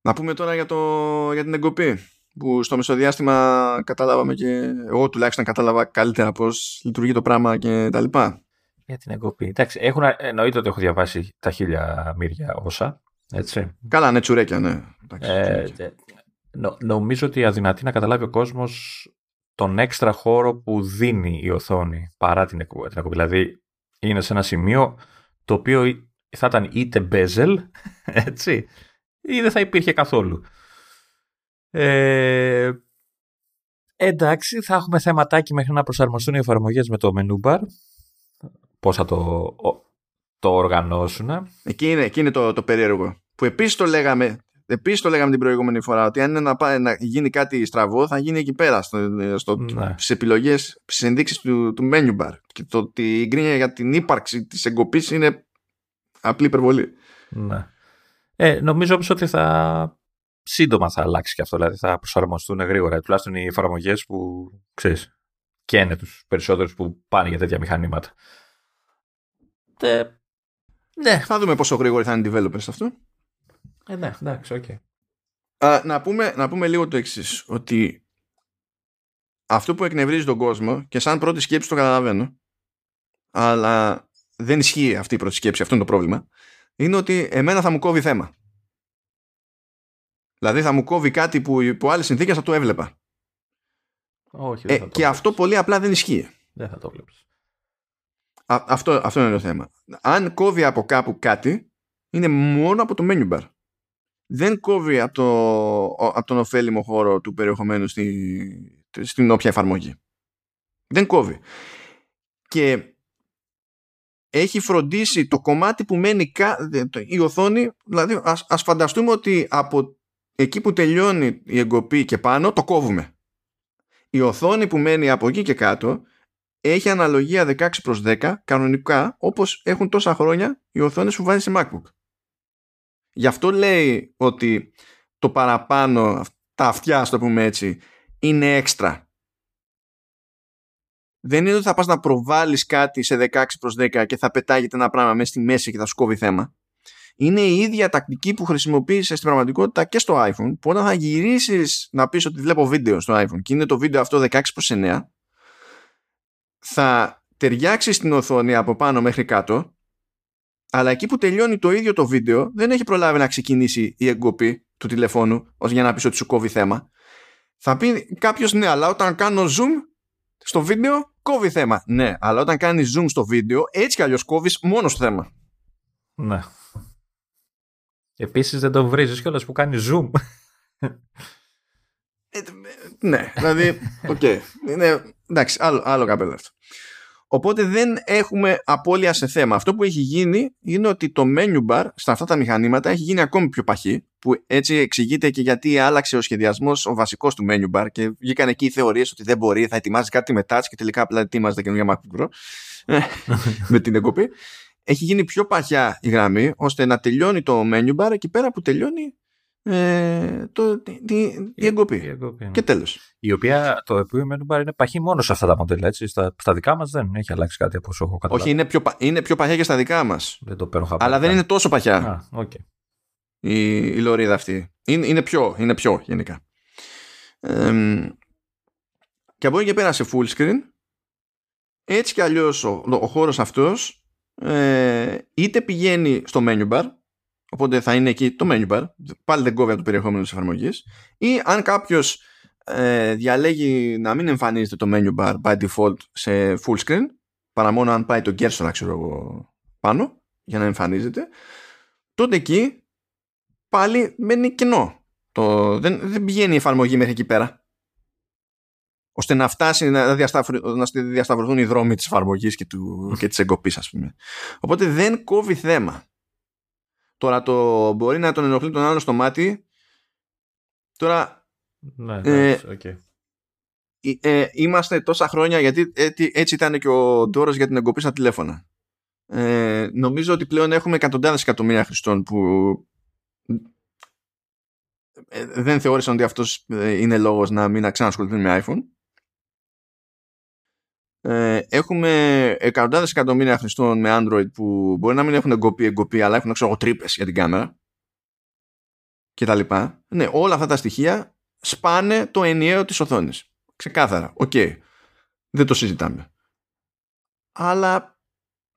Να πούμε τώρα για, το, για την εγκοπή, που στο μεσοδιάστημα κατάλαβαμε και εγώ τουλάχιστον κατάλαβα καλύτερα πώς λειτουργεί το πράγμα και τα λοιπά. Για την εγκοπή. Εντάξει, έχουν, εννοείται ότι έχω διαβάσει τα χίλια μύρια όσα. Έτσι. Καλά, ναι, τσουρέκια, ναι. Εντάξει, ε, τσουρέκια. Νο, νομίζω ότι αδυνατεί να καταλάβει ο κόσμος τον έξτρα χώρο που δίνει η οθόνη παρά την εγκοπή. Δηλαδή, είναι σε ένα σημείο το οποίο θα ήταν είτε bezel, έτσι, ή δεν θα υπήρχε καθόλου. Ε, εντάξει, θα έχουμε θεματάκι μέχρι να προσαρμοστούν οι εφαρμογές με το menu bar. Πώς θα το, το οργανώσουν. Εκεί είναι, εκεί είναι το, το περίεργο. Που επίσης το, λέγαμε, επίσης το λέγαμε την προηγούμενη φορά, ότι αν είναι να, πάει, να γίνει κάτι στραβό, θα γίνει εκεί πέρα, ναι. Στις επιλογές, στις ενδείξεις του, του menu bar. Και το ότι η γκρίνια για την ύπαρξη της εγκοπής είναι απλή υπερβολή. Ναι. Ε, νομίζω όμως ότι θα σύντομα θα αλλάξει και αυτό, δηλαδή θα προσαρμοστούν γρήγορα, τουλάχιστον οι εφαρμογές που ξέρεις, και είναι τους περισσότερους που πάνε για τέτοια μηχανήματα. Ε, ναι. Θα δούμε πόσο γρήγορα θα είναι οι developers αυτό. Ε, ναι, εντάξει, οκ. Okay. Να, να πούμε λίγο το εξής, ότι αυτό που εκνευρίζει τον κόσμο, και σαν πρώτη σκέψη το καταλαβαίνω, αλλά δεν ισχύει αυτή η πρώτη σκέψη, αυτό είναι το πρόβλημα, είναι ότι εμένα θα μου κόβει θέμα. Δηλαδή θα μου κόβει κάτι που υπό άλλες συνθήκες θα το έβλεπα. Όχι, δεν θα ε, το και βλέπεις. Αυτό πολύ απλά δεν ισχύει. Δεν θα το βλέπεις. Α, αυτό, αυτό είναι το θέμα. Αν κόβει από κάπου κάτι, είναι μόνο από το menu bar. Δεν κόβει από, το, από τον ωφέλιμο χώρο του περιεχομένου στη, στην όποια εφαρμογή. Δεν κόβει. Και έχει φροντίσει το κομμάτι που μένει η οθόνη, δηλαδή ας, ας φανταστούμε ότι από εκεί που τελειώνει η εγκοπή και πάνω το κόβουμε. Η οθόνη που μένει από εκεί και κάτω έχει αναλογία δεκαέξι προς δέκα κανονικά, όπως έχουν τόσα χρόνια οι οθόνες που βάζει σε MacBook. Γι' αυτό λέει ότι το παραπάνω, τα αυτιά, ας το πούμε έτσι, είναι έξτρα. Δεν είναι ότι θα πας να προβάλλεις κάτι σε δεκαέξι προς δέκα και θα πετάγεται ένα πράγμα μέσα στη μέση και θα σου κόβει θέμα. Είναι η ίδια τακτική που χρησιμοποίησε στην πραγματικότητα και στο iPhone, που όταν θα γυρίσεις να πεις ότι βλέπω βίντεο στο iPhone και είναι το βίντεο αυτό δεκαέξι προς εννιά, θα ταιριάξεις την οθόνη από πάνω μέχρι κάτω, αλλά εκεί που τελειώνει το ίδιο το βίντεο δεν έχει προλάβει να ξεκινήσει η εγκοπή του τηλεφώνου ώστε για να πεις ότι σου κόβει θέμα. Θα πει κάποιος ναι, αλλά όταν κάνω zoom στο βίντεο κόβει θέμα. Ναι, αλλά όταν κάνεις zoom στο βίντεο έτσι κι αλλιώς κόβεις μόνο στο θέμα. Ναι. Επίσης δεν τον βρίζεις κιόλας που κάνει zoom. Ε, ναι, δηλαδή, οκ. Okay. Εντάξει, άλλο, άλλο καπέλο αυτό. Οπότε δεν έχουμε απώλεια σε θέμα. Αυτό που έχει γίνει είναι ότι το menu bar στα αυτά τα μηχανήματα έχει γίνει ακόμη πιο παχύ, που έτσι εξηγείται και γιατί άλλαξε ο σχεδιασμός ο βασικός του menu bar και βγήκαν εκεί οι θεωρίες ότι δεν μπορεί, θα ετοιμάζει κάτι με touch και τελικά απλά ετοιμάζεται καινούργια MacBook Pro με την εγκοπή. Έχει γίνει πιο παχιά η γραμμή ώστε να τελειώνει το menu bar εκεί πέρα που τελειώνει ε, το, τη, τη, η εγκοπή. Η, η εγκοπή ναι. Και τέλος. Η οποία, το οποίο menu bar είναι παχύ μόνο σε αυτά τα μοντέλα. Έτσι. Στα, στα δικά μας δεν έχει αλλάξει κάτι από όσο έχω καταλάβει. Όχι, είναι πιο, είναι πιο παχιά και στα δικά μας. Δεν το παίρνω χαμπάρι. Αλλά δεν είναι τόσο παχιά. Α, okay. η, η λωρίδα αυτή. Είναι, είναι, πιο, είναι πιο γενικά. Ε, και από εκεί και πέρα σε full screen. Έτσι κι αλλιώς ο, ο χώρος αυτός. Ε, είτε πηγαίνει στο menu bar, οπότε θα είναι εκεί το menu bar, πάλι δεν κόβει από το περιεχόμενο της εφαρμογής, ή αν κάποιος ε, διαλέγει να μην εμφανίζεται το menu bar by default σε full screen, παρά μόνο αν πάει το cursor ξέρω εγώ πάνω για να εμφανίζεται, τότε εκεί πάλι μένει κενό, το, δεν, δεν πηγαίνει η εφαρμογή μέχρι εκεί πέρα ώστε να φτάσει να, διασταυρω... να διασταυρωθούν οι δρόμοι της εφαρμογής και, του... και της εγκοπής, ας πούμε. Οπότε δεν κόβει θέμα. Τώρα το μπορεί να τον ενοχλεί τον άλλο στο μάτι, Τώρα ναι, ναι, ε, okay. ε, ε, είμαστε τόσα χρόνια, γιατί έτσι, έτσι ήταν και ο τόρος για την εγκοπή στα τηλέφωνα. Ε, νομίζω ότι πλέον έχουμε εκατοντάδες εκατομμύρια χρηστών που ε, δεν θεώρησαν ότι αυτός είναι λόγος να μην ξανασχοληθούν με iPhone. Ε, έχουμε εκατοντάδες εκατομμύρια χρηστών με Android που μπορεί να μην έχουν εγκοπή, εγκοπή αλλά έχουν ξέρω, τρύπες για την κάμερα και τα λοιπά. Ναι, όλα αυτά τα στοιχεία σπάνε το ενιαίο της οθόνης. Ξεκάθαρα, οκ. Okay. Δεν το συζητάμε. Αλλά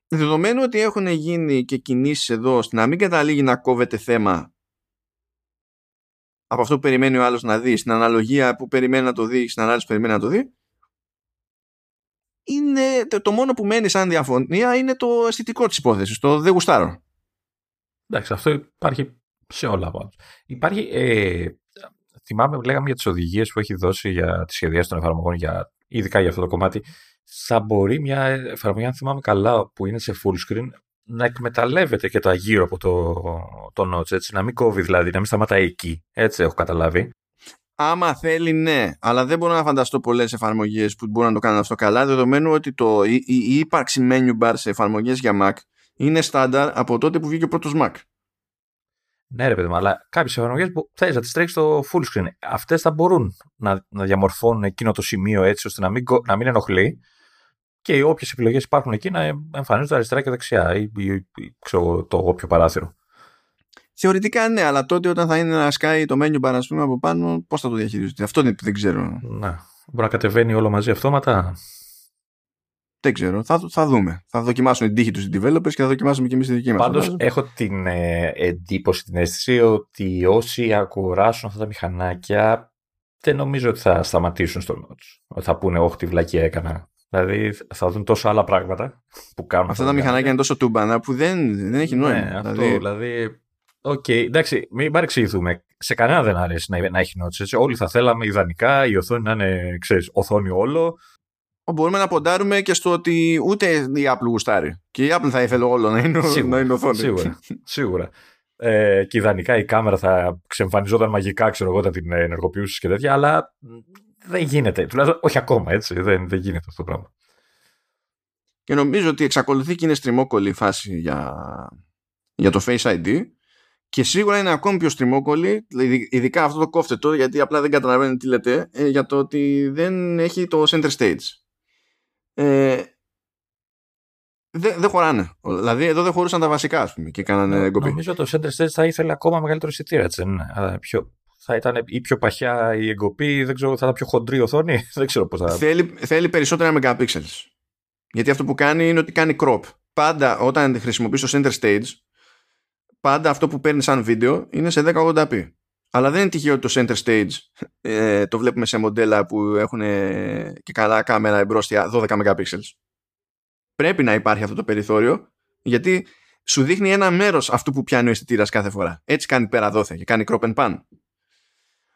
δεδομένου ότι έχουν γίνει και κινήσεις εδώ ώστε να μην καταλήγει να κόβεται θέμα από αυτό που περιμένει ο άλλος να δει, στην αναλογία που περιμένει να το δει, στην ανάλυση που περιμένει να το δει, είναι το μόνο που μένει σαν διαφωνία είναι το αισθητικό της υπόθεσης, το δεν γουστάρω. Εντάξει, αυτό υπάρχει σε όλα πάντως. Υπάρχει, ε, θυμάμαι, λέγαμε για τις οδηγίες που έχει δώσει για τη σχεδιάση των εφαρμογών, για, ειδικά για αυτό το κομμάτι. Θα μπορεί μια εφαρμογή, αν θυμάμαι καλά, που είναι σε full screen, να εκμεταλλεύεται και τα γύρω από το, το notch, έτσι, να μην κόβει δηλαδή, να μην σταματάει εκεί. Έτσι έχω καταλάβει. Άμα θέλει, ναι, αλλά δεν μπορώ να φανταστώ πολλές εφαρμογές που μπορούν να το κάνουν αυτό καλά, δεδομένου ότι το, η, η, η ύπαρξη menu bar σε εφαρμογές για Mac είναι στάνταρ από τότε που βγήκε ο πρώτος Mac. Ναι, ρε παιδί μου, αλλά κάποιες εφαρμογές που θέλεις να τις τρέξεις στο full screen, αυτές θα μπορούν να, να διαμορφώνουν εκείνο το σημείο έτσι ώστε να μην, να μην ενοχλεί και όποιες επιλογές υπάρχουν εκεί να εμφανίζονται αριστερά και δεξιά ή, ή, ή ξέρω, το όποιο παράθυρο. Θεωρητικά ναι, αλλά τότε όταν θα είναι να σκάει το menu bar από πάνω, πώς θα το διαχειρίζεται. Αυτό είναι, δεν ξέρω. Να, μπορεί να κατεβαίνει όλο μαζί αυτόματα. Δεν ξέρω. Θα, θα δούμε. Θα δοκιμάσουν την τύχη τους οι developers και θα δοκιμάσουμε και εμείς τη δική μας. Πάντως έχω την ε, εντύπωση, την αίσθηση ότι όσοι αγοράσουν αυτά τα μηχανάκια δεν νομίζω ότι θα σταματήσουν στο notch. Θα πούνε όχι τη βλακία έκανα. Δηλαδή θα δουν τόσο άλλα πράγματα που κάνουν. Αυτά τα, τα μηχανάκια είναι τόσο τούμπανα που δεν, δεν έχει νόημα. Ναι, αυτό δηλαδή. δηλαδή Οκ, okay, εντάξει, μην παρεξηγηθούμε. Σε κανένα δεν αρέσει να, να έχει νότσες. Όλοι θα θέλαμε ιδανικά η οθόνη να είναι, ξέρεις, οθόνη όλο. Μπορούμε να ποντάρουμε και στο ότι ούτε η Apple γουστάρει. Και η Apple θα ήθελε όλο να είναι, σίγουρα, να είναι οθόνη. Σίγουρα, σίγουρα. Ε, και ιδανικά η κάμερα θα ξεμφανιζόταν μαγικά, ξέρω εγώ, όταν την ενεργοποιούσες και τέτοια, αλλά δεν γίνεται. Τουλάχιστον όχι ακόμα, έτσι. Δεν, δεν γίνεται αυτό το πράγμα. Και νομίζω ότι εξακολουθεί και είναι στριμόκολλη η φάση για, για το Face άι ντι. Και σίγουρα είναι ακόμη πιο στριμόκολλη, ειδικά αυτό το κόφτετο, γιατί απλά δεν καταλαβαίνω τι λέτε, ε, για το ότι δεν έχει το center stage. Ε, δεν δε χωράνε. Δηλαδή εδώ δεν χωρούσαν τα βασικά, ας πούμε, και κάνανε εγκοπή. Νομίζω το center stage θα ήθελε ακόμα μεγαλύτερο εισιτήρα, έτσι. Ναι. Πιο, θα ήταν ή πιο παχιά η εγκοπή, δεν ξέρω, θα ήταν πιο χοντρή οθόνη, δεν ξέρω πώς θα... Θέλει, θέλει περισσότερα megapixels. Γιατί αυτό που κάνει είναι ότι κάνει crop. Πάντα όταν χρησιμοποιείς το center stage, πάντα αυτό που παίρνει σαν βίντεο είναι σε χίλια ογδόντα πι. Αλλά δεν είναι τυχαίο ότι το center stage ε, το βλέπουμε σε μοντέλα που έχουν ε, και καλά κάμερα εμπρόστια δώδεκα μεγαπίξελ. Πρέπει να υπάρχει αυτό το περιθώριο, γιατί σου δείχνει ένα μέρος αυτού που πιάνει ο αισθητήρας κάθε φορά. Έτσι κάνει πέρα δόθε και κάνει crop and pan.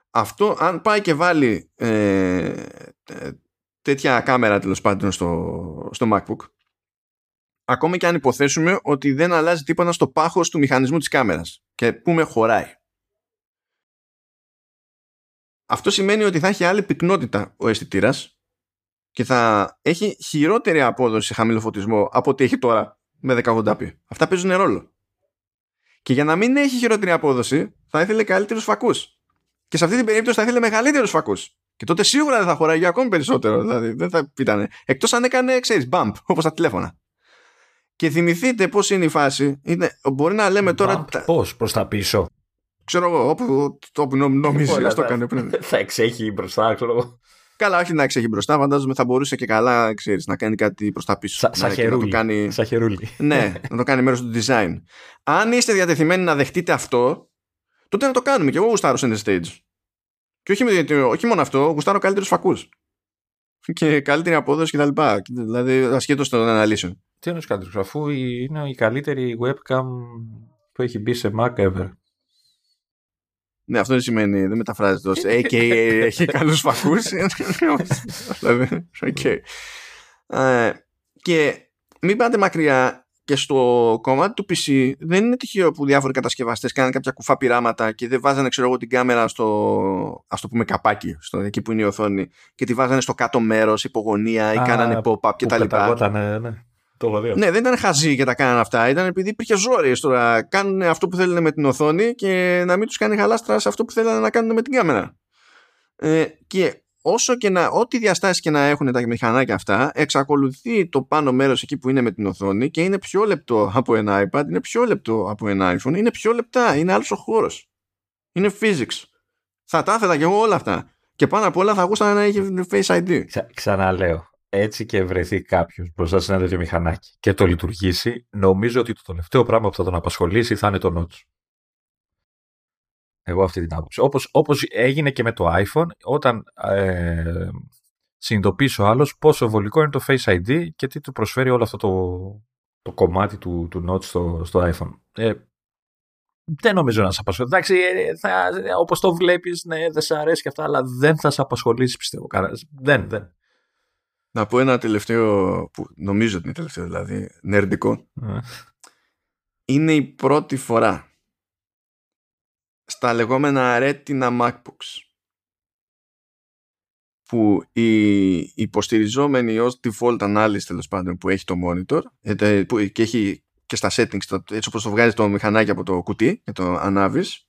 Αυτό, αν πάει και βάλει ε, τέτοια κάμερα τέλος πάντων στο, στο MacBook, ακόμη και αν υποθέσουμε ότι δεν αλλάζει τίποτα στο πάχος του μηχανισμού της κάμερας και πούμε χωράει. Αυτό σημαίνει ότι θα έχει άλλη πυκνότητα ο αισθητήρας και θα έχει χειρότερη απόδοση σε χαμηλό φωτισμό από ό,τι έχει τώρα με χίλια ογδόντα πι. Αυτά παίζουν ρόλο. Και για να μην έχει χειρότερη απόδοση θα ήθελε καλύτερους φακούς. Και σε αυτή την περίπτωση θα ήθελε μεγαλύτερους φακούς. Και τότε σίγουρα δεν θα χωράει ακόμη περισσότερο. Δηλαδή δεν θα πήτανε. Εκτός αν έκανε, ξέρεις, bump όπως τα τηλέφωνα. Και θυμηθείτε πώς είναι η φάση. Είναι, μπορεί να λέμε τώρα. Μπα, πώς, προς τα πίσω. Ξέρω εγώ, όπου, όπου νομίζει. Θα εξέχει μπροστά, ξέρω εγώ. Καλά, όχι να εξέχει μπροστά. Φαντάζομαι θα μπορούσε και καλά, ξέρεις, να κάνει κάτι προς τα πίσω. Σα, να, σαχερούλη, να το κάνει, σαχερούλη. Ναι, να το κάνει μέρος του design. Αν είστε διατεθειμένοι να δεχτείτε αυτό, τότε να το κάνουμε. Και εγώ γουστάρω center stage. Και όχι, όχι μόνο αυτό, γουστάρω καλύτερους φακούς. Και καλύτερη απόδοση κτλ. Δηλαδή, ασχέτως των αναλύσεων. Τι εννοείς καλύτερος, αφού είναι η καλύτερη webcam που έχει μπει σε Mac ever. Ναι, αυτό δεν σημαίνει, δεν μεταφράζεται ως έι κέι έι έχει καλούς φακούς. Okay. uh, και μην πάτε μακριά, Και στο κομμάτι του πι σι δεν είναι τυχαίο που διάφοροι κατασκευαστές κάνουν κάποια κουφά πειράματα και δεν βάζανε, ξέρω εγώ, την κάμερα στο, ας το πούμε, καπάκι, στο, εκεί που είναι η οθόνη, και τη βάζανε στο κάτω μέρος, υπογωνία, ή κάνανε pop-up κτλ. Ναι, ναι. Το ναι, δεν ήταν χαζί και τα κάνανε αυτά. Ήταν επειδή υπήρχε ζόρι. Τώρα κάνουν αυτό που θέλουν με την οθόνη και να μην τους κάνει χαλάστρα σε αυτό που θέλουν να κάνουν με την κάμερα. Ε, και όσο και να, ό,τι διαστάσεις και να έχουν τα μηχανάκια αυτά, εξακολουθεί το πάνω μέρος εκεί που είναι με την οθόνη και είναι πιο λεπτό από ένα iPad, είναι πιο λεπτό από ένα iPhone, είναι πιο λεπτά, είναι άλλος ο χώρος. Είναι physics. Θα τα έθετα κι εγώ όλα αυτά. Και πάνω απ' όλα θα ακούσα να έχει Face άι ντι. Ξα, ξαναλέω. Έτσι και βρεθεί κάποιος μπροστά σε ένα τέτοιο μηχανάκι και το λειτουργήσει, νομίζω ότι το τελευταίο πράγμα που θα τον απασχολήσει θα είναι το notch. Εγώ αυτή την άποψη. Όπως, όπως έγινε και με το iPhone, όταν ε, συνειδητοποιήσει ο άλλος πόσο βολικό είναι το Face άι ντι και τι του προσφέρει όλο αυτό το, το κομμάτι του, του notch στο, στο iPhone. Ε, δεν νομίζω να σε απασχολεί. Εντάξει, θα, όπως το βλέπεις, ναι, δεν σε αρέσει και αυτά, αλλά δεν θα σε απασχολήσει, πιστεύω. Δεν, δεν. Να πω ένα τελευταίο, που νομίζω ότι είναι τελευταίο δηλαδή, νερντικό. Mm. Είναι η πρώτη φορά στα λεγόμενα Retina MacBooks που η υποστηριζόμενη ως default ανάλυση, τέλος πάντων, που έχει το monitor και έχει και στα settings, έτσι όπως το βγάζει το μηχανάκι από το κουτί και το ανάβεις,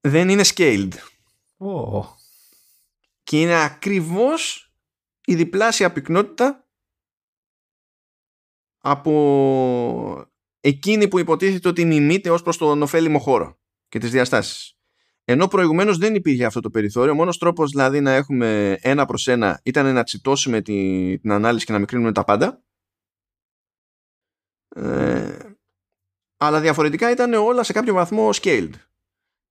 δεν είναι scaled. Oh. Και είναι ακριβώς η διπλάσια πυκνότητα από εκείνη που υποτίθεται ότι μιμείται ως προς τον ωφέλιμο χώρο και τις διαστάσεις. Ενώ προηγουμένως δεν υπήρχε αυτό το περιθώριο. Ο μόνος τρόπος δηλαδή να έχουμε ένα προς ένα ήταν να τσιτώσουμε την, την ανάλυση και να μικρύνουμε τα πάντα. Ε, αλλά διαφορετικά ήταν όλα σε κάποιο βαθμό scaled.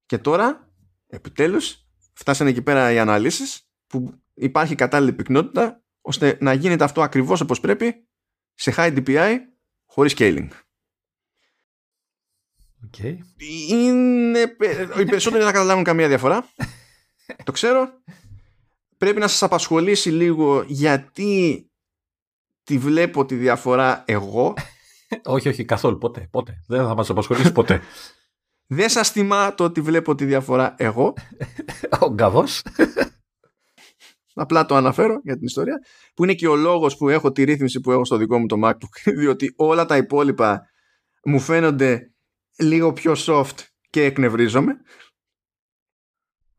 Και τώρα, επιτέλους, φτάσανε εκεί πέρα οι αναλύσεις που υπάρχει κατάλληλη πυκνότητα ώστε να γίνεται αυτό ακριβώς όπως πρέπει σε high ντι πι άι χωρίς scaling. Okay. Είναι... Οι περισσότεροι δεν καταλάβουν καμία διαφορά. Το ξέρω. Πρέπει να σας απασχολήσει λίγο γιατί τη βλέπω τη διαφορά εγώ. Όχι, όχι, καθόλου. Ποτέ, ποτέ. Δεν θα μας απασχολήσει ποτέ. Δεν σας τιμά το ότι βλέπω τη διαφορά εγώ. Ο γκαβός. Απλά το αναφέρω για την ιστορία, που είναι και ο λόγος που έχω τη ρύθμιση που έχω στο δικό μου το MacBook, διότι όλα τα υπόλοιπα μου φαίνονται λίγο πιο soft και εκνευρίζομαι.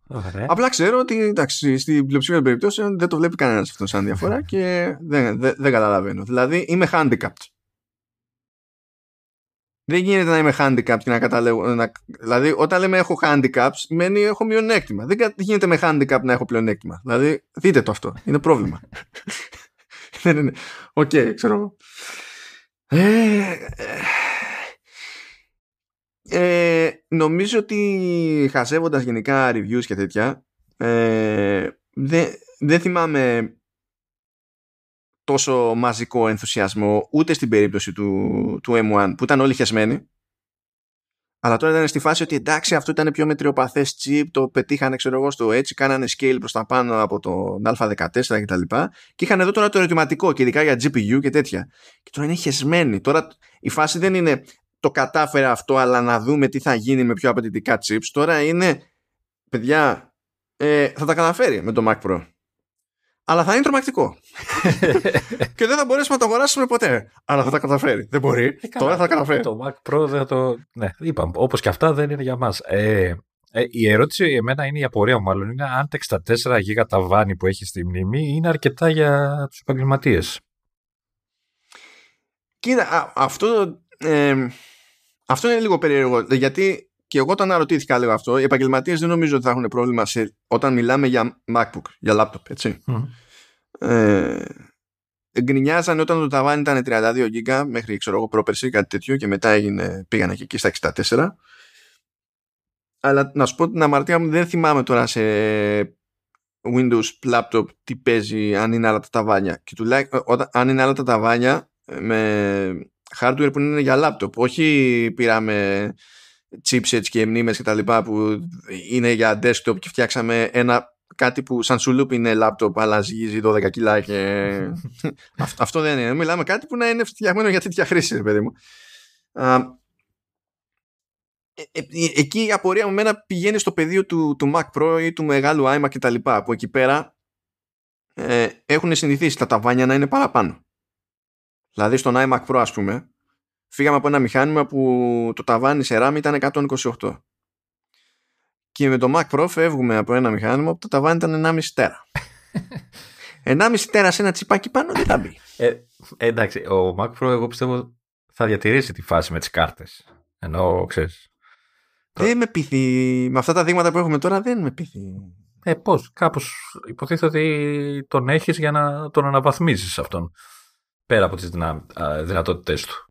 Ωραία. Απλά ξέρω ότι, εντάξει, στην πλειοψηφία των περιπτώσεων δεν το βλέπει κανένας αυτό σαν διαφορά και δεν, δεν, δεν καταλαβαίνω. Δηλαδή είμαι handicapped. Δεν γίνεται να είμαι handicapped και να καταλέγω. Να... Δηλαδή, όταν λέμε έχω handicaps, μένει έχω μειονέκτημα. Δεν κα... γίνεται με handicap να έχω πλεονέκτημα. Δηλαδή, δείτε το αυτό. Είναι πρόβλημα. Δεν είναι. Οκ, okay, ξέρω. Ε, ε, νομίζω ότι χαζεύοντας γενικά reviews και τέτοια, ε, δεν δε θυμάμαι τόσο μαζικό ενθουσιασμό ούτε στην περίπτωση του, του εμ ουάν που ήταν όλοι χεσμένοι, αλλά τώρα ήταν στη φάση ότι εντάξει, αυτό ήταν πιο μετριοπαθές chip, το πετύχανε, ξέρω εγώ, στο έτσι, κάνανε scale προς τα πάνω από τον α δεκατέσσερα και τα λοιπά, και είχαν εδώ τώρα το ερωτηματικό και ειδικά για τζι πι γιου και τέτοια, και τώρα είναι χεσμένοι. Τώρα η φάση δεν είναι το κατάφερα αυτό, αλλά να δούμε τι θα γίνει με πιο απαιτητικά chips. Τώρα είναι, παιδιά, ε, θα τα καταφέρει με το Mac Pro, αλλά θα είναι τρομακτικό. Και δεν θα μπορέσουμε να το αγοράσουμε ποτέ. Αλλά θα τα καταφέρει. Δεν μπορεί. Τώρα θα τα καταφέρει. Το Mac Pro δεν το. Ναι, είπαμε. Όπως και αυτά δεν είναι για μας. Ε, ε, η ερώτηση εμένα είναι, η απορία μου μάλλον είναι, αν τα εξήντα τέσσερα γίγα ταβάνι που έχει στη μνήμη είναι αρκετά για τους επαγγελματίες. Κοίτα, α, αυτό, ε, αυτό είναι λίγο περίεργο. Γιατί και εγώ το αναρωτήθηκα λίγο αυτό. Οι επαγγελματίες δεν νομίζω ότι θα έχουν πρόβλημα σε, όταν μιλάμε για MacBook, για laptop, έτσι. Mm. Ε, γκρινιάζανε όταν το ταβάνι ήταν τριάντα δύο γίγα μέχρι, ξέρω εγώ, πρόπερση, κάτι τέτοιο, και μετά έγινε, πήγανε και εκεί στα εξήντα τέσσερα. Αλλά να σου πω την αμαρτία μου, δεν θυμάμαι τώρα σε Windows laptop τι παίζει, αν είναι άλλα τα ταβάνια. Και τουλάχιστον όταν, αν είναι άλλα τα ταβάνια με hardware που είναι για laptop, όχι πήραμε chipsets και μνήμες και τα λοιπά που είναι για desktop και φτιάξαμε ένα κάτι που σαν σουλούπ είναι λάπτοπ αλλά ζυγίζει δώδεκα κιλά και αυτό, αυτό δεν είναι. Μιλάμε κάτι που να είναι φτιαγμένο για τέτοια χρήση, παιδί μου. Uh, ε, ε, εκεί η απορία μου μένα πηγαίνει στο πεδίο του, του Mac Pro ή του μεγάλου άι μακ και τα λοιπά, που εκεί πέρα ε, έχουν συνηθίσει τα ταβάνια να είναι παραπάνω. Δηλαδή στον iMac Pro, ας πούμε, φύγαμε από ένα μηχάνημα που το ταβάνι σε RAM ήταν εκατόν είκοσι οκτώ. Και με το Mac Pro φεύγουμε από ένα μηχάνημα που το ταβάνι ήταν ενάμιση τέρα. ενάμιση τέρα σε ένα τσιπάκι πάνω δεν θα μπει. Ε, εντάξει, ο Mac Pro εγώ πιστεύω θα διατηρήσει τη φάση με τις κάρτες. Ενώ ξέρεις. Δεν το... με πείθει. Με αυτά τα δείγματα που έχουμε τώρα δεν με πείθει. Ε, πώς. Κάπως υποτίθεται ότι τον έχεις για να τον αναβαθμίσεις αυτόν. Πέρα από τις δυνα... δυνατότητες του.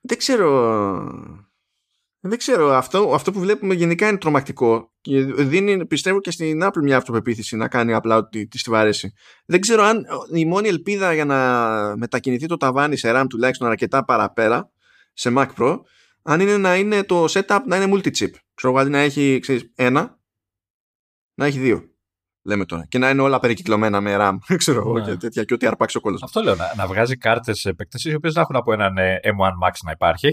Δεν ξέρω... Δεν ξέρω, αυτό, αυτό που βλέπουμε γενικά είναι τρομακτικό και δίνει, πιστεύω, και στην Apple μια αυτοπεποίθηση να κάνει απλά ότι της τη βαρέσει. Δεν ξέρω αν η μόνη ελπίδα για να μετακινηθεί το ταβάνι σε RAM τουλάχιστον αρκετά παραπέρα σε Mac Pro, αν είναι να είναι το setup να είναι multi-chip. Ξέρω εγώ, να έχει, ξέρεις, ένα, να έχει δύο. Λέμε τώρα. Και να είναι όλα περικυκλωμένα με RAM, ξέρω εγώ, και τέτοια, και ό,τι αρπάξει ο κόλλος. Αυτό λέω, να, να βγάζει κάρτες επέκτασης οι οποίες να έχουν από έναν εμ ουάν Max να υπάρχει.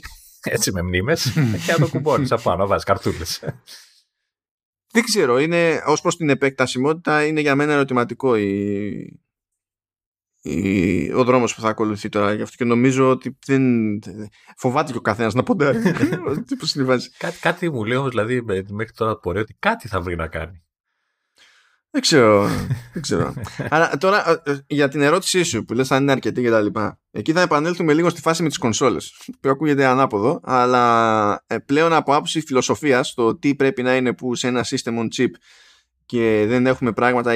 Έτσι με μνήμες και να το κουμπώνεις απάνω, βάζεις καρτούλες. Δεν ξέρω, είναι, ως προς την επεκτασιμότητα είναι για μένα ερωτηματικό η, η, ο δρόμος που θα ακολουθεί τώρα. Γι' αυτό και νομίζω ότι δεν, φοβάται και ο καθένας να ποντάει. κάτι, κάτι μου λέει όμως, δηλαδή μέχρι τώρα πορεία ότι κάτι θα βρει να κάνει. Δεν ξέρω. Δεν ξέρω. Αλλά τώρα για την ερώτησή σου που λες αν είναι αρκετή και τα λοιπά. Εκεί θα επανέλθουμε λίγο στη φάση με τις κονσόλες. Που ακούγεται ανάποδο, αλλά πλέον από άποψη φιλοσοφίας το τι πρέπει να είναι που σε ένα system on chip και δεν έχουμε πράγματα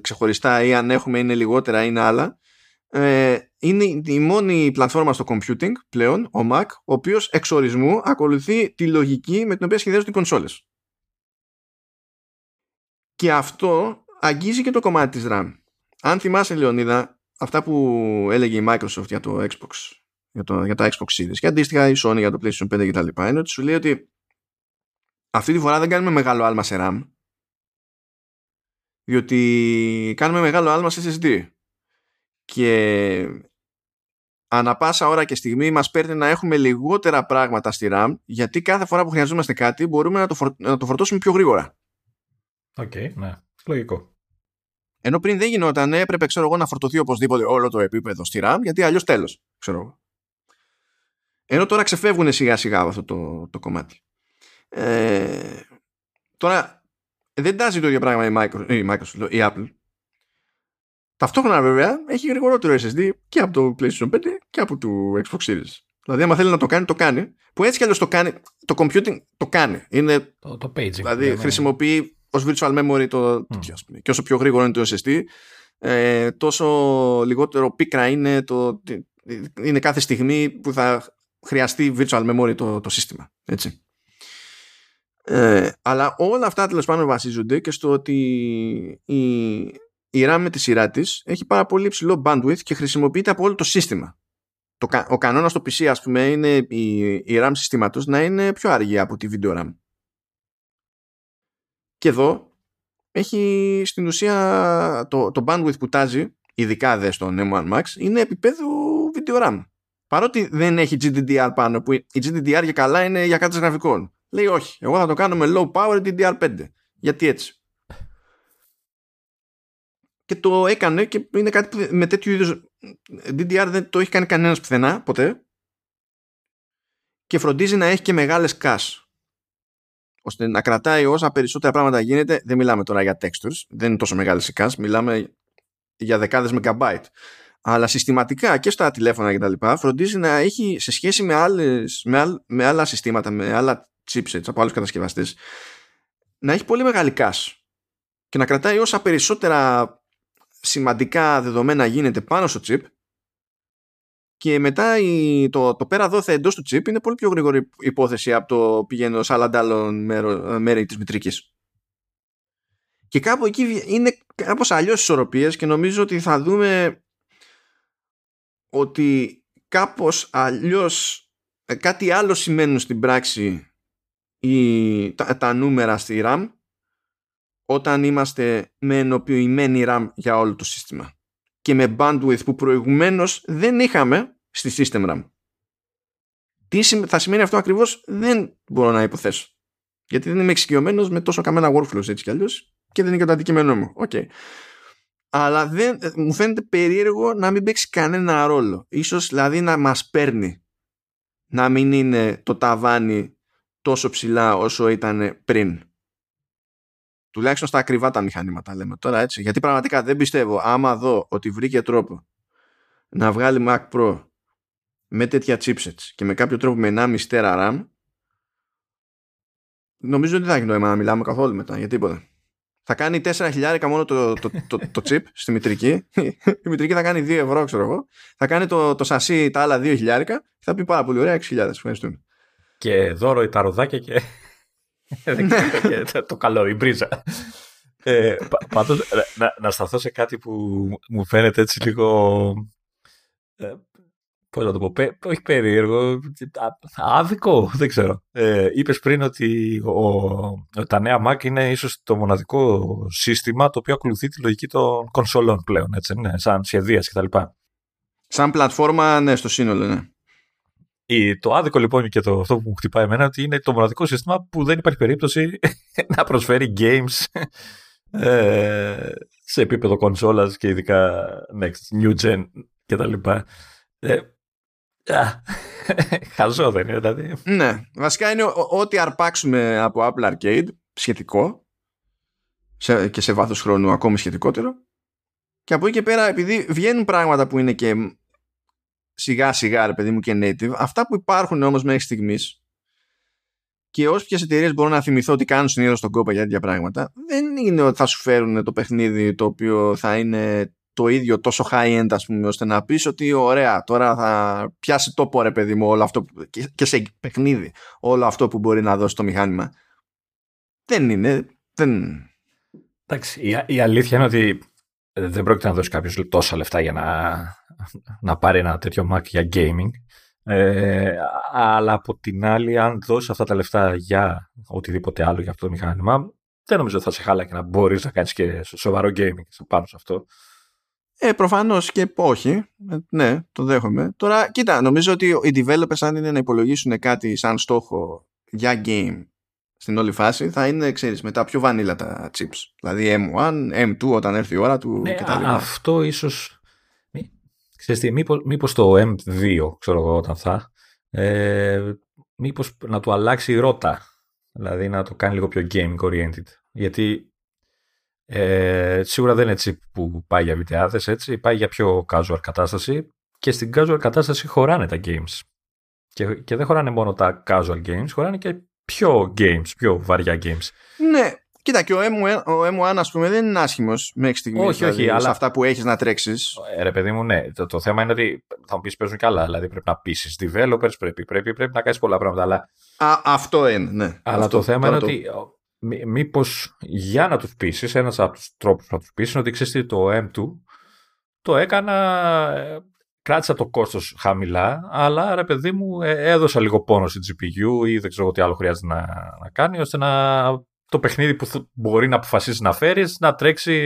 ξεχωριστά ή αν έχουμε είναι λιγότερα ή είναι άλλα. Είναι η μόνη πλατφόρμα στο computing πλέον, ο Mac, ο οποίος εξ ορισμού ακολουθεί τη λογική με την οποία σχεδιάζονται οι κονσόλες. Και αυτό αγγίζει και το κομμάτι της RAM. Αν θυμάσαι, Λεωνίδα, αυτά που έλεγε η Microsoft για το Xbox, για, το, για τα Xbox Series και αντίστοιχα η Sony για το PlayStation πέντε κτλ. Είναι ότι σου λέει ότι αυτή τη φορά δεν κάνουμε μεγάλο άλμα σε RAM, διότι κάνουμε μεγάλο άλμα σε ες ες ντι. Και ανά πάσα ώρα και στιγμή μας παίρνει να έχουμε λιγότερα πράγματα στη RAM, γιατί κάθε φορά που χρειαζόμαστε κάτι μπορούμε να το, φορ, να το φορτώσουμε πιο γρήγορα. Οκ, okay, ναι, λογικό. Ενώ πριν δεν γινόταν, έπρεπε, ξέρω εγώ, να φορτωθεί οπωσδήποτε όλο το επίπεδο στη RAM, γιατί αλλιώς τέλος, ξέρω εγώ. Ενώ τώρα ξεφεύγουν σιγά σιγά αυτό το, το κομμάτι. Ε, τώρα, δεν τάζει το ίδιο πράγμα η Microsoft, η, Microsoft, η Apple. Ταυτόχρονα, βέβαια, έχει γρηγορότερο ες ες ντι και από το PlayStation πέντε και από το Xbox Series. Δηλαδή, άμα θέλει να το κάνει, το κάνει. Που έτσι κι αλλιώς το κάνει, το computing το κάνει. Είναι, το, το paging. Δηλαδή, χρησιμοποιεί ως virtual memory το, mm. τέτοιο, και όσο πιο γρήγορο είναι το ες ες ντι ε, τόσο λιγότερο πίκρα είναι, το, είναι κάθε στιγμή που θα χρειαστεί virtual memory το, το σύστημα, έτσι. Ε, αλλά όλα αυτά τέλος πάντων βασίζονται και στο ότι η, η RAM με τη σειρά της έχει πάρα πολύ υψηλό bandwidth και χρησιμοποιείται από όλο το σύστημα. Το, ο κανόνας στο πι σι, ας πούμε, είναι η, η RAM συστήματος να είναι πιο αργή από τη video RAM. Και εδώ έχει στην ουσία το, το bandwidth που τάζει, ειδικά δε στον εμ ουάν Max, είναι επίπεδο video RAM. Παρότι δεν έχει τζι ντι ντι αρ πάνω, που η τζι ντι ντι αρ για καλά είναι για κάρτες γραφικών. Λέει όχι, εγώ θα το κάνω με low power ντι ντι αρ φάιβ. Γιατί έτσι. Και το έκανε και είναι κάτι που με τέτοιου είδους ντι ντι αρ δεν το έχει κάνει κανένας πουθενά, ποτέ. Και φροντίζει να έχει και μεγάλες cache, ώστε να κρατάει όσα περισσότερα πράγματα γίνεται. Δεν μιλάμε τώρα για textures, δεν είναι τόσο μεγάλες οι cache, μιλάμε για δεκάδες megabyte. Αλλά συστηματικά και στα τηλέφωνα και τα λοιπά, φροντίζει να έχει σε σχέση με, άλλες, με, άλλ, με άλλα συστήματα, με άλλα chipsets από άλλους κατασκευαστές, να έχει πολύ μεγάλη cache και να κρατάει όσα περισσότερα σημαντικά δεδομένα γίνεται πάνω στο chip. Και μετά η, το, το πέρα δόθε εντός του chip είναι πολύ πιο γρήγορη υπόθεση από το πηγαίνω σε άλλα ντάλλον μέρη της μητρικής. Και κάπου εκεί είναι κάπως αλλιώς ισορροπίες και νομίζω ότι θα δούμε ότι κάπως αλλιώς κάτι άλλο σημαίνουν στην πράξη η, τα, τα νούμερα στη RAM όταν είμαστε με ενοποιημένη RAM για όλο το σύστημα και με bandwidth που προηγουμένως δεν είχαμε στη system RAM. Τι θα σημαίνει αυτό ακριβώς δεν μπορώ να υποθέσω, γιατί δεν είμαι εξοικειωμένος με τόσο καμένα workflows έτσι κι αλλιώς και δεν είναι και το αντικείμενό μου. Okay. Αλλά δεν, μου φαίνεται περίεργο να μην παίξει κανένα ρόλο. Ίσως δηλαδή να μας παίρνει, να μην είναι το ταβάνι τόσο ψηλά όσο ήταν πριν. Τουλάχιστον στα ακριβά τα μηχανήματα λέμε τώρα έτσι. Γιατί πραγματικά δεν πιστεύω, άμα δω ότι βρήκε τρόπο να βγάλει Mac Pro με τέτοια chipsets και με κάποιο τρόπο με ενάμιση τέρα RAM, νομίζω ότι δεν θα έχει νόημα να μιλάμε καθόλου μετά για τίποτα. Θα κάνει τέσσερα χιλιάρικα μόνο το, το, το, το, το chip στη μητρική. Η μητρική θα κάνει δύο ευρώ, ξέρω εγώ. Θα κάνει το, το σασί τα άλλα δύο χιλιάρικα. Θα πει πάρα πολύ ωραία, έξι χιλιάδες. Ευχαριστούμε. Και δώρο ή τα ροδάκια και. Το καλό, η μπρίζα. ε, Πάντως, να, να σταθώ σε κάτι που μου φαίνεται έτσι λίγο. Ε, Πώς να το πω, πε, όχι περίεργο, άδικο, δεν ξέρω. Ε, είπες πριν ότι ο, τα νέα Mac είναι ίσως το μοναδικό σύστημα το οποίο ακολουθεί τη λογική των κονσολών πλέον, έτσι, ναι, σαν σχεδίας κτλ. Σαν πλατφόρμα, ναι, στο σύνολο, ναι. Η, το άδικο λοιπόν και το, αυτό που μου χτυπάει εμένα ότι είναι το μοναδικό σύστημα που δεν υπάρχει περίπτωση να προσφέρει games ε, σε επίπεδο κονσόλας και ειδικά next, new gen κτλ. Ε, χαζό δεν είναι δηλαδή. Ναι, βασικά είναι ό,τι αρπάξουμε από Apple Arcade σχετικό σε, και σε βάθος χρόνου ακόμη σχετικότερο, και από εκεί και πέρα επειδή βγαίνουν πράγματα που είναι και σιγά σιγά ρε παιδί μου και native, αυτά που υπάρχουν όμως μέχρι στιγμής και ως ποιες εταιρείες μπορώ να θυμηθώ ότι κάνουν συνήθως στον κόπο για τέτοια πράγματα, δεν είναι ότι θα σου φέρουν το παιχνίδι το οποίο θα είναι το ίδιο τόσο high-end, ας πούμε, ώστε να πεις ότι ωραία, τώρα θα πιάσει τόπο ρε παιδί μου όλο αυτό που, και σε παιχνίδι όλο αυτό που μπορεί να δώσει το μηχάνημα. Δεν είναι. Δεν... Εντάξει, η, η αλήθεια είναι ότι δεν πρόκειται να δώσει κάποιος τόσα λεφτά για να, να πάρει ένα τέτοιο Mac για gaming. Ε, αλλά από την άλλη, αν δώσει αυτά τα λεφτά για οτιδήποτε άλλο για αυτό το μηχάνημα, δεν νομίζω θα σε χάλακε να μπορείς να κάνεις και σοβαρό gaming πάνω σε αυτό. Ε, προφανώς και όχι. Ε, ναι, το δέχομαι. Τώρα, κοίτα, νομίζω ότι οι developers, αν είναι να υπολογίσουν κάτι σαν στόχο για game στην όλη φάση, θα είναι, ξέρεις, μετά πιο βανίλα τα chips. Δηλαδή εμ ουάν, εμ τού όταν έρθει η ώρα του, ναι, κτλ. Αυτό ίσως. Μή, ξέρεις τι, μήπως, μήπως το εμ δύο, ξέρω εγώ, όταν θα. Ε, μήπως να του αλλάξει η ρότα. Δηλαδή να το κάνει λίγο πιο gaming oriented. Γιατί. Ε, σίγουρα δεν είναι έτσι που πάει για βιντεάδες, έτσι, πάει για πιο casual κατάσταση και στην casual κατάσταση χωράνε τα games και, και δεν χωράνε μόνο τα casual games, χωράνε και πιο games, πιο βαριά games. Ναι, κοίτα, και ο εμ ουάν, ο εμ ουάν ας πούμε δεν είναι άσχημος μέχρι στιγμής, όχι, δηλαδή, όχι, αλλά... σε αυτά που έχεις να τρέξεις. Ε, ρε παιδί μου, ναι, το, το θέμα είναι ότι θα μου πεις παίζουν καλά, δηλαδή πρέπει να πείσεις developers, πρέπει, πρέπει, πρέπει να κάνεις πολλά πράγματα, αλλά... Α, αυτό είναι, ναι. Αλλά αυτό, το θέμα είναι το... ότι... Μήπως για να τους πείσεις, ένας από τους τρόπους να τους πείσεις είναι ότι ξέρεις τι, το εμ δύο το έκανα, κράτησα το κόστος χαμηλά, αλλά ρε παιδί μου έδωσα λίγο πόνο στη τζι πι γιου ή δεν ξέρω τι άλλο χρειάζεται να, να κάνει, ώστε να, το παιχνίδι που θα, μπορεί να αποφασίσει να φέρεις να τρέξει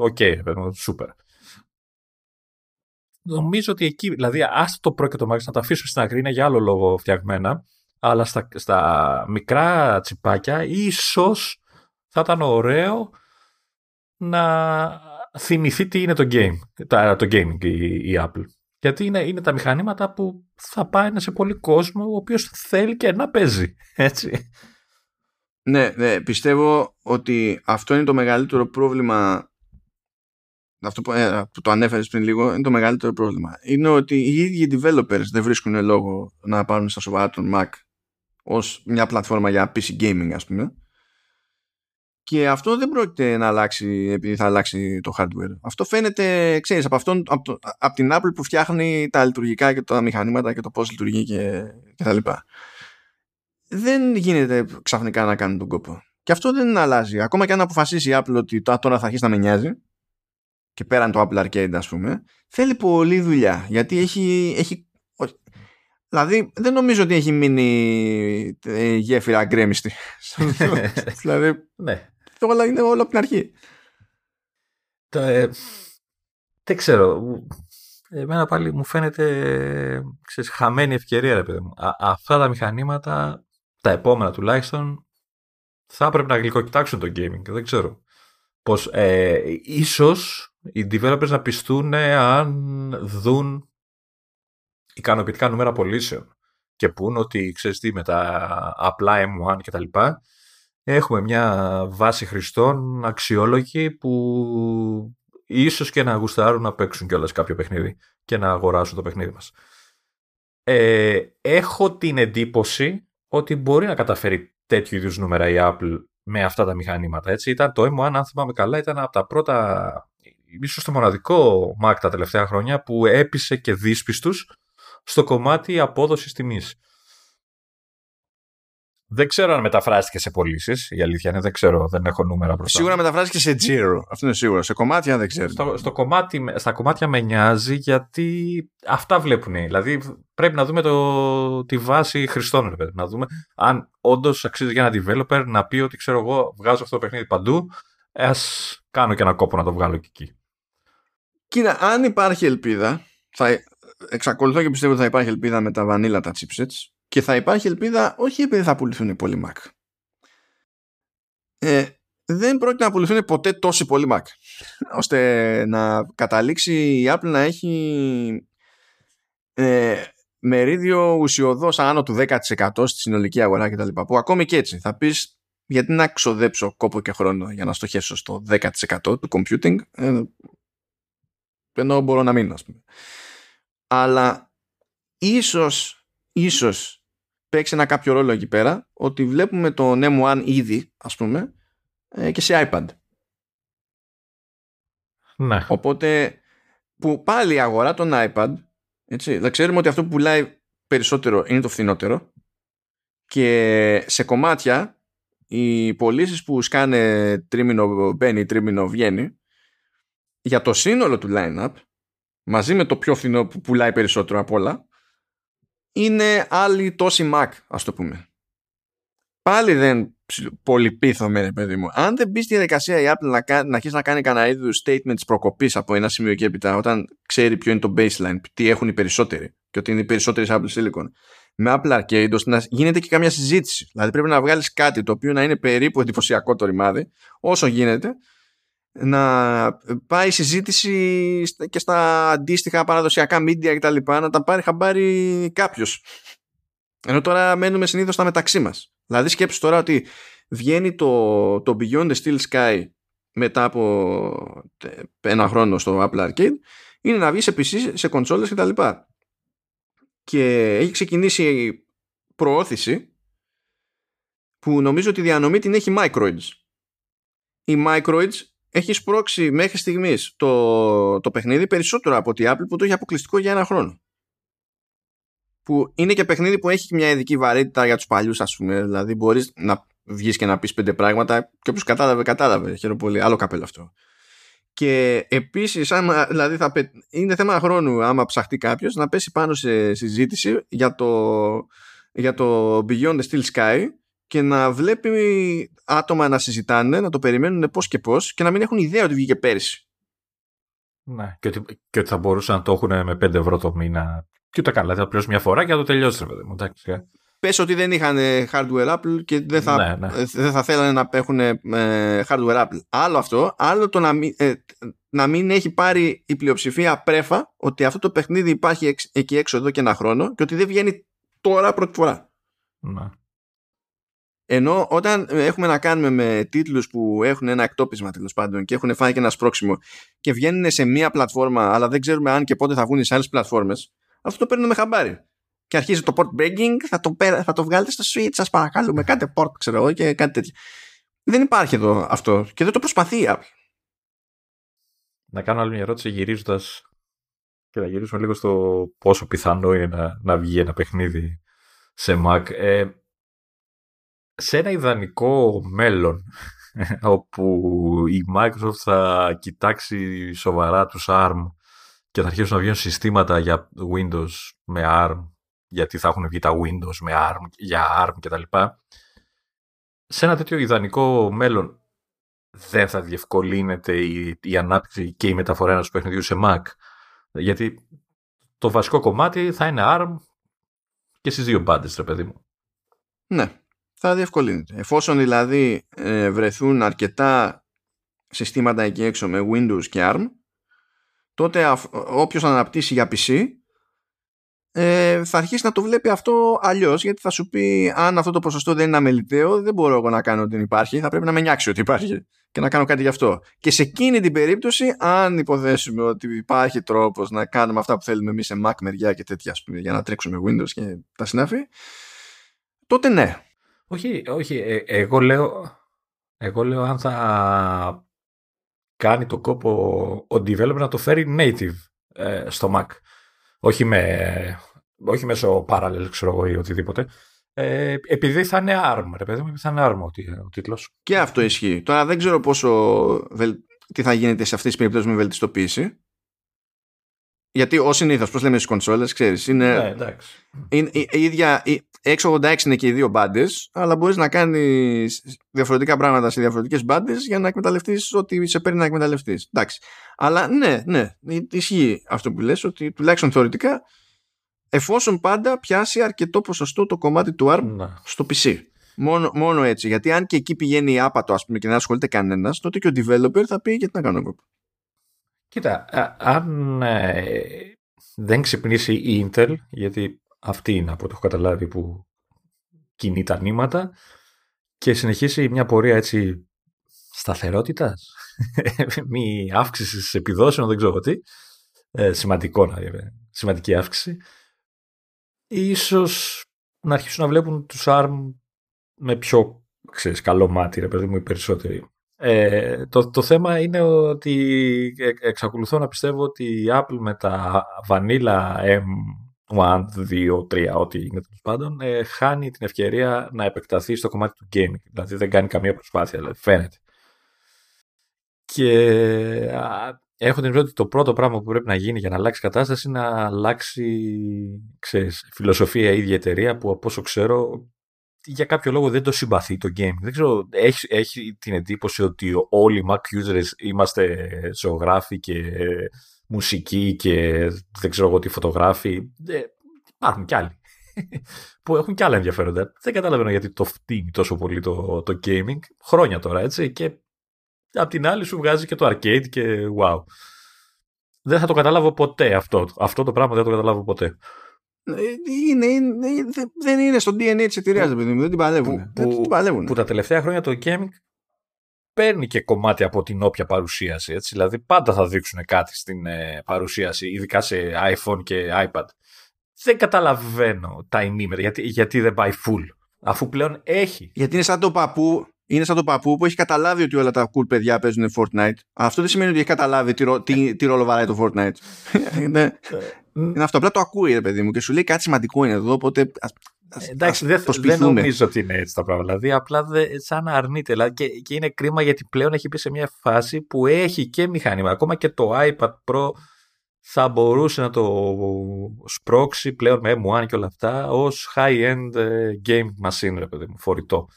ok, ρε παιδί μου, super. Νομίζω ότι εκεί, δηλαδή άστο το Pro και το Max να τα αφήσουμε στην ακρίνα για άλλο λόγο φτιαγμένα, αλλά στα, στα μικρά τσιπάκια ίσως θα ήταν ωραίο να θυμηθεί τι είναι το game, το gaming η, η Apple. Γιατί είναι, είναι τα μηχανήματα που θα πάνε σε πολύ κόσμο ο οποίος θέλει και να παίζει, έτσι. Ναι, ναι, πιστεύω ότι αυτό είναι το μεγαλύτερο πρόβλημα, αυτό που, ε, που το ανέφερες πριν λίγο, είναι το μεγαλύτερο πρόβλημα. Είναι ότι οι ίδιοι developers δεν βρίσκουν λόγο να πάρουν στα σοβαρά τον Mac ως μια πλατφόρμα για πι σι gaming, ας πούμε. Και αυτό δεν πρόκειται να αλλάξει επειδή θα αλλάξει το hardware. Αυτό φαίνεται, ξέρεις, από, αυτόν, από, το, από την Apple που φτιάχνει τα λειτουργικά και τα μηχανήματα και το πώς λειτουργεί και, και τα λοιπά. Δεν γίνεται ξαφνικά να κάνει τον κόπο. Και αυτό δεν αλλάζει. Ακόμα και αν αποφασίσει η Apple ότι τώρα θα αρχίσει να με νοιάζει και πέραν το Apple Arcade, ας πούμε, θέλει πολλή δουλειά. Γιατί έχει... έχει... Δηλαδή, δεν νομίζω ότι έχει μείνει γέφυρα αγκρέμιστη. Δηλαδή, αυτό όλα είναι όλο από την αρχή. Τα, ε, δεν ξέρω. Εμένα πάλι μου φαίνεται ξέρεις, χαμένη ευκαιρία, ρε παιδί μου. Α, αυτά τα μηχανήματα, τα επόμενα τουλάχιστον, θα έπρεπε να γλυκοκοιτάξουν το gaming. Δεν ξέρω. Πως ε, ίσως οι developers να πιστούν αν δουν ικανοποιητικά νούμερα πωλήσεων και πούν ότι ξέρεις τι με τα απλά εμ ουάν και τα λοιπά έχουμε μια βάση χρηστών αξιόλογοι που ίσως και να γουστάρουν να παίξουν κιόλας κάποιο παιχνίδι και να αγοράσουν το παιχνίδι μας. Ε, έχω την εντύπωση ότι μπορεί να καταφέρει τέτοιου είδους νούμερα η Apple με αυτά τα μηχανήματα. Έτσι. Ήταν το εμ ουάν, αν θυμάμαι καλά, ήταν από τα πρώτα, ίσως το μοναδικό Mac τα τελευταία χρόνια που έπεισε και δύσπιστους στο κομμάτι απόδοσης τιμής. Δεν ξέρω αν μεταφράστηκε σε πωλήσεις. Η αλήθεια είναι, δεν ξέρω, δεν έχω νούμερα μπροστά. Σίγουρα μεταφράστηκε σε τζίρο. Αυτό είναι σίγουρο. Σε κομμάτια δεν ξέρω. Στο, στο κομμάτι, στα κομμάτια με νοιάζει γιατί αυτά βλέπουν. Δηλαδή πρέπει να δούμε το, τη βάση χρηστών. Πρέπει να δούμε αν όντως αξίζει για ένα developer να πει ότι ξέρω εγώ βγάζω αυτό το παιχνίδι παντού. Ας κάνω και ένα κόπο να το βγάλω και εκεί. Κοίτα, αν υπάρχει ελπίδα, θα εξακολουθώ και πιστεύω ότι θα υπάρχει ελπίδα με τα vanilla τα chipsets. Και θα υπάρχει ελπίδα όχι επειδή θα πουληθούν πολλοί Mac. Ε, δεν πρόκειται να πουληθούν ποτέ τόσοι πολλοί Mac. Ώστε να καταλήξει η Apple να έχει ε, μερίδιο ουσιωδώς άνω του δέκα τοις εκατό στη συνολική αγορά κτλ. Που ακόμη και έτσι θα πεις γιατί να ξοδέψω κόπο και χρόνο για να στοχεύσω στο δέκα τοις εκατό του computing. Ε, ενώ μπορώ να μείνω, ας πούμε. Αλλά ίσως... ίσως παίξει ένα κάποιο ρόλο εκεί πέρα ότι βλέπουμε τον εμ ουάν ήδη, ας πούμε, και σε iPad. Ναι. Οπότε που πάλι η αγορά των iPad, έτσι, θα ξέρουμε ότι αυτό που πουλάει περισσότερο είναι το φθηνότερο και σε κομμάτια οι πωλήσεις που σκάνε τρίμηνο μπαίνει, τρίμηνο βγαίνει για το σύνολο του line-up μαζί με το πιο φθηνό που πουλάει περισσότερο από όλα είναι άλλοι τόσοι Mac, ας το πούμε. Πάλι δεν πολυπίθομαι, ρε παιδί μου. Αν δεν μπει στη διαδικασία η Apple να, να αρχίσει να κάνει κανένα είδους statements προκοπής από ένα σημείο και έπειτα, όταν ξέρει ποιο είναι το baseline, τι έχουν οι περισσότεροι και ότι είναι οι περισσότεροι Apple Silicon, με Apple Arcade, ώστε να γίνεται και καμιά συζήτηση. Δηλαδή πρέπει να βγάλεις κάτι το οποίο να είναι περίπου εντυπωσιακό το ρημάδι, όσο γίνεται, να πάει συζήτηση και στα αντίστοιχα παραδοσιακά media κτλ. Να τα πάρει χαμπάρι κάποιος. Ενώ τώρα μένουμε συνήθως στα μεταξύ μας. Δηλαδή σκέψου τώρα ότι βγαίνει το, το Beyond the Steel Sky μετά από ένα χρόνο στο Apple Arcade, είναι να βγει σε πι σι, σε κονσόλες κτλ. Και, και έχει ξεκινήσει προώθηση που νομίζω ότι η διανομή την έχει Microids. Η Microids έχει σπρώξει μέχρι στιγμής το, το παιχνίδι περισσότερο από τη Apple που το έχει αποκλειστικό για ένα χρόνο. Που είναι και παιχνίδι που έχει μια ειδική βαρύτητα για τους παλιούς, ας πούμε. Δηλαδή μπορείς να βγεις και να πεις πέντε πράγματα και όποιος κατάλαβε, κατάλαβε. Χαίρομαι πολύ. Άλλο καπέλο αυτό. Και επίσης, άμα, δηλαδή θα πε... είναι θέμα χρόνου άμα ψαχτεί κάποιος να πέσει πάνω σε συζήτηση για το, για το Beyond the Steel Sky και να βλέπει άτομα να συζητάνε, να το περιμένουν πώς και πώς και να μην έχουν ιδέα ότι βγήκε πέρυσι. Ναι, και ότι, και ότι θα μπορούσαν να το έχουν με πέντε ευρώ το μήνα. Και ούτε καλά, θα πληρώσουν μια φορά και θα το τελειώσει. Πες ότι δεν είχαν hardware Apple και δεν θα, ναι, ναι. δεν θα θέλανε να έχουν ε, hardware Apple. Άλλο αυτό, άλλο το να μην, ε, να μην έχει πάρει η πλειοψηφία πρέφα ότι αυτό το παιχνίδι υπάρχει εξ, εκεί έξω εδώ και ένα χρόνο και ότι δεν βγαίνει τώρα πρώτη φορά. Ναι. Ενώ όταν έχουμε να κάνουμε με τίτλους που έχουν ένα εκτόπισμα τέλος πάντων και έχουν φάει και ένα σπρόξιμο και βγαίνουν σε μία πλατφόρμα αλλά δεν ξέρουμε αν και πότε θα βγουν σε άλλες πλατφόρμες, αυτό το παίρνουμε χαμπάρι. Και αρχίζει το port breaking, θα το, θα το βγάλετε στο Switch, σας παρακαλούμε, κάντε port, ξέρω εγώ και κάτι τέτοιο. Δεν υπάρχει εδώ αυτό και δεν το προσπαθεί η Apple. Να κάνω άλλη μια ερώτηση γυρίζοντας και να γυρίσουμε λίγο στο πόσο πιθανό είναι να, να βγει ένα παιχνίδι σε Mac. Ε, Σε ένα ιδανικό μέλλον όπου η Microsoft θα κοιτάξει σοβαρά τους αρμ και θα αρχίσουν να βγαίνουν συστήματα για Windows με αρμ γιατί θα έχουν βγει τα Windows με αρμ για αρμ κτλ. Σε ένα τέτοιο ιδανικό μέλλον δεν θα διευκολύνεται η, η ανάπτυξη και η μεταφορά ενός παιχνιδιού σε Mac. Γιατί το βασικό κομμάτι θα είναι αρμ και στις δύο μπάντες, ρε παιδί μου. Ναι, θα διευκολύνεται. Εφόσον δηλαδή ε, βρεθούν αρκετά συστήματα εκεί έξω με Windows και αρμ, τότε αφ- όποιος αναπτύσσει για πι σι ε, θα αρχίσει να το βλέπει αυτό αλλιώς, γιατί θα σου πει αν αυτό το ποσοστό δεν είναι αμεληταίο, δεν μπορώ εγώ να κάνω ότι υπάρχει, θα πρέπει να με νιάξει ότι υπάρχει και να κάνω κάτι γι' αυτό. Και σε εκείνη την περίπτωση, αν υποθέσουμε ότι υπάρχει τρόπος να κάνουμε αυτά που θέλουμε εμείς σε Mac μεριά και τέτοια, ας πούμε, για να τρέξουμε Windows και τα συνάφη, τότε ναι. Όχι, όχι, ε, εγώ λέω, εγώ λέω αν θα κάνει το κόπο ο developer να το φέρει native ε, στο Mac. Όχι, με, ε, όχι μέσω parallel, ξέρω εγώ, ή οτιδήποτε. Ε, επειδή θα είναι αρμ, ρε παιδί μου, επειδή θα είναι αρμ ο τίτλος. Και αυτό ισχύει. Τώρα δεν ξέρω πόσο βελ... τι θα γίνεται σε αυτές τις περιπτώσεις με βελτιστοποίηση. Γιατί ως συνήθως, πώς λέμε στις κονσόλες, ξέρεις, είναι... Ναι, εντάξει. Είναι, η, η ίδια... Η... εξ ογδόντα έξι είναι και οι δύο μπάντες, αλλά μπορείς να κάνεις διαφορετικά πράγματα σε διαφορετικές μπάντες για να εκμεταλλευτείς ό,τι σε παίρνει να εκμεταλλευτείς. Εντάξει. Αλλά ναι, ναι, ισχύει αυτό που λες, ότι τουλάχιστον θεωρητικά, εφόσον πάντα πιάσει αρκετό ποσοστό το κομμάτι του αρμ να. Στο πι σι. Μόνο, μόνο έτσι. Γιατί αν και εκεί πηγαίνει η άπατο, ας πούμε, και δεν ασχολείται κανένας, τότε και ο developer θα πει γιατί να κάνω εγώ. Κοίτα, α, αν ε, δεν ξυπνήσει η Intel, γιατί. Αυτή είναι από το έχω καταλάβει που κινεί τα νήματα και συνεχίσει μια πορεία έτσι σταθερότητας, μη αύξησης επιδόσεων, δεν ξέρω τι, ε, σημαντικό να σημαντική αύξηση. Ίσως να αρχίσουν να βλέπουν τους αρμ με πιο, ξέρεις, καλό μάτι, ρε παιδί μου, οι περισσότεροι. Ε, το, το θέμα είναι ότι εξακολουθώ να πιστεύω ότι η Apple με τα Vanilla M ένα, δύο, τρία, ό,τι είναι τέλος πάντων, ε, χάνει την ευκαιρία να επεκταθεί στο κομμάτι του gaming. Δηλαδή δεν κάνει καμία προσπάθεια, δηλαδή, φαίνεται. Και α, έχω την ιδέα ότι το πρώτο πράγμα που πρέπει να γίνει για να αλλάξει κατάσταση είναι να αλλάξει, ξέρεις, φιλοσοφία η ίδια εταιρεία που από όσο ξέρω για κάποιο λόγο δεν το συμπαθεί το gaming. Δεν ξέρω, έχει, έχει την εντύπωση ότι όλοι οι Mac users είμαστε ζωγράφοι και... μουσική και δεν ξέρω εγώ τι φωτογράφοι. Ε, υπάρχουν κι άλλοι που έχουν κι άλλα ενδιαφέροντα. Δεν καταλαβαίνω γιατί το φτύνει τόσο πολύ το, το gaming. Χρόνια τώρα, έτσι. Και απ' την άλλη σου βγάζει και το arcade και wow. Δεν θα το καταλάβω ποτέ αυτό. Αυτό το πράγμα δεν θα το καταλάβω ποτέ. Είναι, είναι, δεν είναι στο ντι εν έι της εταιρείας, παιδί μου. Δεν την παλεύουν. Που, που, που τα τελευταία χρόνια το gaming παίρνει και κομμάτι από την όποια παρουσίαση, έτσι, δηλαδή πάντα θα δείξουν κάτι στην ε, παρουσίαση, ειδικά σε iPhone και iPad. Δεν καταλαβαίνω τα ημίμερα, γιατί, γιατί δεν πάει full, αφού πλέον έχει. Γιατί είναι σαν το παππού, είναι σαν το παππού που έχει καταλάβει ότι όλα τα cool παιδιά παίζουν Fortnite. Αυτό δεν σημαίνει ότι έχει καταλάβει τι, ρο, τι, τι ρόλο βαράει το Fortnite. είναι, είναι αυτό, απλά το ακούει, ρε παιδί μου, και σου λέει κάτι σημαντικό είναι εδώ, οπότε... Ας, εντάξει, ας δεν, δεν νομίζω ότι είναι έτσι τα πράγματα. Δηλαδή, απλά δε, σαν να αρνείται. Δηλαδή, και, και είναι κρίμα γιατί πλέον έχει πει σε μια φάση που έχει και μηχάνημα. Ακόμα και το iPad Pro θα μπορούσε να το σπρώξει πλέον με εμ ουάν και όλα αυτά ως high-end game machine, ρε παιδί μου, φορητό.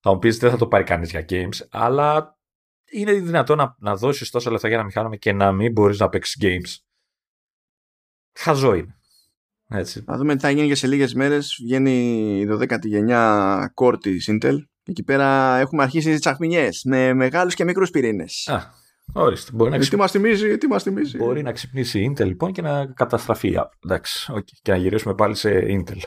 Θα μου πεις δεν θα το πάρει κανείς για games, αλλά είναι δυνατό να, να δώσεις τόσα λεφτά για ένα μηχάνημα και να μην μπορείς να παίξεις games. Χαζό είναι. Έτσι. Θα δούμε τι θα γίνει και σε λίγες μέρες. Βγαίνει η δωδέκατη γενιά Core της Intel. Εκεί πέρα έχουμε αρχίσει τις τσαχμινιές με μεγάλους και μικρούς πυρήνες. Α, ορίστε. Μπορεί να ξυπ... τι, μας θυμίζει, τι μας θυμίζει. Μπορεί να ξυπνήσει η Intel λοιπόν και να καταστραφεί. Εντάξει, okay. Και να γυρίσουμε πάλι σε Intel.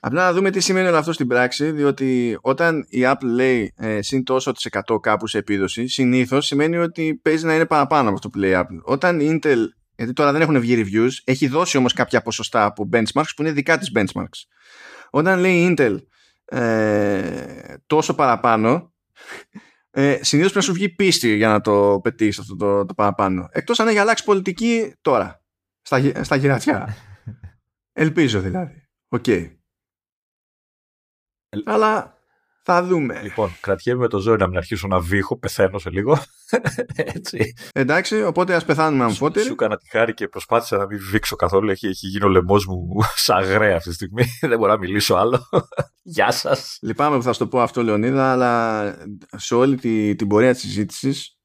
Απλά να δούμε τι σημαίνει όλο αυτό στην πράξη. Διότι όταν η Apple λέει ε, συν τόσο της εκατό κάπου σε επίδοση, συνήθως σημαίνει ότι παίζει να είναι παραπάνω από αυτό που λέει η Apple. Όταν η Intel, γιατί τώρα δεν έχουν βγει reviews, έχει δώσει όμως κάποια ποσοστά από benchmarks που είναι δικά της benchmarks. Όταν λέει η Intel ε, τόσο παραπάνω, ε, συνήθως πρέπει να σου βγει πίστη για να το πετύχεις αυτό το, το παραπάνω. Εκτός αν έχει αλλάξει πολιτική τώρα, στα, στα γυρατιά. Ελπίζω δηλαδή. Οκ. Okay. Ε, Αλλά θα δούμε. Λοιπόν, κρατιέμαι με το ζόρι να μην αρχίσω να βήχω, πεθαίνω σε λίγο. Έτσι. Εντάξει, οπότε ας πεθάνουμε αμφότεροι. Σου έκανα τη χάρη και προσπάθησα να μην βήξω καθόλου. Έχει, έχει γίνει ο λαιμός μου σαγραία αυτή τη στιγμή. Δεν μπορώ να μιλήσω άλλο. Γεια σας. Λυπάμαι που θα σου το πω αυτό, Λεωνίδα, αλλά σε όλη τη, την πορεία της συζήτησης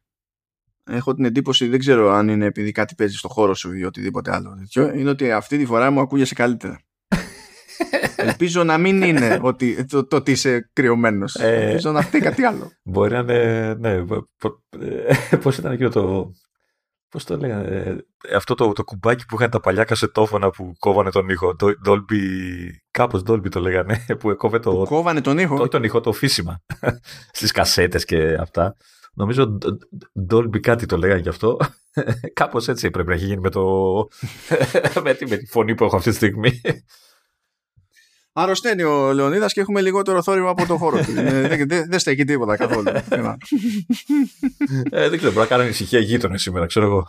έχω την εντύπωση, δεν ξέρω αν είναι επειδή κάτι παίζει στο χώρο σου ή οτιδήποτε άλλο τέτοιο, είναι ότι αυτή τη φορά μου ακούγεσαι καλύτερα. Ελπίζω να μην είναι ότι, το, το ότι είσαι κρυωμένος. Ε, Ελπίζω να φταίει κάτι άλλο. Μπορεί να είναι. Ναι, πώς ήταν εκείνο το. Πώς το λέγανε. Αυτό το, το κουμπάκι που είχαν τα παλιά κασετόφωνα που κόβανε τον ήχο. Το, Dolby, κάπως Dolby το λέγανε. Που, που το, κόβανε τον ήχο. Το, τον ήχο, το φύσιμα. Στις κασέτες και αυτά. Νομίζω Dolby κάτι το λέγανε γι' αυτό. Κάπως έτσι πρέπει να έχει γίνει με, το, με, τη, με τη φωνή που έχω αυτή τη στιγμή. Αρρωσταίνει ο Λεωνίδας και έχουμε λιγότερο θόρυβο από το χώρο του. Δεν δε, δε στέκει τίποτα καθόλου. ε, δεν ξέρω, μπορεί να κάνουν ησυχία γείτονες σήμερα, ξέρω εγώ.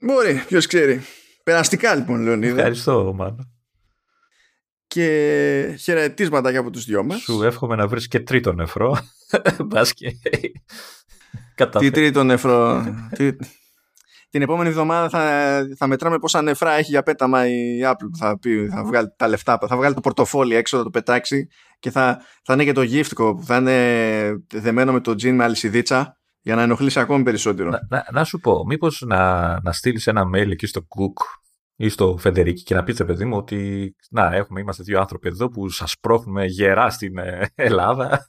Μπορεί, ποιος ξέρει. Περαστικά λοιπόν, Λεωνίδα. Ευχαριστώ, μάλλον. Και χαιρετίσματα και από τους δυο μας. Σου εύχομαι να βρεις και τρίτο νεφρό. Μπάσκε. Τι τρίτο νεφρό. Τι... Την επόμενη εβδομάδα θα, θα μετράμε πόσα νεφρά έχει για πέταμα η Apple. Θα, πει, θα βγάλει τα λεφτά, θα βγάλει το πορτοφόλι έξω, θα το πετάξει και θα, θα είναι και το γύφτικο που θα είναι δεμένο με το τζιν με αλυσιδίτσα για να ενοχλήσει ακόμη περισσότερο. Να, να, να σου πω, μήπως να, να στείλεις ένα mail εκεί στο Cook ή στο Φεντερίκη και να πείτε, παιδί μου, ότι να, έχουμε, είμαστε δύο άνθρωποι εδώ που σας πρόχνουμε γερά στην Ελλάδα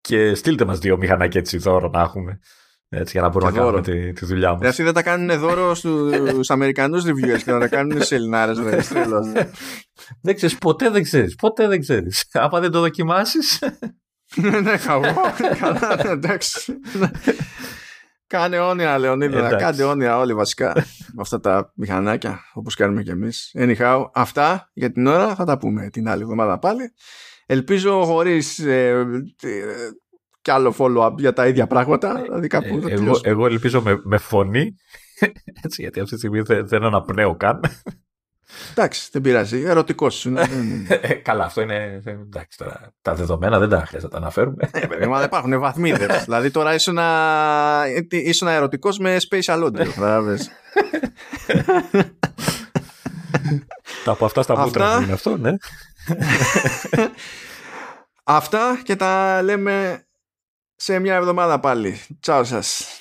και στείλτε μας δύο μηχανάκια έτσι δώρο να έχουμε. Έτσι, για να μπορούμε να δώρο. Κάνουμε τη, τη δουλειά μας. Αυτοί δεν τα κάνουν δώρο στους Αμερικανούς reviewers και να τα κάνουν σε Ελληνάρες. Δεν ξέρεις, ποτέ δεν ξέρεις. Ποτέ δεν ξέρεις. Άμα δεν το δοκιμάσεις. Ναι, χαβό. Καλά, εντάξει. Κάνε όνειρα, Λεωνίδα. Κάντε όνειρα όλοι βασικά. Με αυτά τα μηχανάκια, όπως κάνουμε κι εμείς. Anyhow, αυτά για την ώρα θα τα πούμε την άλλη εβδομάδα πάλι. Ελπίζω χωρίς... Κι άλλο follow-up για τα ίδια πράγματα. Δηλαδή κάπου ε, εγώ, εγώ ελπίζω με, με φωνή. Έτσι, γιατί αυτή τη στιγμή δεν, δεν αναπνέω καν. Εντάξει, δεν πειράζει. Ερωτικός σου. Καλά, αυτό είναι. Εντάξει, τώρα, τα δεδομένα δεν τα χρειάζεται να τα αναφέρουμε. ε, μα υπάρχουν βαθμίδες. Δηλαδή τώρα ήσουν ένα ερωτικός με space alone. Τα από αυτά στα μούτρα είναι αυτό, ναι. Αυτά και τα λέμε. Σε μια εβδομάδα πάλι. Τσάου σας.